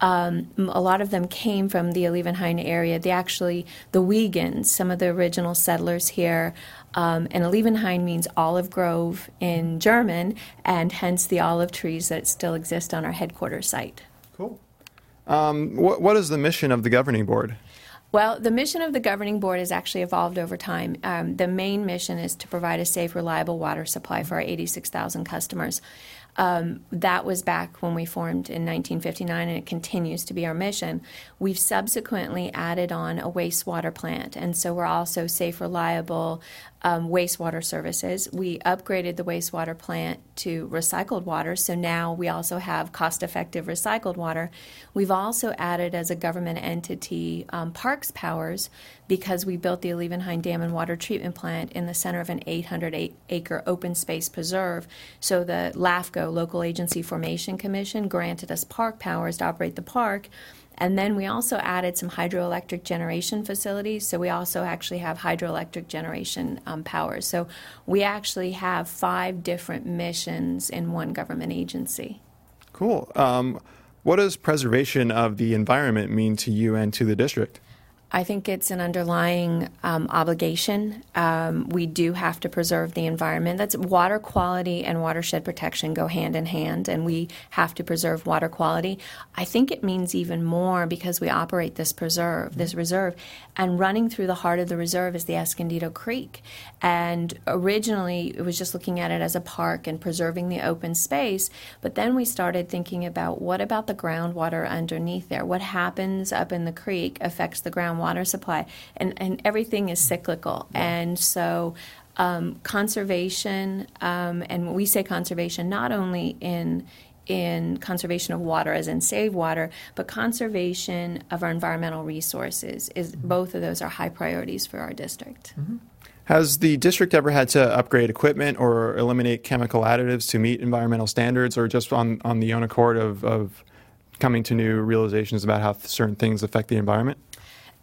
Um, a lot of them came from the Alevinheim area. They actually, the Wiegans, some of the original settlers here, um, and Alevinheim means olive grove in German, and hence the olive trees that still exist on our headquarters site. Cool. Um, what, what is the mission of the governing board? Well, the mission of the governing board has actually evolved over time. Um, the main mission is to provide a safe, reliable water supply for our eighty-six thousand customers. Um, that was back when we formed in nineteen fifty-nine, and it continues to be our mission. We've subsequently added on a wastewater plant, and so we're also safe, reliable um, wastewater services. We upgraded the wastewater plant to recycled water, so now we also have cost-effective recycled water. We've also added, as a government entity, um, parks powers, because we built the Alevinheim Dam and Water Treatment Plant in the center of an eight hundred acre open space preserve, so the LAFCO, Local Agency Formation Commission, granted us park powers to operate the park. And then we also added some hydroelectric generation facilities, so we also actually have hydroelectric generation um, powers. So we actually have five different missions in one government agency. Cool. Um, what does preservation of the environment mean to you and to the district? I think it's an underlying um, obligation. Um, we do have to preserve the environment. That's water quality and watershed protection go hand in hand, and we have to preserve water quality. I think it means even more because we operate this preserve, this reserve, and running through the heart of the reserve is the Escondido Creek. And originally, it was just looking at it as a park and preserving the open space, but then we started thinking about what about the groundwater underneath there? What happens up in the creek affects the groundwater water supply, and, and everything is cyclical. And so um, conservation, um, and when we say conservation, not only in in conservation of water as in save water, but conservation of our environmental resources, is both of those are high priorities for our district. Mm-hmm. Has the district ever had to upgrade equipment or eliminate chemical additives to meet environmental standards, or just on, on the own accord of, of coming to new realizations about how certain things affect the environment?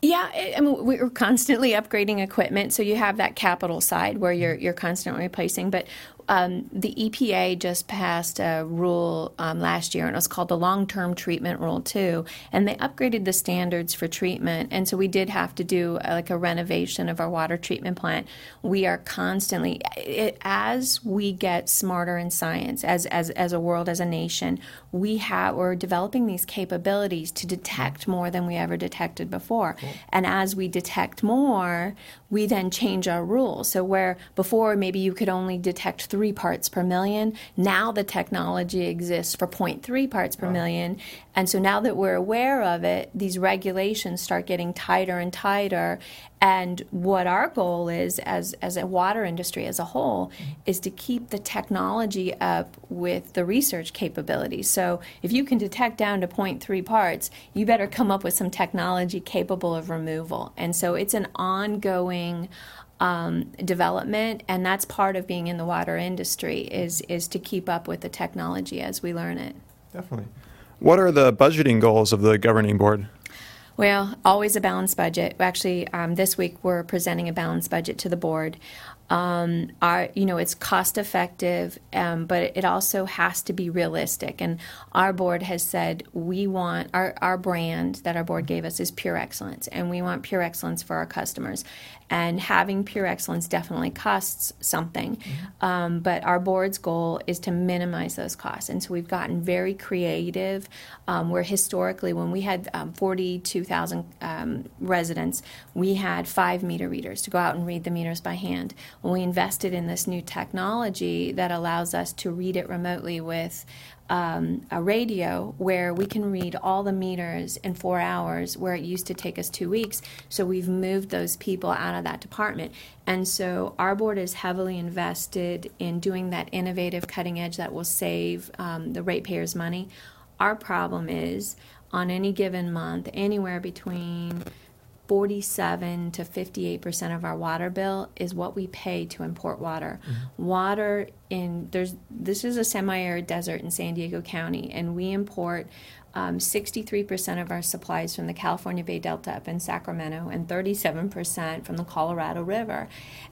Yeah, I mean, we're constantly upgrading equipment, so you have that capital side where you're you're constantly replacing. But um, the E P A just passed a rule um, last year, and it was called the long-term treatment rule too. And they upgraded the standards for treatment, and so we did have to do uh, like a renovation of our water treatment plant. We are constantly, it, as we get smarter in science, as as as a world, as a nation, we have we're developing these capabilities to detect more than we ever detected before. Cool. And as we detect more, we then change our rules. So where before maybe you could only detect three parts per million, now the technology exists for zero point three parts per wow. million. And so now that we're aware of it, these regulations start getting tighter and tighter. And what our goal is as, as a water industry as a whole is to keep the technology up with the research capabilities. So if you can detect down to zero point three parts, you better come up with some technology capable of removal. And so it's an ongoing um, development, and that's part of being in the water industry is, is to keep up with the technology as we learn it. Definitely. What are the budgeting goals of the governing board? Well, always a balanced budget. Actually, um, this week we're presenting a balanced budget to the board. Um, our, you know, it's cost effective, um, but it also has to be realistic. And our board has said we want our, our brand that our board gave us is pure excellence, and we want pure excellence for our customers. And having pure excellence definitely costs something, mm-hmm. um, but our board's goal is to minimize those costs. And so we've gotten very creative. Um, where historically, when we had um, forty-two thousand um, residents, we had five meter readers to go out and read the meters by hand. We invested in this new technology that allows us to read it remotely with um, a radio, where we can read all the meters in four hours where it used to take us two weeks. So we've moved those people out of that department. And so our board is heavily invested in doing that innovative cutting edge that will save um, the ratepayers money. Our problem is on any given month, anywhere between forty-seven to fifty-eight percent of our water bill is what we pay to import water. Mm-hmm. Water in there's this is a semi-arid desert in San Diego County, and we import um, sixty-three percent of our supplies from the California Bay Delta up in Sacramento and thirty-seven percent from the Colorado River.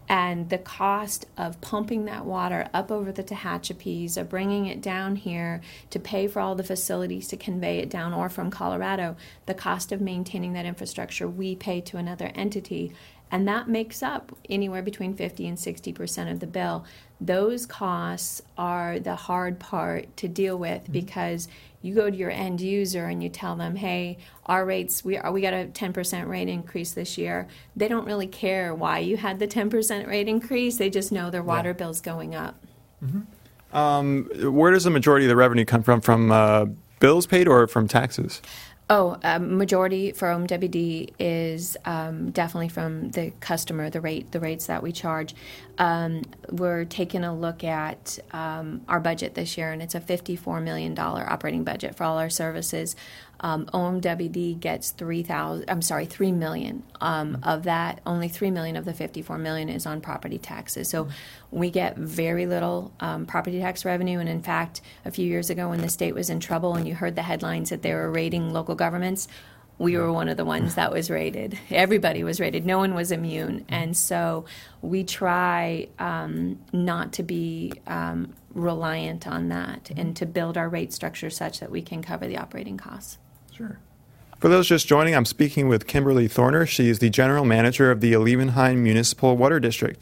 And the cost of pumping that water up over the Tehachapis, of bringing it down here to pay for all the facilities to convey it down or from Colorado, the cost of maintaining that infrastructure we pay to another entity. And that makes up anywhere between fifty and sixty percent of the bill. Those costs are the hard part to deal with, mm-hmm. because you go to your end user and you tell them, hey, our rates, we are, we got a ten percent rate increase this year. They don't really care why you had the ten percent rate increase. They just know their water yeah. bill's going up. Mm-hmm. Um, where does the majority of the revenue come from? From uh, bills paid or from taxes? Oh, um, majority from W D is um, definitely from the customer, the rate, the rates that we charge. Um, we're taking a look at um, our budget this year, and it's a fifty-four million dollars operating budget for all our services. Um, O M W D gets three thousand. I'm sorry, three million um, mm-hmm. of that. Only three million of the fifty-four million is on property taxes. So mm-hmm. we get very little um, property tax revenue. And in fact, a few years ago, when the state was in trouble, and you heard the headlines that they were raiding local governments, we were one of the ones that was raided. Everybody was raided. No one was immune. And so we try um, not to be um, reliant on that, and to build our rate structure such that we can cover the operating costs. Sure. For those just joining, I'm speaking with Kimberly Thorner. She is the general manager of the Liebenheim Municipal Water District.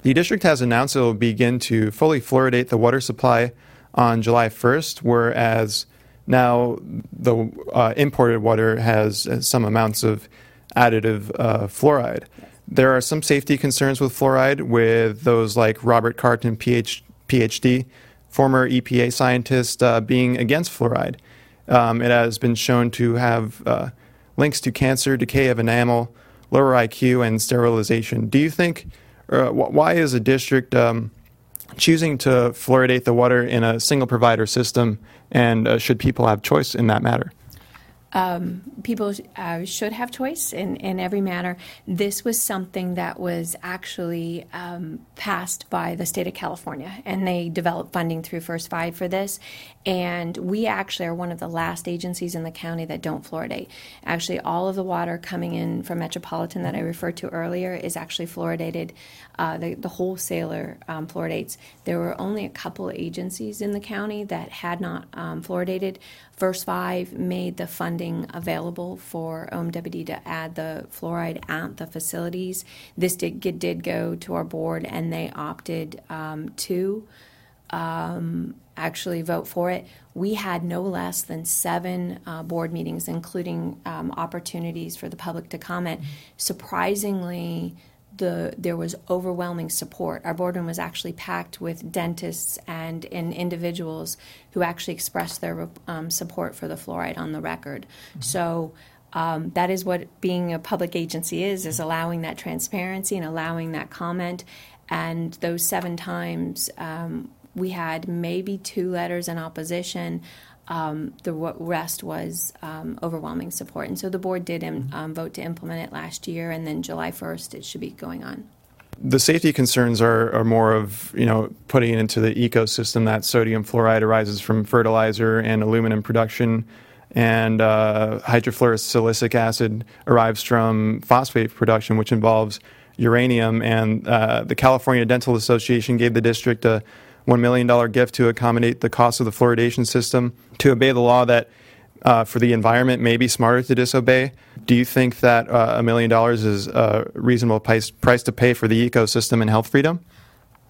The district has announced it will begin to fully fluoridate the water supply on July first, whereas now the uh, imported water has some amounts of additive uh, fluoride. Yes. There are some safety concerns with fluoride, with those like Robert Carton, P H, P H D, former E P A scientist, uh, being against fluoride. Um, it has been shown to have uh, links to cancer, decay of enamel, lower I Q, and sterilization. Do you think, uh, wh- why is a district um, choosing to fluoridate the water in a single provider system, and uh, should people have choice in that matter? Um, people uh, should have choice in, in every matter. This was something that was actually um, passed by the state of California, and they developed funding through First Five for this. And we actually are one of the last agencies in the county that don't fluoridate. Actually, all of the water coming in from Metropolitan that I referred to earlier is actually fluoridated. Uh, the, the wholesaler um, fluoridates. There were only a couple agencies in the county that had not um, fluoridated. First Five made the funding available for O M W D to add the fluoride at the facilities. This did, did go to our board, and they opted um, to um, actually vote for it. We had no less than seven uh, board meetings, including um, opportunities for the public to comment. Mm-hmm. Surprisingly, The, there was overwhelming support. Our boardroom was actually packed with dentists and, and individuals who actually expressed their um, support for the fluoride on the record. Mm-hmm. So um, that is what being a public agency is, is allowing that transparency and allowing that comment. And those seven times, um, we had maybe two letters in opposition. Um, the rest was um, overwhelming support. And so the board did im- um, vote to implement it last year, and then July first it should be going on. The safety concerns are, are more of, you know, putting it into the ecosystem that sodium fluoride arises from fertilizer and aluminum production, and uh, hydrofluorosilicic acid arrives from phosphate production, which involves uranium. And uh, the California Dental Association gave the district a one million dollars gift to accommodate the cost of the fluoridation system, to obey the law that uh, for the environment may be smarter to disobey. Do you think that a uh, million dollars is a reasonable price, price to pay for the ecosystem and health freedom?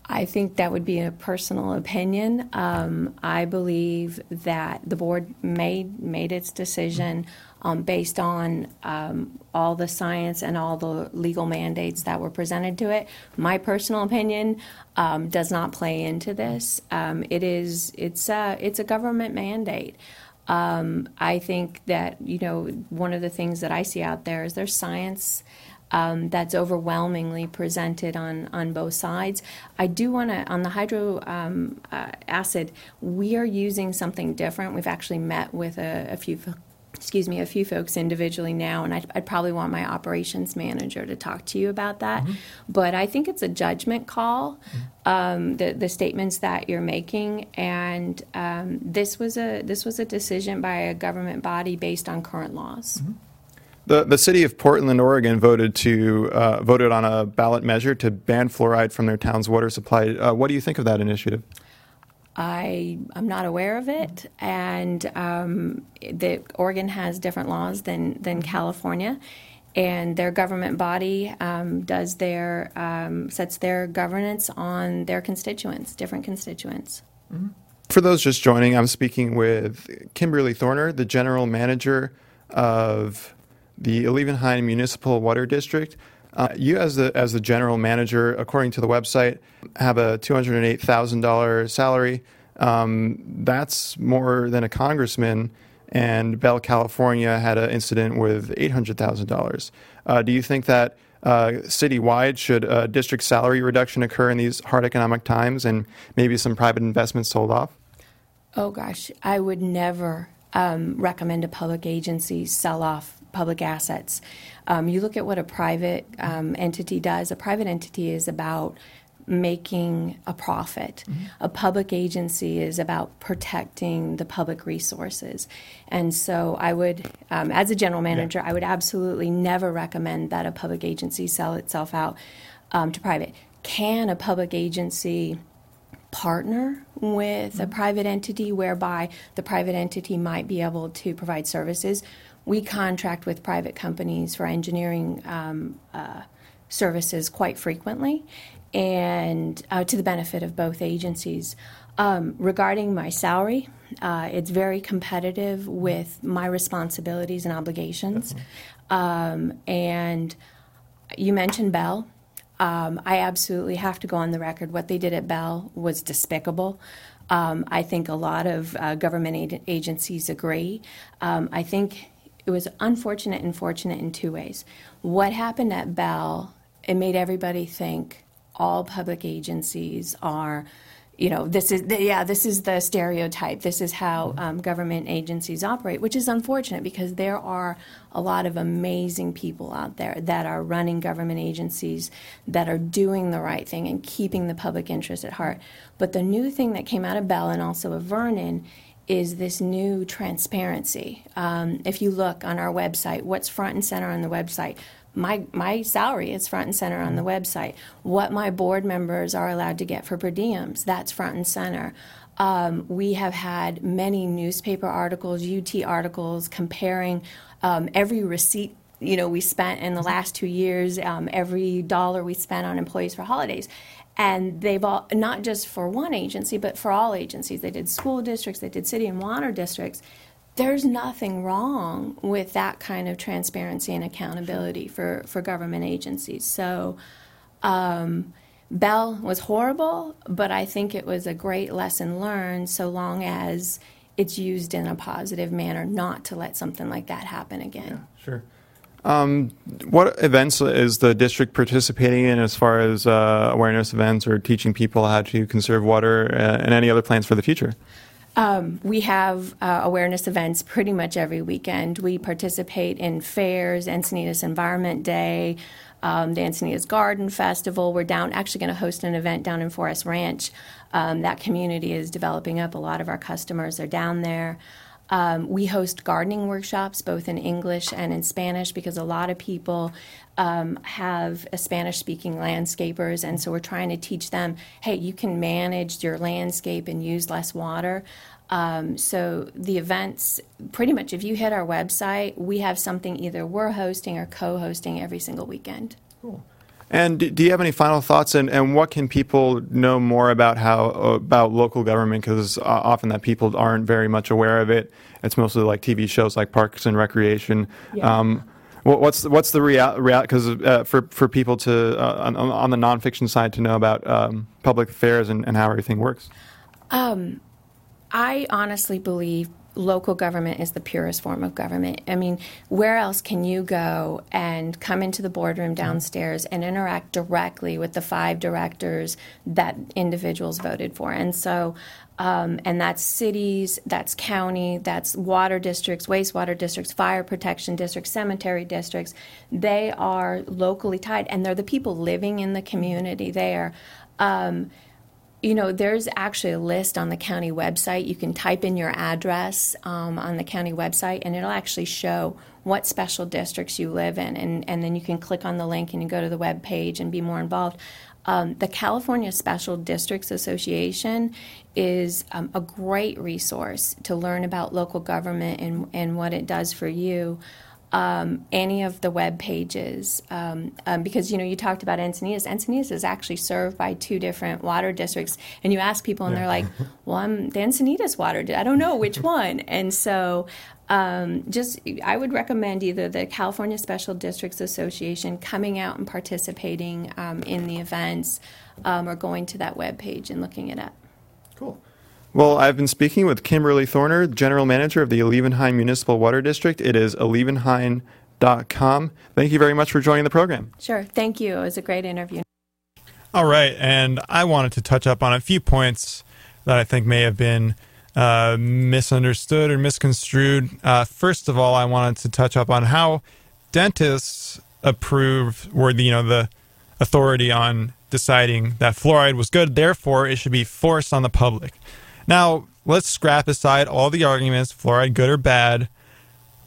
I think that would be a personal opinion. Um, I believe that the board made made its decision um, based on um, all the science and all the legal mandates that were presented to it. My personal opinion um, does not play into this. Um, it is it's a it's a government mandate. Um, I think that, you know, one of the things that I see out there is there's science Um, that's overwhelmingly presented on, on both sides. I do want to, on the hydro um, uh, acid, we are using something different. We've actually met with a, a few f- excuse me, a few folks individually now, and I'd, I'd probably want my operations manager to talk to you about that. Mm-hmm. But I think it's a judgment call, mm-hmm. um, the, the statements that you're making, and um, this was a this was a decision by a government body based on current laws. Mm-hmm. The the city of Portland, Oregon, voted to uh, voted on a ballot measure to ban fluoride from their town's water supply. Uh, what do you think of that initiative? I am not aware of it, and um, the Oregon has different laws than, than California, and their government body um, does their um, sets their governance on their constituents, different constituents. Mm-hmm. For those just joining, I'm speaking with Kimberly Thorner, the general manager of the Alevinheim Municipal Water District. Uh, you, as the as the general manager, according to the website, have a two hundred eight thousand dollars salary. Um, that's more than a congressman, and Bell, California, had an incident with eight hundred thousand dollars. Uh, do you think that uh, citywide should a district salary reduction occur in these hard economic times, and maybe some private investments sold off? Oh, gosh, I would never um, recommend a public agency sell off public assets. Um, you look at what a private um, entity does. A private entity is about making a profit. Mm-hmm. A public agency is about protecting the public resources. And so I would, um, as a general manager, yeah. I would absolutely never recommend that a public agency sell itself out um, to private. Can a public agency partner with mm-hmm. a private entity whereby the private entity might be able to provide services? We contract with private companies for engineering um, uh, services quite frequently, and uh, to the benefit of both agencies. Um, regarding my salary, uh, it's very competitive with my responsibilities and obligations. Um, and you mentioned Bell. Um, I absolutely have to go on the record. What they did at Bell was despicable. Um, I think a lot of uh, government agencies agree. Um, I think it was unfortunate and fortunate in two ways. What happened at Bell, it made everybody think all public agencies are, you know, this is, the, yeah, this is the stereotype. This is how um, government agencies operate, which is unfortunate because there are a lot of amazing people out there that are running government agencies that are doing the right thing and keeping the public interest at heart. But the new thing that came out of Bell and also of Vernon is this new transparency. Um, if you look on our website, what's front and center on the website? My my salary is front and center on the website. What my board members are allowed to get for per diems, that's front and center. Um, we have had many newspaper articles, U T articles, comparing um, every receipt you know we spent in the last two years, um, every dollar we spent on employees for holidays. And they've all, not just for one agency, but for all agencies. They did school districts, they did city and water districts. There's nothing wrong with that kind of transparency and accountability for, for government agencies. So um, Bell was horrible, but I think it was a great lesson learned so long as it's used in a positive manner, not to let something like that happen again. Yeah, sure. Um, what events is the district participating in as far as uh, awareness events or teaching people how to conserve water and any other plans for the future? Um, we have uh, awareness events pretty much every weekend. We participate in fairs, Encinitas Environment Day, um, the Encinitas Garden Festival. We're down actually going to host an event down in Forest Ranch. Um, that community is developing up. A lot of our customers are down there. Um, we host gardening workshops both in English and in Spanish because a lot of people um, have a Spanish-speaking landscapers, and so we're trying to teach them, hey, you can manage your landscape and use less water. Um, so the events, pretty much if you hit our website, we have something either we're hosting or co-hosting every single weekend. Cool. And do you have any final thoughts, and, and what can people know more about how about local government? Because uh, often that people aren't very much aware of it. It's mostly like T V shows like Parks and Recreation. Yeah. Um, what, what's what's the reality? Real, because uh, for for people to uh, on, on the nonfiction side to know about um, public affairs and, and how everything works. Um, I honestly believe local government is the purest form of government. I mean, where else can you go and come into the boardroom downstairs and interact directly with the five directors that individuals voted for? And so, um, and that's cities, that's county, that's water districts, wastewater districts, fire protection districts, cemetery districts. They are locally tied, and they're the people living in the community there. Um, You know, there's actually a list on the county website. You can type in your address um, on the county website, and it'll actually show what special districts you live in, and, and then you can click on the link and you go to the web page and be more involved. Um, the California Special Districts Association is um, a great resource to learn about local government and, and what it does for you. Um, any of the web pages, um, um, because, you know, you talked about Encinitas. Encinitas is actually served by two different water districts, and you ask people, and yeah. they're like, well, I'm the Encinitas water district. I don't know which one. And so um, just I would recommend either the California Special Districts Association coming out and participating um, in the events um, or going to that web page and looking it up. Cool. Well, I've been speaking with Kimberly Thorner, General Manager of the Allevienheim Municipal Water District. It is allevienheim dot com. Thank you very much for joining the program. Sure. Thank you. It was a great interview. All right. And I wanted to touch up on a few points that I think may have been uh, misunderstood or misconstrued. Uh, first of all, I wanted to touch up on how dentists approve, or the, you know, the authority on deciding that fluoride was good, therefore it should be forced on the public. Now, let's scrap aside all the arguments, fluoride good or bad.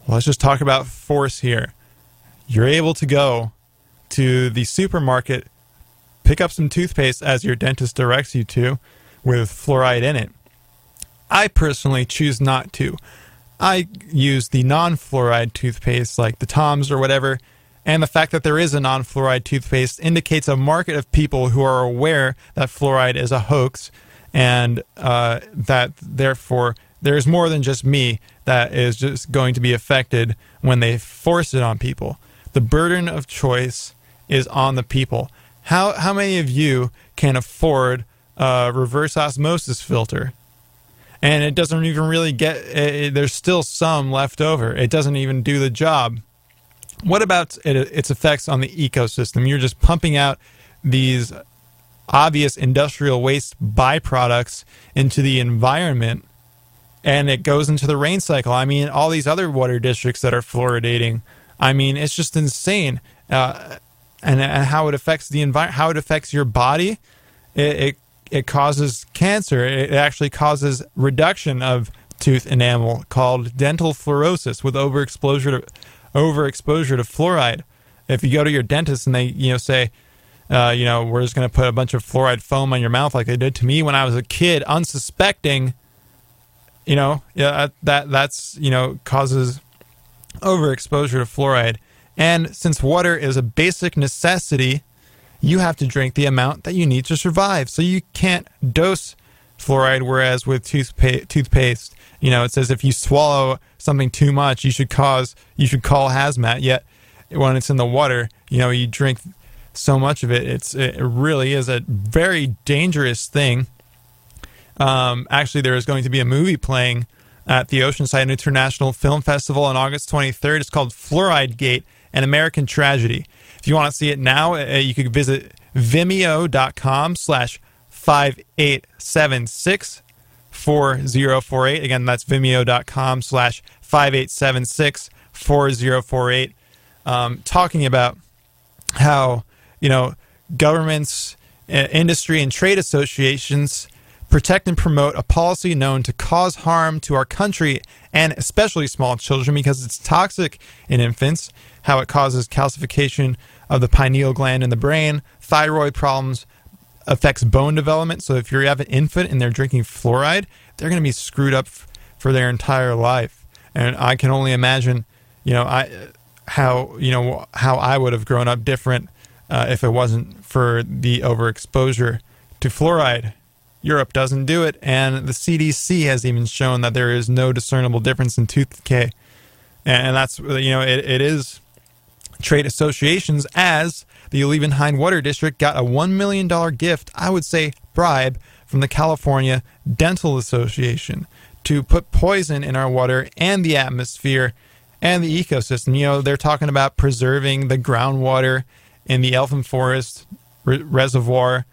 Let's just talk about force here. You're able to go to the supermarket, pick up some toothpaste as your dentist directs you to, with fluoride in it. I personally choose not to. I use the non-fluoride toothpaste like the Tom's or whatever, and the fact that there is a non-fluoride toothpaste indicates a market of people who are aware that fluoride is a hoax, and uh, that therefore there's more than just me that is just going to be affected when they force it on people. The burden of choice is on the people. How how many of you can afford a reverse osmosis filter? And it doesn't even really get, it, there's still some left over. It doesn't even do the job. What about it, its effects on the ecosystem? You're just pumping out these obvious industrial waste byproducts into the environment, and it goes into the rain cycle. I mean, all these other water districts that are fluoridating, I mean, it's just insane. Uh, and, and how it affects the environment, how it affects your body, it, it it causes cancer. It actually causes reduction of tooth enamel called dental fluorosis with overexposure to overexposure to fluoride. If you go to your dentist and they, you know, say, Uh, you know, we're just going to put a bunch of fluoride foam on your mouth like they did to me when I was a kid, unsuspecting, you know, yeah, that that's, you know, causes overexposure to fluoride. And since water is a basic necessity, you have to drink the amount that you need to survive. So you can't dose fluoride, whereas with toothpaste, toothpaste, you know, it says if you swallow something too much, you should cause, you should call hazmat. Yet when it's in the water, you know, you drink so much of it, it's it really is a very dangerous thing. Um, actually, there is going to be a movie playing at the Oceanside International Film Festival on August twenty-third. It's called Fluoride Gate, An American Tragedy. If you want to see it now, uh, you could visit vimeo dot com slash five eight seven six four zero four eight. Again, that's vimeo dot com slash five eight seven six four zero four eight. Um, talking about how you know, governments, industry, and trade associations protect and promote a policy known to cause harm to our country and especially small children because it's toxic in infants, how it causes calcification of the pineal gland in the brain, thyroid problems, affects bone development. So if you have an infant and they're drinking fluoride, they're going to be screwed up f- for their entire life. And I can only imagine, you know, I how, you know, how I would have grown up different Uh, if it wasn't for the overexposure to fluoride. Europe doesn't do it, and the C D C has even shown that there is no discernible difference in tooth decay. And that's, you know, it, it is trade associations, as the Allevienheim Water District got a one million dollars gift, I would say bribe, from the California Dental Association to put poison in our water and the atmosphere and the ecosystem. You know, they're talking about preserving the groundwater in the Elfin Forest re- reservoir.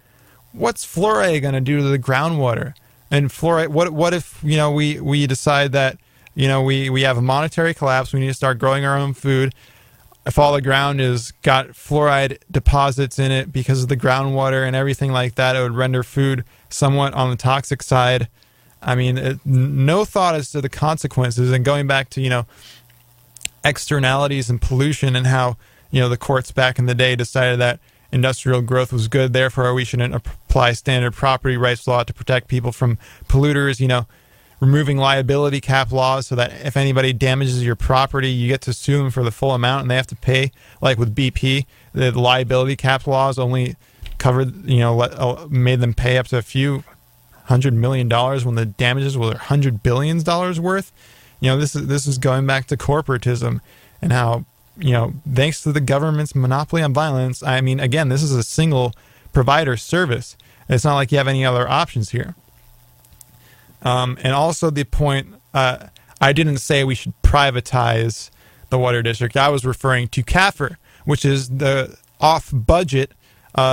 What's fluoride going to do to the groundwater? And fluoride, what what if, you know, we, we decide that, you know, we, we have a monetary collapse, we need to start growing our own food. If all the ground is got fluoride deposits in it because of the groundwater and everything like that, it would render food somewhat on the toxic side. I mean, it, no thought as to the consequences. And going back to, you know, externalities and pollution and how, you know, the courts back in the day decided that industrial growth was good, therefore we shouldn't apply standard property rights law to protect people from polluters, you know, removing liability cap laws so that if anybody damages your property, you get to sue them for the full amount and they have to pay. Like with B P, the liability cap laws only covered, you know, let, uh, made them pay up to a few hundred million dollars when the damages were hundred billions dollars worth. You know, this is this is going back to corporatism and how, you know, thanks to the government's monopoly on violence. I mean, again, this is a single provider service. It's not like you have any other options here. Um, and also the point, uh, I didn't say we should privatize the water district. I was referring to C A F R, which is the off budget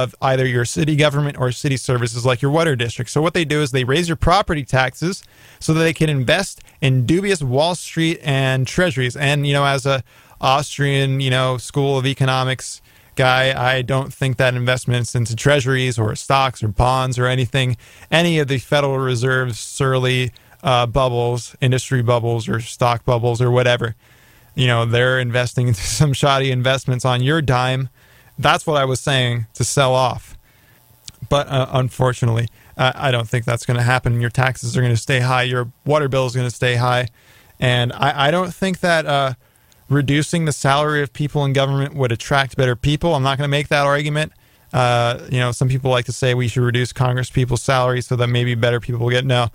of either your city government or city services like your water district. So what they do is they raise your property taxes so that they can invest in dubious Wall Street and treasuries. And, you know, as a Austrian, you know, School of Economics guy, I don't think that investments into treasuries or stocks or bonds or anything, any of the Federal Reserve's surly uh, bubbles, industry bubbles or stock bubbles or whatever, you know, they're investing into some shoddy investments on your dime. That's what I was saying to sell off. But uh, unfortunately, uh, I don't think that's going to happen. Your taxes are going to stay high. Your water bill is going to stay high. And I, I don't think that... Uh, reducing the salary of people in government would attract better people. I'm not going to make that argument. Uh, you know, some people like to say we should reduce Congress people's salaries so that maybe better people get. No,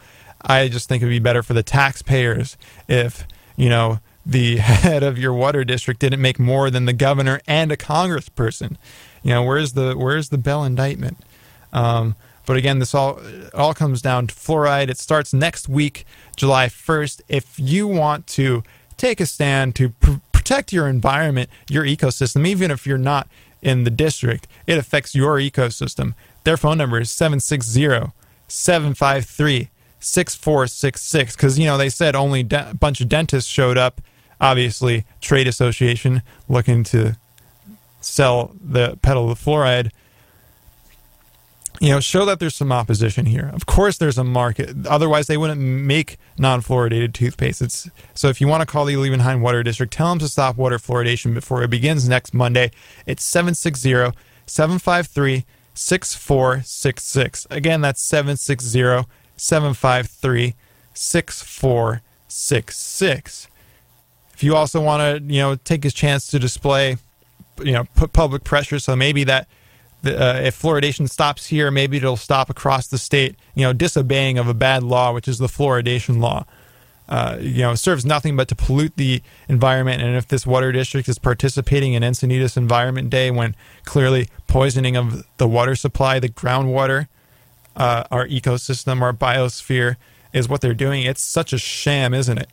I just think it would be better for the taxpayers if, you know, the head of your water district didn't make more than the governor and a congressperson. You know, where's the where's the Bell indictment? Um, but again, this all it all comes down to fluoride. It starts next week, July first. If you want to take a stand to pr- protect your environment, your ecosystem, even if you're not in the district, it affects your ecosystem. Their phone number is seven six zero, seven five three, six four six six. Because, you know, they said only de- a bunch of dentists showed up. Obviously, trade association looking to sell the peddle of fluoride. You know, show that there's some opposition here. Of course there's a market. Otherwise, they wouldn't make non-fluoridated toothpaste. It's, so if you want to call the Liebenheim Water District, tell them to stop water fluoridation before it begins next Monday. It's seven six zero, seven five three, six four six six. Again, that's seven six zero, seven five three, six four six six. If you also want to, you know, take a chance to display, you know, put public pressure, so maybe that Uh, if fluoridation stops here, maybe it'll stop across the state, you know, disobeying of a bad law, which is the fluoridation law. Uh, you know, it serves nothing but to pollute the environment. And if this water district is participating in Encinitas Environment Day when clearly poisoning of the water supply, the groundwater, uh, our ecosystem, our biosphere is what they're doing, it's such a sham, isn't it?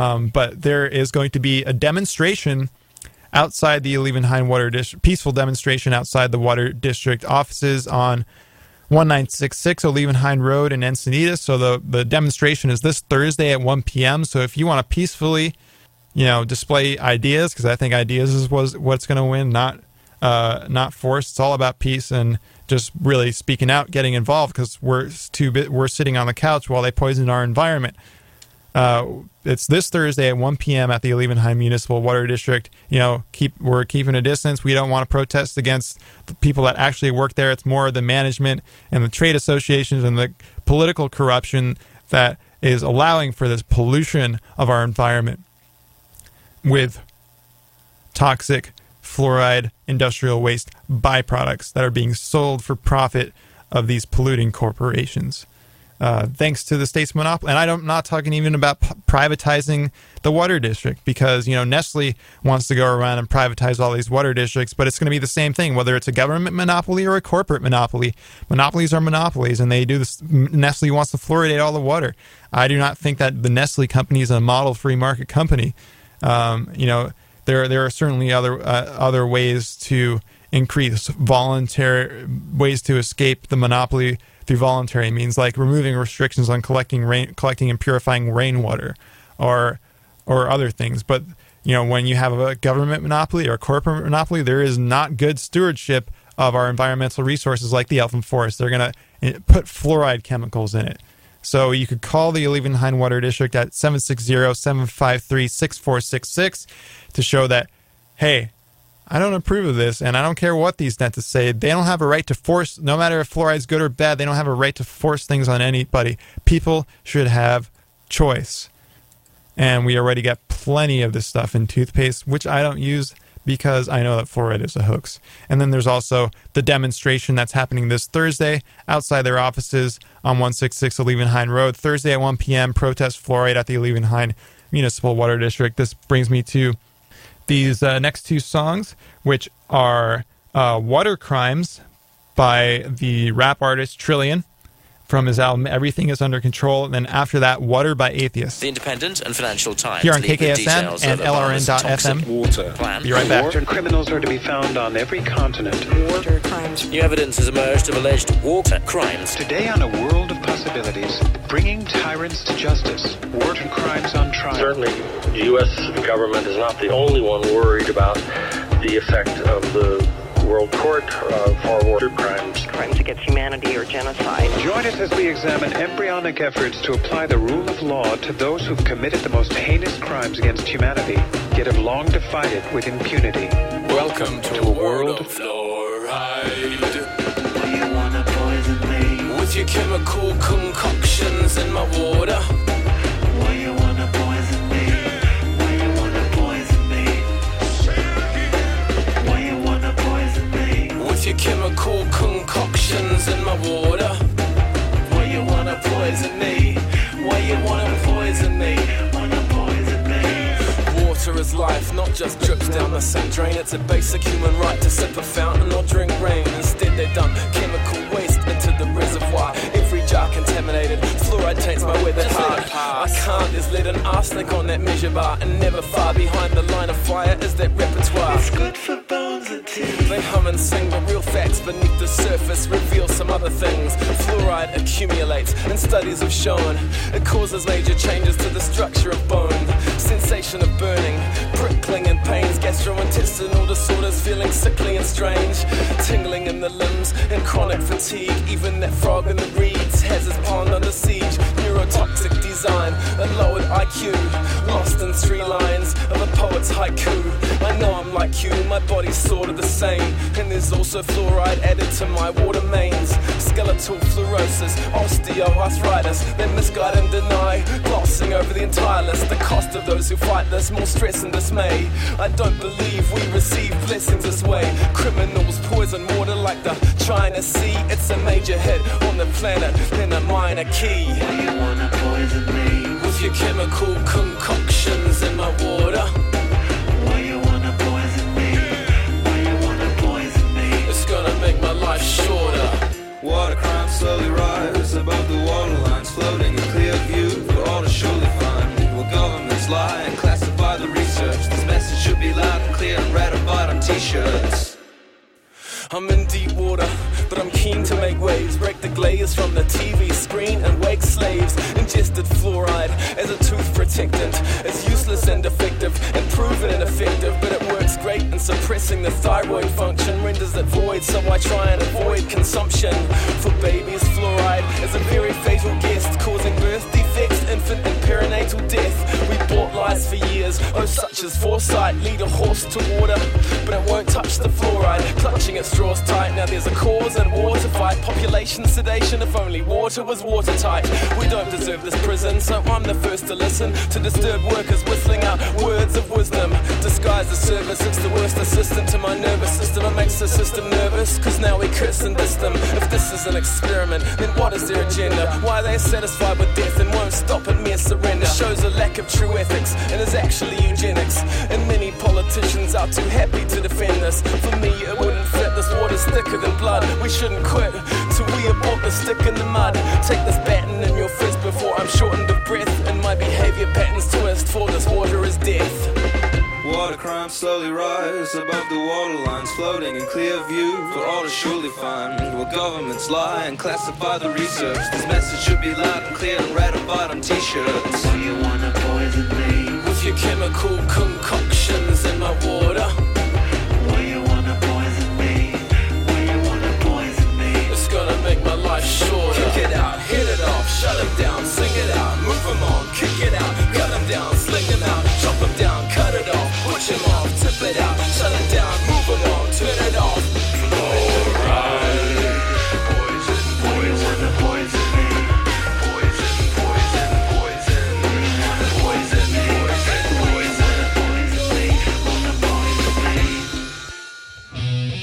Um, but there is going to be a demonstration outside the Liebenheim Water District, peaceful demonstration outside the Water District offices on one nine six six Liebenheim Road in Encinitas. So the, the demonstration is this Thursday at one p.m. So if you want to peacefully, you know, display ideas, because I think ideas is was what's going to win, not uh, not force. It's all about peace and just really speaking out, getting involved, because we're too bit, we're sitting on the couch while they poison our environment. Uh, it's this Thursday at one p.m. at the Liebenheim Municipal Water District. You know, keep we're keeping a distance. We don't want to protest against the people that actually work there. It's more the management and the trade associations and the political corruption that is allowing for this pollution of our environment with toxic fluoride industrial waste byproducts that are being sold for profit of these polluting corporations. uh, thanks to the state's monopoly. And I'm not talking even about p- privatizing the water district, because, you know, Nestle wants to go around and privatize all these water districts, but it's going to be the same thing, whether it's a government monopoly or a corporate monopoly. Monopolies are monopolies, and they do this. Nestle wants to fluoridate all the water. I do not think that the Nestle company is a model free market company. Um, you know, there there are certainly other uh, other ways to increase voluntary ways to escape the monopoly through voluntary means, like removing restrictions on collecting rain, collecting and purifying rainwater, or or other things. But you know, when you have a government monopoly or a corporate monopoly, there is not good stewardship of our environmental resources, like the Elfin Forest. They're going to put fluoride chemicals in it. So you could call the Alevinheim Water District at seven six zero, seven five three, six four six six to show that, hey, I don't approve of this, and I don't care what these dentists say. They don't have a right to force, no matter if fluoride's good or bad, they don't have a right to force things on anybody. People should have choice. And we already got plenty of this stuff in toothpaste, which I don't use because I know that fluoride is a hoax. And then there's also the demonstration that's happening this Thursday outside their offices on one sixty-six Alevinheim Road. Thursday at one p.m., protest fluoride at the Alevinheim Municipal Water District. This brings me to these uh, next two songs, which are uh, Water Crimes by the rap artist Trillion from his album Everything Is Under Control. And then after that, Water by Atheists. The Independent and Financial Times. Here on K K S M and L R N dot F M. Be right back. Water criminals are to be found on every continent. Water crimes. New evidence has emerged of alleged water crimes. Today on A World of Possibilities, bringing tyrants to justice. Water crimes on trial. Certainly, the U S government is not the only one worried about the effect of the World Court uh, for water crimes. Crimes against humanity or genocide. Join us as we examine embryonic efforts to apply the rule of law to those who've committed the most heinous crimes against humanity, yet have long defied it with impunity. Welcome, Welcome to, to a world of fluoride. Do you want to poison me? With your chemical concoctions in my water. Why you want to poison me? Your chemical concoctions in my water. Why you wanna poison me? Why you wanna poison me? Wanna poison me? Water is life, not just drips down the same drain. It's a basic human right to sip a fountain or drink rain. Instead they dump chemical waste into the reservoir. Every jar contaminated, fluoride taints my weathered heart. I can't, there's lead and arsenic on that measure bar. And never far behind the line of fire is that repertoire. It's good for bones and teeth. They hum and sing, but real facts beneath the surface reveal some other things. Fluoride accumulates, and studies have shown it causes major changes to the structure of bone. Sensation of burning, prickling and pains, gastrointestinal disorders, feeling sickly and strange, tingling in the limbs, and chronic fatigue. Even that frog in the reeds has his pond under siege. Neurotoxic design, a lowered I Q, lost in three lines of a poet's haiku. I know I'm like you, my body's sort of the same, and there's also fluoride added to my water mains. Skeletal fluorosis, osteoarthritis, they misguide and deny, glossing over the entire list. The cost of those who fight this, more stress and dismay. I don't believe we receive blessings this way. Criminals poison water like the China Sea. It's a major hit on the planet, then a minor key. Why you wanna poison me? With your chemical concoctions in my water. Why you wanna poison me? Why you wanna poison me? It's gonna make my life shorter. Water crimes slowly rise above the waterlines, floating in clear view for all to surely find. Will governments lie and classify the research? This message should be loud and clear and red on bottom t-shirts. I'm in deep water, but I'm keen to make waves. Break the glaze from the T V screen and wake slaves. Ingested fluoride as a tooth protectant. It's useless and defective and proven ineffective, but it works great in suppressing the thyroid function. Renders it void, so I try and avoid consumption. For babies, fluoride is a very fatal guest, causing birth defects, infant and perinatal death. We bought lies for years. Oh, such as foresight, lead a horse to water, but it won't touch the fluoride, clutching at straws tight. Now there's a cause and war to fight, population sedation, if only water was watertight. We don't deserve this prison, so I'm the first to listen, to disturb workers whistling out words of wisdom. Disguise the service, it's the worst assistant to my nervous system. It makes the system nervous, cause now we curse and diss them. If this is an experiment, then what is their agenda? Why they're satisfied with death and won't stop at mere surrender. Shows a lack of true ethics and is actually eugenics. And many politicians are too happy to defend this. For me, it wouldn't fit. This water's thicker than blood. We shouldn't quit till we abort the stick in the mud. Take this baton in your fist before I'm shortened of breath and my behaviour patterns twist, for this water is death. Water crimes slowly rise above the waterlines, floating in clear view for all to surely find. Where governments lie and classify the research, this message should be loud and clear and red on bottom t-shirts. Do you wanna poison me with your chemical concoctions in my water? Will you wanna poison me? Will you wanna poison me? It's gonna make my life shorter. Kick it out, hit it off, shut it down, sing it out, move them on, kick it out, cut them down, sling them out, chop them down, cut it off, push them off, tip it out, shut it down, move them on, turn it off. Alright. Poison, poison, the poison, poison, poison, poison, poison, poison, poison, poison, wanna poison me.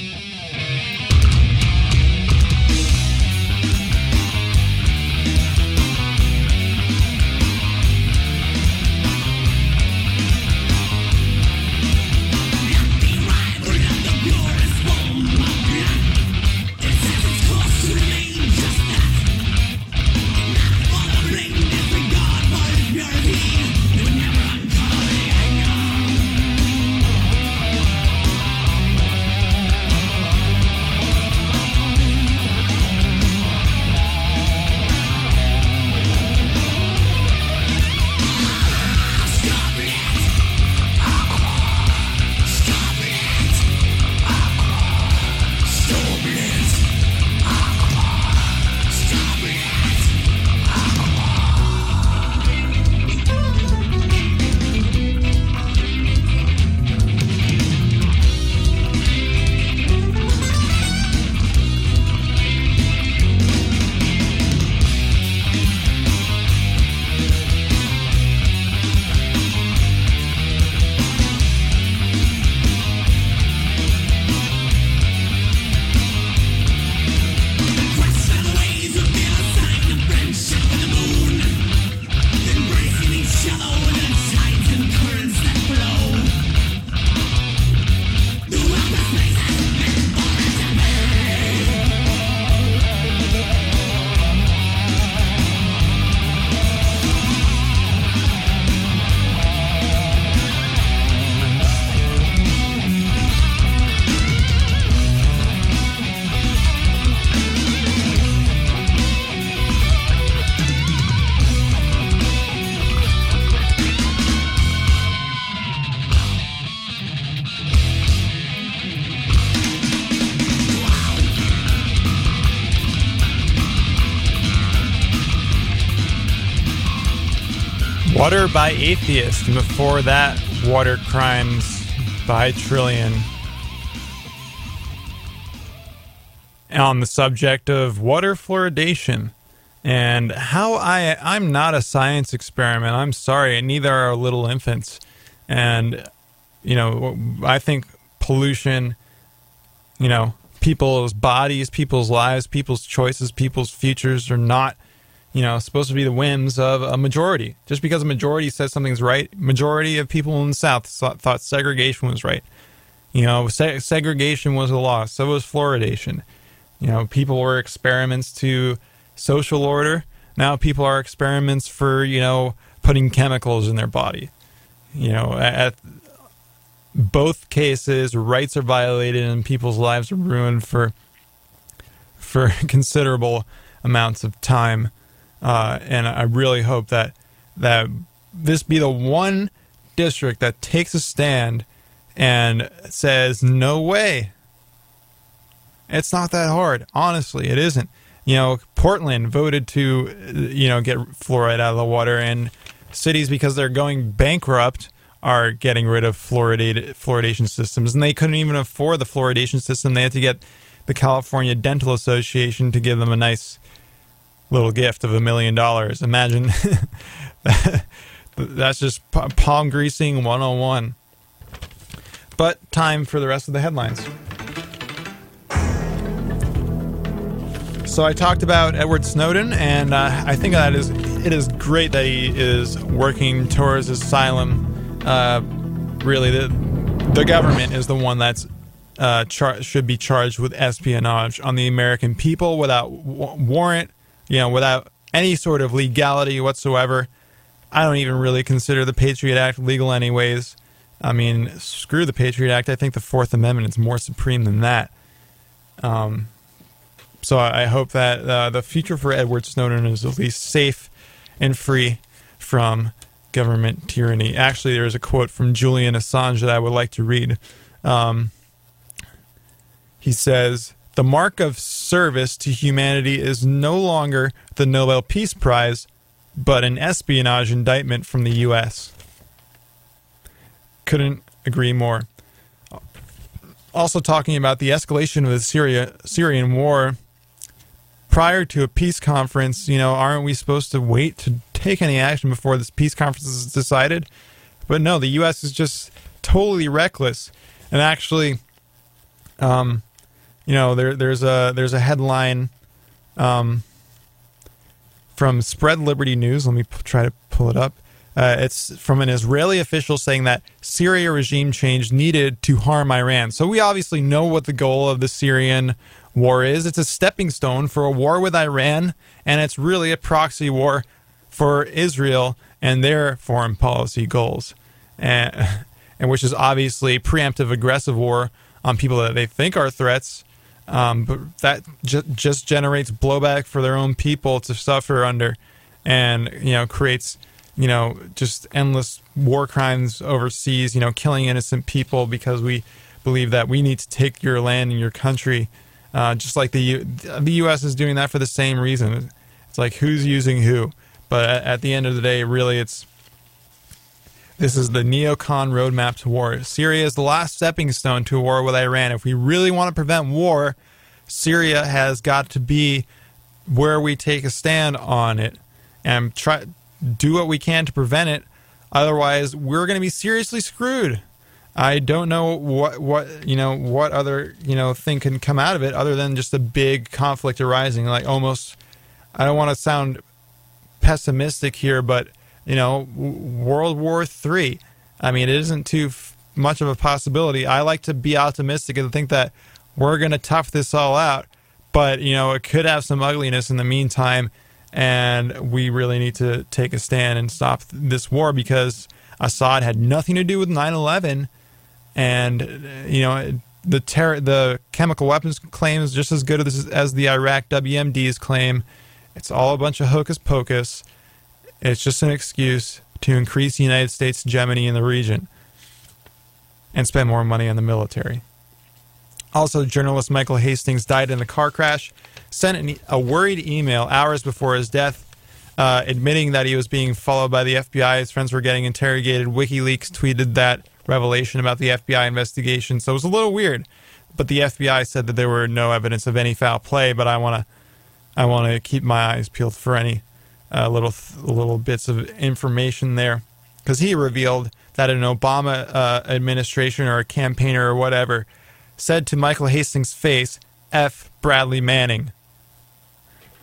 Water by Atheist, and before that, Water Crimes by Trillion. On the subject of water fluoridation and how I, I'm not a science experiment, I'm sorry, and neither are little infants. And, you know, I think pollution, you know, people's bodies, people's lives, people's choices, people's futures are not, you know, supposed to be the whims of a majority. Just because a majority says something's right, majority of people in the South thought segregation was right. You know, se- segregation was the law, so was fluoridation. You know, people were experiments to social order. Now people are experiments for, you know, putting chemicals in their body. You know, at both cases, rights are violated and people's lives are ruined for for considerable amounts of time. Uh, and I really hope that that this be the one district that takes a stand and says, no way. It's not that hard. Honestly, it isn't. You know, Portland voted to, you know, get fluoride out of the water, and cities, because they're going bankrupt, are getting rid of fluoridate, fluoridation systems, and they couldn't even afford the fluoridation system. They had to get the California Dental Association to give them a nice little gift of a million dollars. Imagine that's just palm greasing one oh one. But time for the rest of the headlines. So I talked about Edward Snowden, and uh, I think that is it is great that he is working towards asylum. Uh, really, the, the government is the one that's uh, char- should be charged with espionage on the American people without w- warrant, you know, without any sort of legality whatsoever. I don't even really consider the Patriot Act legal, anyways. I mean, screw the Patriot Act. I think the Fourth Amendment is more supreme than that. Um. So I hope that uh, the future for Edward Snowden is at least safe and free from government tyranny. Actually, there is a quote from Julian Assange that I would like to read. Um, he says, "The mark of service to humanity is no longer the Nobel Peace Prize, but an espionage indictment from the U S" Couldn't agree more. Also talking about the escalation of the Syria, Syrian war, prior to a peace conference, you know, aren't we supposed to wait to take any action before this peace conference is decided? But no, the U S is just totally reckless. And actually, um, you know, there, there's a there's a headline um, from Spread Liberty News. Let me p- try to pull it up. Uh, it's from an Israeli official saying that Syria regime change needed to harm Iran. So we obviously know what the goal of the Syrian war is. It's a stepping stone for a war with Iran, and it's really a proxy war for Israel and their foreign policy goals, and, and which is obviously preemptive aggressive war on people that they think are threats, um, but that ju- just generates blowback for their own people to suffer under, and, you know, creates, you know, just endless war crimes overseas, you know, killing innocent people because we believe that we need to take your land and your country. Uh, just like the U- the U S is doing that for the same reason. It's like, who's using who? But at, at the end of the day, really, it's this is the neocon roadmap to war. Syria is the last stepping stone to a war with Iran. If we really want to prevent war, Syria has got to be where we take a stand on it and try do what we can to prevent it. Otherwise, we're going to be seriously screwed. I don't know what, what you know what other you know thing can come out of it other than just a big conflict arising. Like, almost, I don't want to sound pessimistic here, but, you know, World War Three. I mean, it isn't too f- much of a possibility. I like to be optimistic and think that we're going to tough this all out, but, you know, it could have some ugliness in the meantime, and we really need to take a stand and stop this war because Assad had nothing to do with nine eleven. And, you know, the terror, the chemical weapons claim is just as good as, as the Iraq W M Ds claim. It's all a bunch of hocus pocus. It's just an excuse to increase the United States' hegemony in the region and spend more money on the military. Also, journalist Michael Hastings died in a car crash. Sent an, a worried email hours before his death, uh, admitting that he was being followed by the F B I. His friends were getting interrogated. WikiLeaks tweeted that revelation about the F B I investigation, so it was a little weird. But the F B I said that there were no evidence of any foul play. But I want to, I want to keep my eyes peeled for any uh, little little bits of information there, because he revealed that an Obama uh, administration or a campaigner or whatever said to Michael Hastings' face, "F Bradley Manning."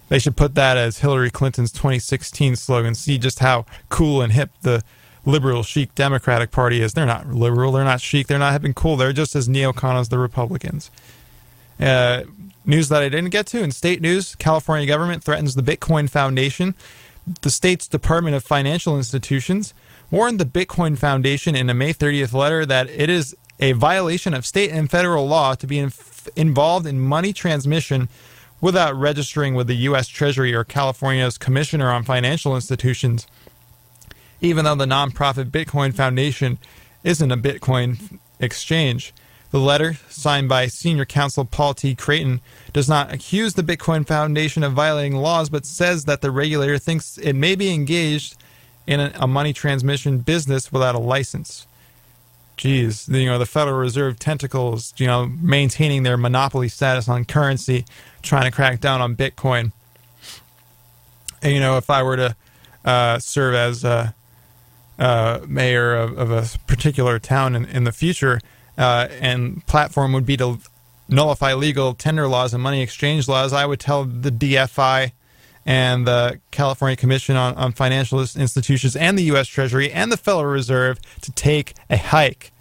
They should put that as Hillary Clinton's twenty sixteen slogan. See just how cool and hip the liberal chic Democratic Party is. They're not liberal, they're not chic, they're not hip and cool. They're just as neocon as the Republicans. Uh, news that I didn't get to. In state news, California government threatens the Bitcoin Foundation. The state's Department of Financial Institutions warned the Bitcoin Foundation in a May thirtieth letter that it is a violation of state and federal law to be in- involved in money transmission without registering with the U S Treasury or California's Commissioner on Financial Institutions, even though the nonprofit Bitcoin Foundation isn't a Bitcoin exchange. The letter, signed by senior counsel Paul T. Creighton, does not accuse the Bitcoin Foundation of violating laws, but says that the regulator thinks it may be engaged in a money transmission business without a license. geez, you know, the Federal Reserve tentacles, you know, maintaining their monopoly status on currency, trying to crack down on Bitcoin. And, you know, if I were to uh, serve as a uh, mayor of, of a particular town in, in the future, uh, and platform would be to nullify legal tender laws and money exchange laws, I would tell the D F I and the California Commission on, on Financial Institutions and the U S Treasury and the Federal Reserve to take a hike.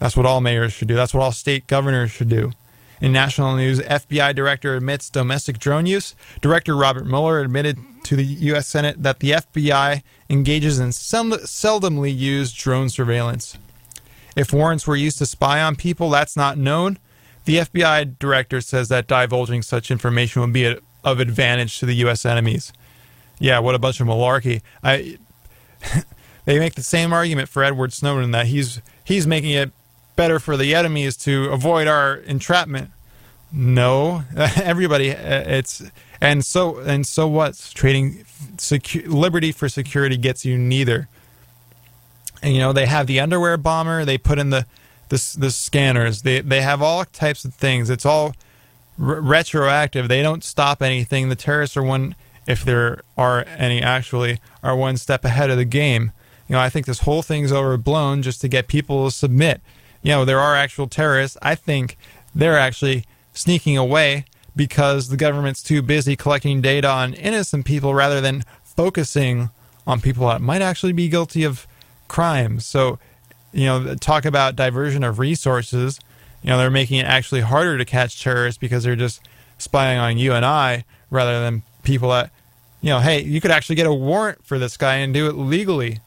That's what all mayors should do. That's what all state governors should do. In national news, F B I director admits domestic drone use. Director Robert Mueller admitted to the U S Senate that the F B I engages in some seldomly used drone surveillance. If warrants were used to spy on people, that's not known. The F B I director says that divulging such information would be a of advantage to the U S enemies. Yeah, what a bunch of malarkey. I, they make the same argument for Edward Snowden, that he's he's making it better for the enemies to avoid our entrapment. No, everybody, it's and so and so what? Trading secu- liberty for security gets you neither. And you know, they have the underwear bomber. They put in the the, the scanners. They they have all types of things. It's all retroactive. They don't stop anything. The terrorists are one, if there are any actually, are one step ahead of the game. You know, I think this whole thing's overblown just to get people to submit. You know, there are actual terrorists. I think they're actually sneaking away because the government's too busy collecting data on innocent people rather than focusing on people that might actually be guilty of crimes. So, you know, talk about diversion of resources. You know, they're making it actually harder to catch terrorists because they're just spying on you and I rather than people that, you know, hey, you could actually get a warrant for this guy and do it legally.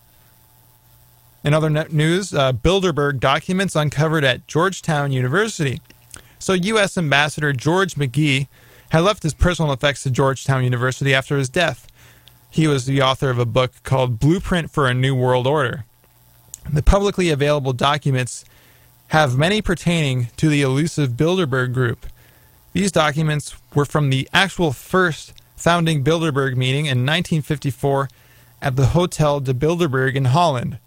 In other news, uh, Bilderberg documents uncovered at Georgetown University. So U S Ambassador George McGee had left his personal effects to Georgetown University after his death. He was the author of a book called Blueprint for a New World Order. The publicly available documents have many pertaining to the elusive Bilderberg Group. These documents were from the actual first founding Bilderberg meeting in nineteen fifty-four at the Hotel de Bilderberg in Holland.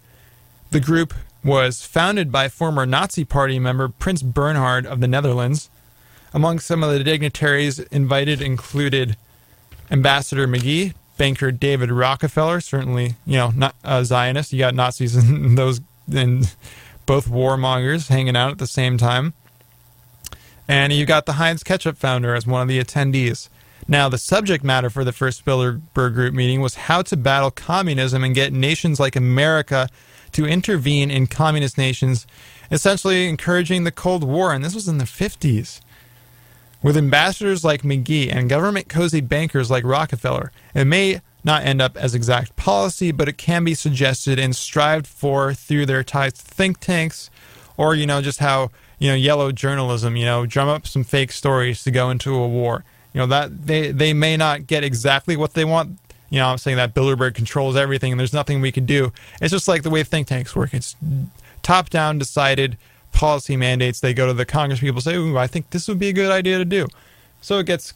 The group was founded by former Nazi Party member Prins Bernhard of the Netherlands. Among some of the dignitaries invited included Ambassador McGee, banker David Rockefeller, certainly, you know, not a Zionist. You got Nazis and those and both warmongers hanging out at the same time. And you got the Heinz Ketchup founder as one of the attendees. Now, the subject matter for the first Bilderberg Group meeting was how to battle communism and get nations like America to intervene in communist nations, essentially encouraging the Cold War, and this was in the fifties. With ambassadors like McGee and government-cozy bankers like Rockefeller, it may not end up as exact policy, but it can be suggested and strived for through their ties to think tanks, or, you know, just how, you know, yellow journalism, you know, drum up some fake stories to go into a war. You know, that they, they may not get exactly what they want. You know, I'm saying that Bilderberg controls everything and there's nothing we can do. It's just like the way think tanks work. It's top-down decided policy mandates. They go to the Congress people, say, ooh, I think this would be a good idea to do. So it gets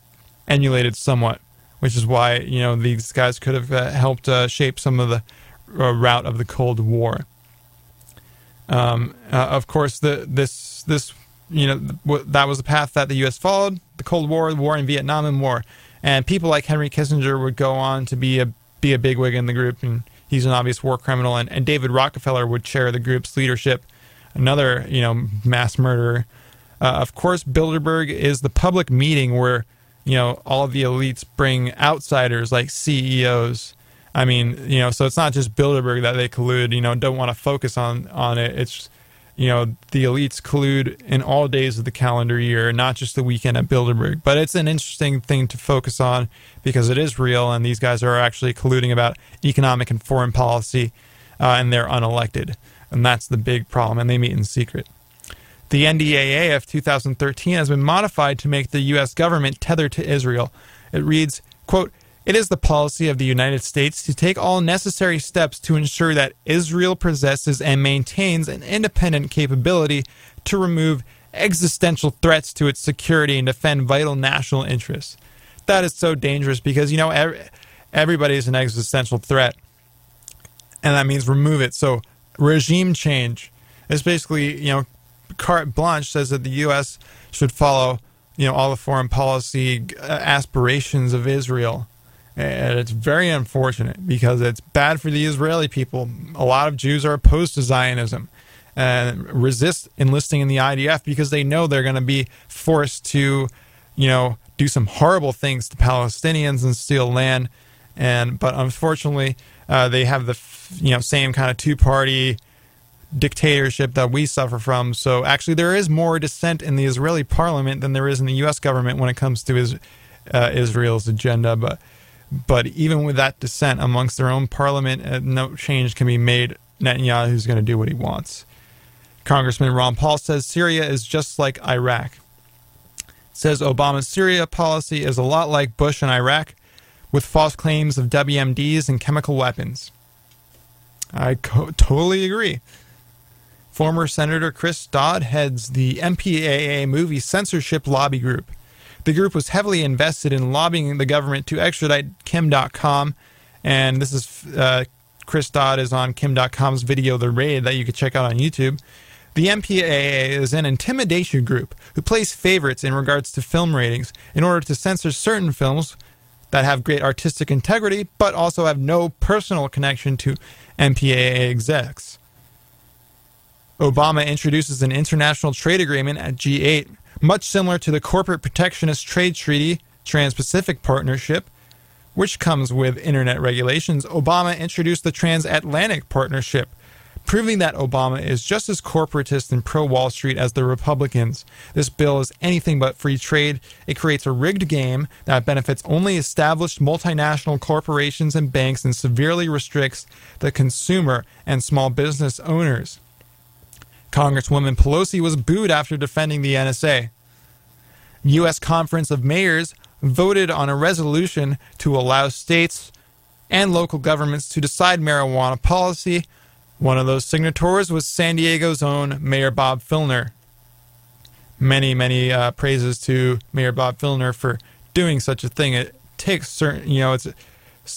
emulated somewhat, which is why, you know, these guys could have uh, helped uh, shape some of the uh, route of the Cold War. Um, uh, of course, the, this, this, you know, w- that was the path that the U S followed, the Cold War, the war in Vietnam, and war. And people like Henry Kissinger would go on to be a be a bigwig in the group, and he's an obvious war criminal. And, and David Rockefeller would chair the group's leadership, another, you know, mass murderer. Uh, of course, Bilderberg is the public meeting where, you know, all the elites bring outsiders like C E Os. I mean, you know, so it's not just Bilderberg that they collude, you know, don't want to focus on, on it. It's, you know, the elites collude in all days of the calendar year, not just the weekend at Bilderberg. But it's an interesting thing to focus on because it is real, and these guys are actually colluding about economic and foreign policy, uh, and they're unelected. And that's the big problem, and they meet in secret. The N D A A of two thousand thirteen has been modified to make the U S government tethered to Israel. It reads, quote, "It is the policy of the United States to take all necessary steps to ensure that Israel possesses and maintains an independent capability to remove existential threats to its security and defend vital national interests." That is so dangerous because, you know, every, everybody is an existential threat, and that means remove it. So regime change is basically, you know, carte blanche says that the U S should follow, you know, all the foreign policy aspirations of Israel. And it's very unfortunate because it's bad for the Israeli people. A lot of Jews are opposed to Zionism and resist enlisting in the I D F because they know they're going to be forced to, you know, do some horrible things to Palestinians and steal land. And but unfortunately, uh, they have the, you know, same kind of two-party dictatorship that we suffer from. So actually, there is more dissent in the Israeli parliament than there is in the U S government when it comes to is, uh, Israel's agenda. But But even with that dissent amongst their own parliament, uh, no change can be made. Netanyahu's going to do what he wants. Congressman Ron Paul says Syria is just like Iraq. Says Obama's Syria policy is a lot like Bush and Iraq, with false claims of W M Ds and chemical weapons. I co- totally agree. Former Senator Chris Dodd heads the M P A A movie censorship lobby group. The group was heavily invested in lobbying the government to extradite Kim dot com, and this is uh, Chris Dodd is on Kim dot com's video The Raid that you can check out on YouTube. The M P A A is an intimidation group who plays favorites in regards to film ratings in order to censor certain films that have great artistic integrity but also have no personal connection to M P A A execs. Obama introduces an international trade agreement at G eight, much similar to the Corporate Protectionist Trade Treaty, Trans-Pacific Partnership, which comes with internet regulations. Obama introduced the Transatlantic Partnership, proving that Obama is just as corporatist and pro-Wall Street as the Republicans. This bill is anything but free trade. It creates a rigged game that benefits only established multinational corporations and banks and severely restricts the consumer and small business owners. Congresswoman Pelosi was booed after defending the N S A. U S Conference of Mayors voted on a resolution to allow states and local governments to decide marijuana policy. One of those signatories was San Diego's own Mayor Bob Filner. Many, many uh, praises to Mayor Bob Filner for doing such a thing. It takes certain, you know, it's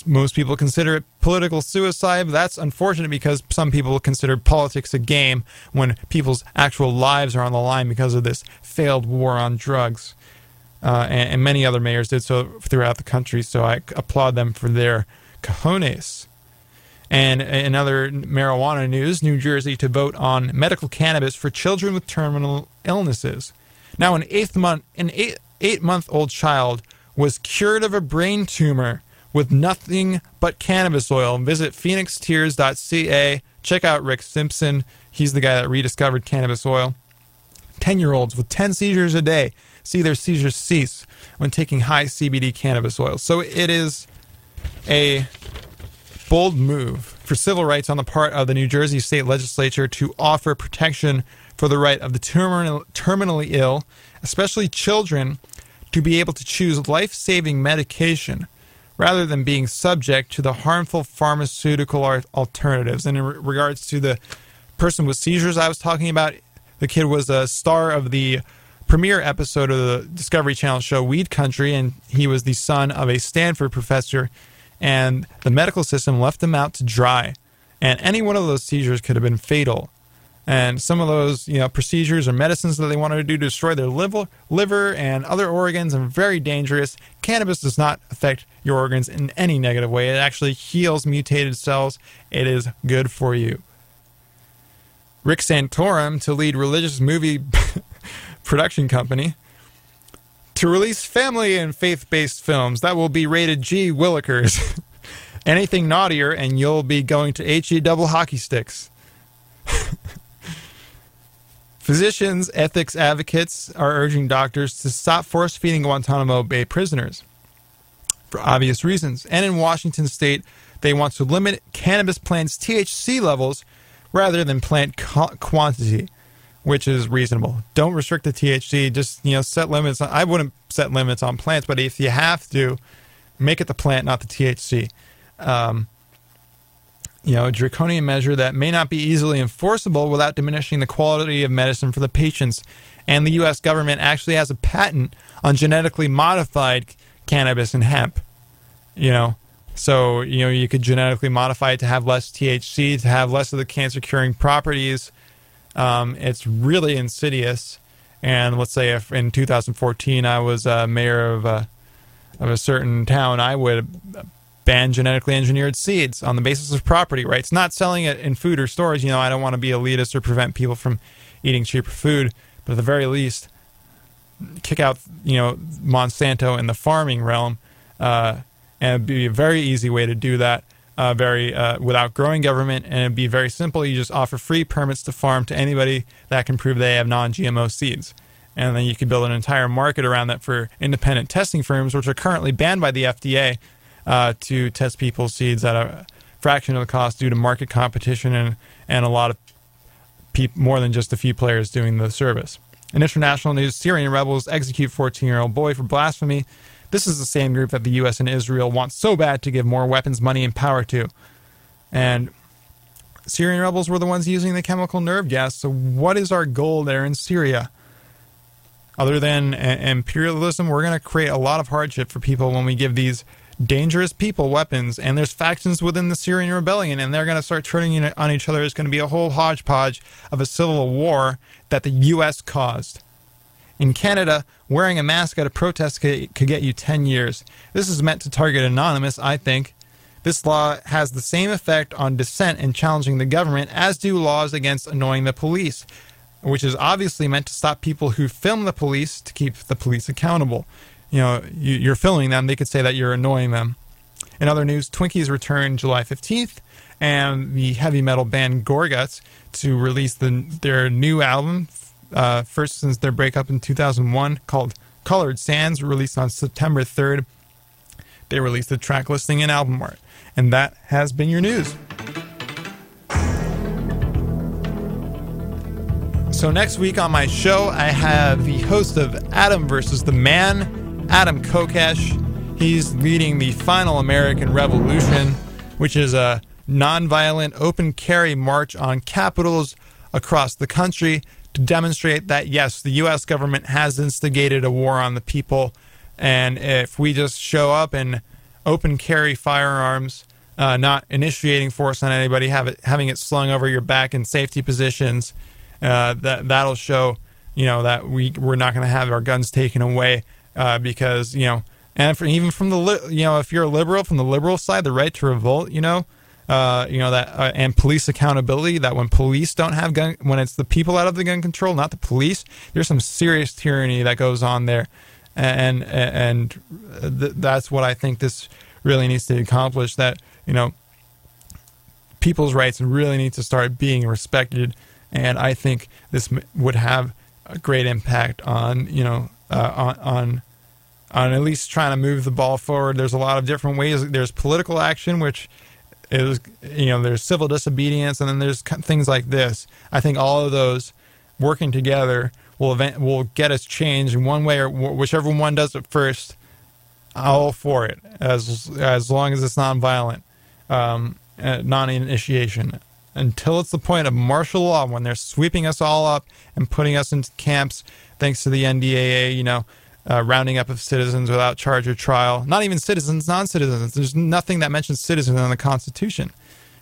most people consider it political suicide, but that's unfortunate because some people consider politics a game when people's actual lives are on the line because of this failed war on drugs. Uh, and, and many other mayors did so throughout the country, so I applaud them for their cojones. And in other marijuana news, New Jersey to vote on medical cannabis for children with terminal illnesses. Now, an eight-month, an eight, eight-month-old child was cured of a brain tumor with nothing but cannabis oil. Visit phoenix tears dot c a. Check out Rick Simpson. He's the guy that rediscovered cannabis oil. ten-year-olds with ten seizures a day see their seizures cease when taking high C B D cannabis oil. So it is a bold move for civil rights on the part of the New Jersey state legislature to offer protection for the right of the terminal, terminally ill, especially children, to be able to choose life-saving medication rather than being subject to the harmful pharmaceutical alternatives. And in re- regards to the person with seizures I was talking about, the kid was a star of the premiere episode of the Discovery Channel show Weed Country, and he was the son of a Stanford professor, and the medical system left them out to dry. And any one of those seizures could have been fatal. And some of those, you know, procedures or medicines that they wanted to do destroy their liver, liver and other organs and very dangerous. Cannabis does not affect your organs in any negative way. It actually heals mutated cells. It is good for you. Rick Santorum to lead religious movie production company to release family and faith-based films that will be rated G Willikers. Anything naughtier and you'll be going to H E double hockey sticks. Physicians, ethics advocates are urging doctors to stop force-feeding Guantanamo Bay prisoners for obvious reasons. And in Washington state, they want to limit cannabis plants' T H C levels rather than plant co- quantity. Which is reasonable. Don't restrict the T H C. Just, you know, set limits. I wouldn't set limits on plants, but if you have to, make it the plant, not the T H C. Um, you know, a draconian measure that may not be easily enforceable without diminishing the quality of medicine for the patients. And the U S government actually has a patent on genetically modified cannabis and hemp. You know, So, you know, you could genetically modify it to have less T H C, to have less of the cancer-curing properties. Um, it's really insidious. And let's say if in two thousand fourteen I was uh, mayor of a, of a certain town, I would ban genetically engineered seeds on the basis of property rights. Not selling it in food or stores. You know, I don't want to be elitist or prevent people from eating cheaper food. But at the very least, kick out, you know, Monsanto in the farming realm. Uh, and it'd be a very easy way to do that, uh, very uh, without growing government. And it'd be very simple. You just offer free permits to farm to anybody that can prove they have non-G M O seeds. And then you could build an entire market around that for independent testing firms, which are currently banned by the F D A, uh, to test people's seeds at a fraction of the cost due to market competition and, and a lot of people, more than just a few players doing the service. In international news, Syrian rebels execute fourteen-year-old boy for blasphemy. This is the same group that the U S and Israel want so bad to give more weapons, money, and power to. And Syrian rebels were the ones using the chemical nerve gas, so what is our goal there in Syria? Other than imperialism, we're going to create a lot of hardship for people when we give these dangerous people weapons. And there's factions within the Syrian rebellion, and they're going to start turning on each other. It's going to be a whole hodgepodge of a civil war that the U S caused. In Canada, wearing a mask at a protest could get you ten years. This is meant to target anonymous, I think. This law has the same effect on dissent and challenging the government as do laws against annoying the police, which is obviously meant to stop people who film the police to keep the police accountable. You know, you're filming them, they could say that you're annoying them. In other news, Twinkies return July fifteenth, and the heavy metal band Gore Guts to release the, their new album, Uh, first since their breakup in two thousand one, called Colored Sands, released on September third. They released the track listing and album art. And that has been your news. So next week on my show, I have the host of Adam versus the Man, Adam Kokesh. He's leading the final American Revolution, which is a non-violent open carry march on capitals across the country, demonstrate that, yes, the U S government has instigated a war on the people, and if we just show up and open carry firearms, uh, not initiating force on anybody, have it, having it slung over your back in safety positions, uh, that, that'll show, you know, that we, we're not going to have our guns taken away, uh, because, you know, and for, even from the, li- you know, if you're a liberal, from the liberal side, the right to revolt, you know, Uh, you know that, uh, and police accountability. That when police don't have gun, when it's the people out of the gun control, not the police, there's some serious tyranny that goes on there, and and, and th- that's what I think this really needs to accomplish. That, you know, people's rights really need to start being respected, and I think this m- would have a great impact on you know uh, on. on on at least trying to move the ball forward. There's a lot of different ways. There's political action, which. It was, you know, there's civil disobedience, and then there's things like this. I think all of those working together will event, will get us change in one way or w- whichever one does it first. All for it, as as long as it's nonviolent, um, uh, non-initiation. Until it's the point of martial law, when they're sweeping us all up and putting us into camps, thanks to the N D A A, you know. Uh, rounding up of citizens without charge or trial. Not even citizens, non-citizens. There's nothing that mentions citizens in the Constitution.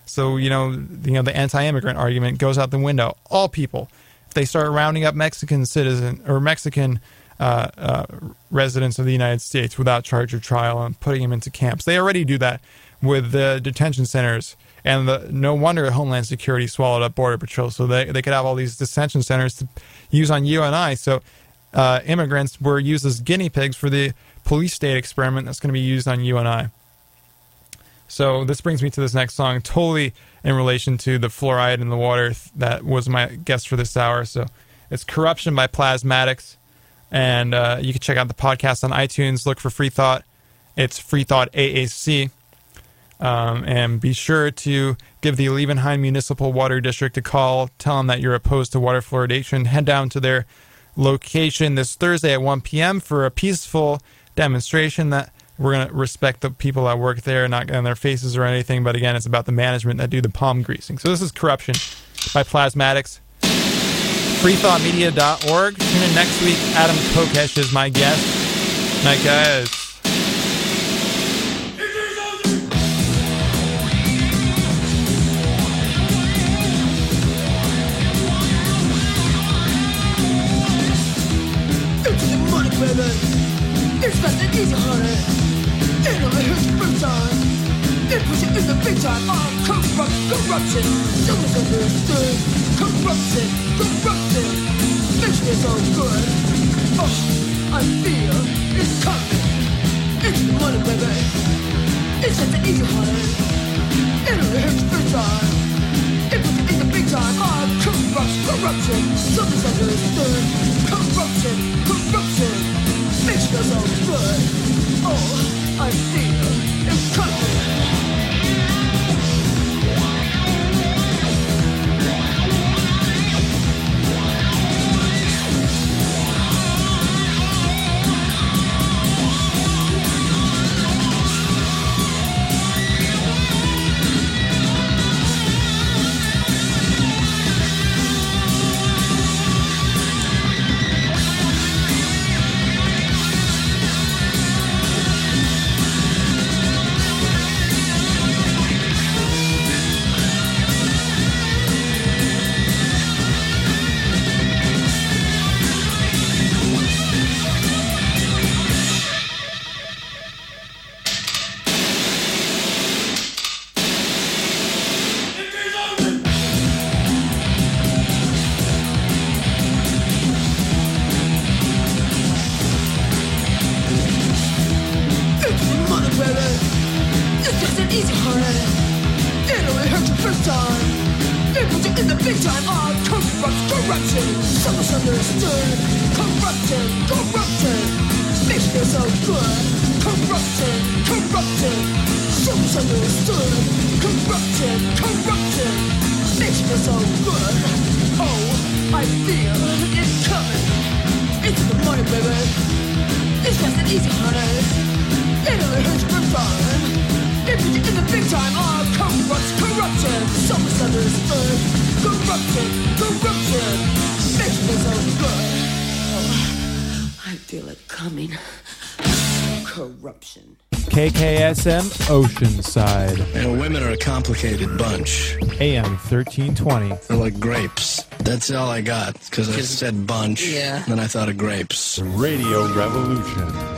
So, you know, you know, the anti-immigrant argument goes out the window. All people. If they start rounding up Mexican citizen or Mexican uh, uh, residents of the United States without charge or trial and putting them into camps. They already do that with the detention centers. And the, no wonder Homeland Security swallowed up Border Patrol. So they, they could have all these detention centers to use on you and I. So... Uh, immigrants were used as guinea pigs for the police state experiment that's going to be used on you and I. So this brings me to this next song, totally in relation to the fluoride in the water th- that was my guest for this hour. So it's Corruption by Plasmatics, and uh, you can check out the podcast on iTunes. Look for Free Thought. It's Free Thought A A C. Um, and be sure to give the Liebenheim Municipal Water District a call. Tell them that you're opposed to water fluoridation. Head down to their location this Thursday at one p.m. for a peaceful demonstration that we're going to respect the people that work there, not on their faces or anything. But again, it's about the management that do the palm greasing. So this is Corruption by Plasmatics. free thought media dot org. Tune in next week. Adam Kokesh is my guest. Night, guys. time on corrupt, corruption. You misunderstood. Corruption, corruption. This is all good. Oh, I feel it's coming. It's the money, baby. It's just the easy money. It'll hurt the big time. It was in the big time on corrupt, corruption. You misunderstood. Corruption, corruption. This is all good. Oh, I feel it's coming. K K S M Oceanside. You know, women are a complicated bunch. A M thirteen twenty. They're like grapes. That's all I got, because I said bunch, yeah. Then I thought of grapes. Radio Revolution.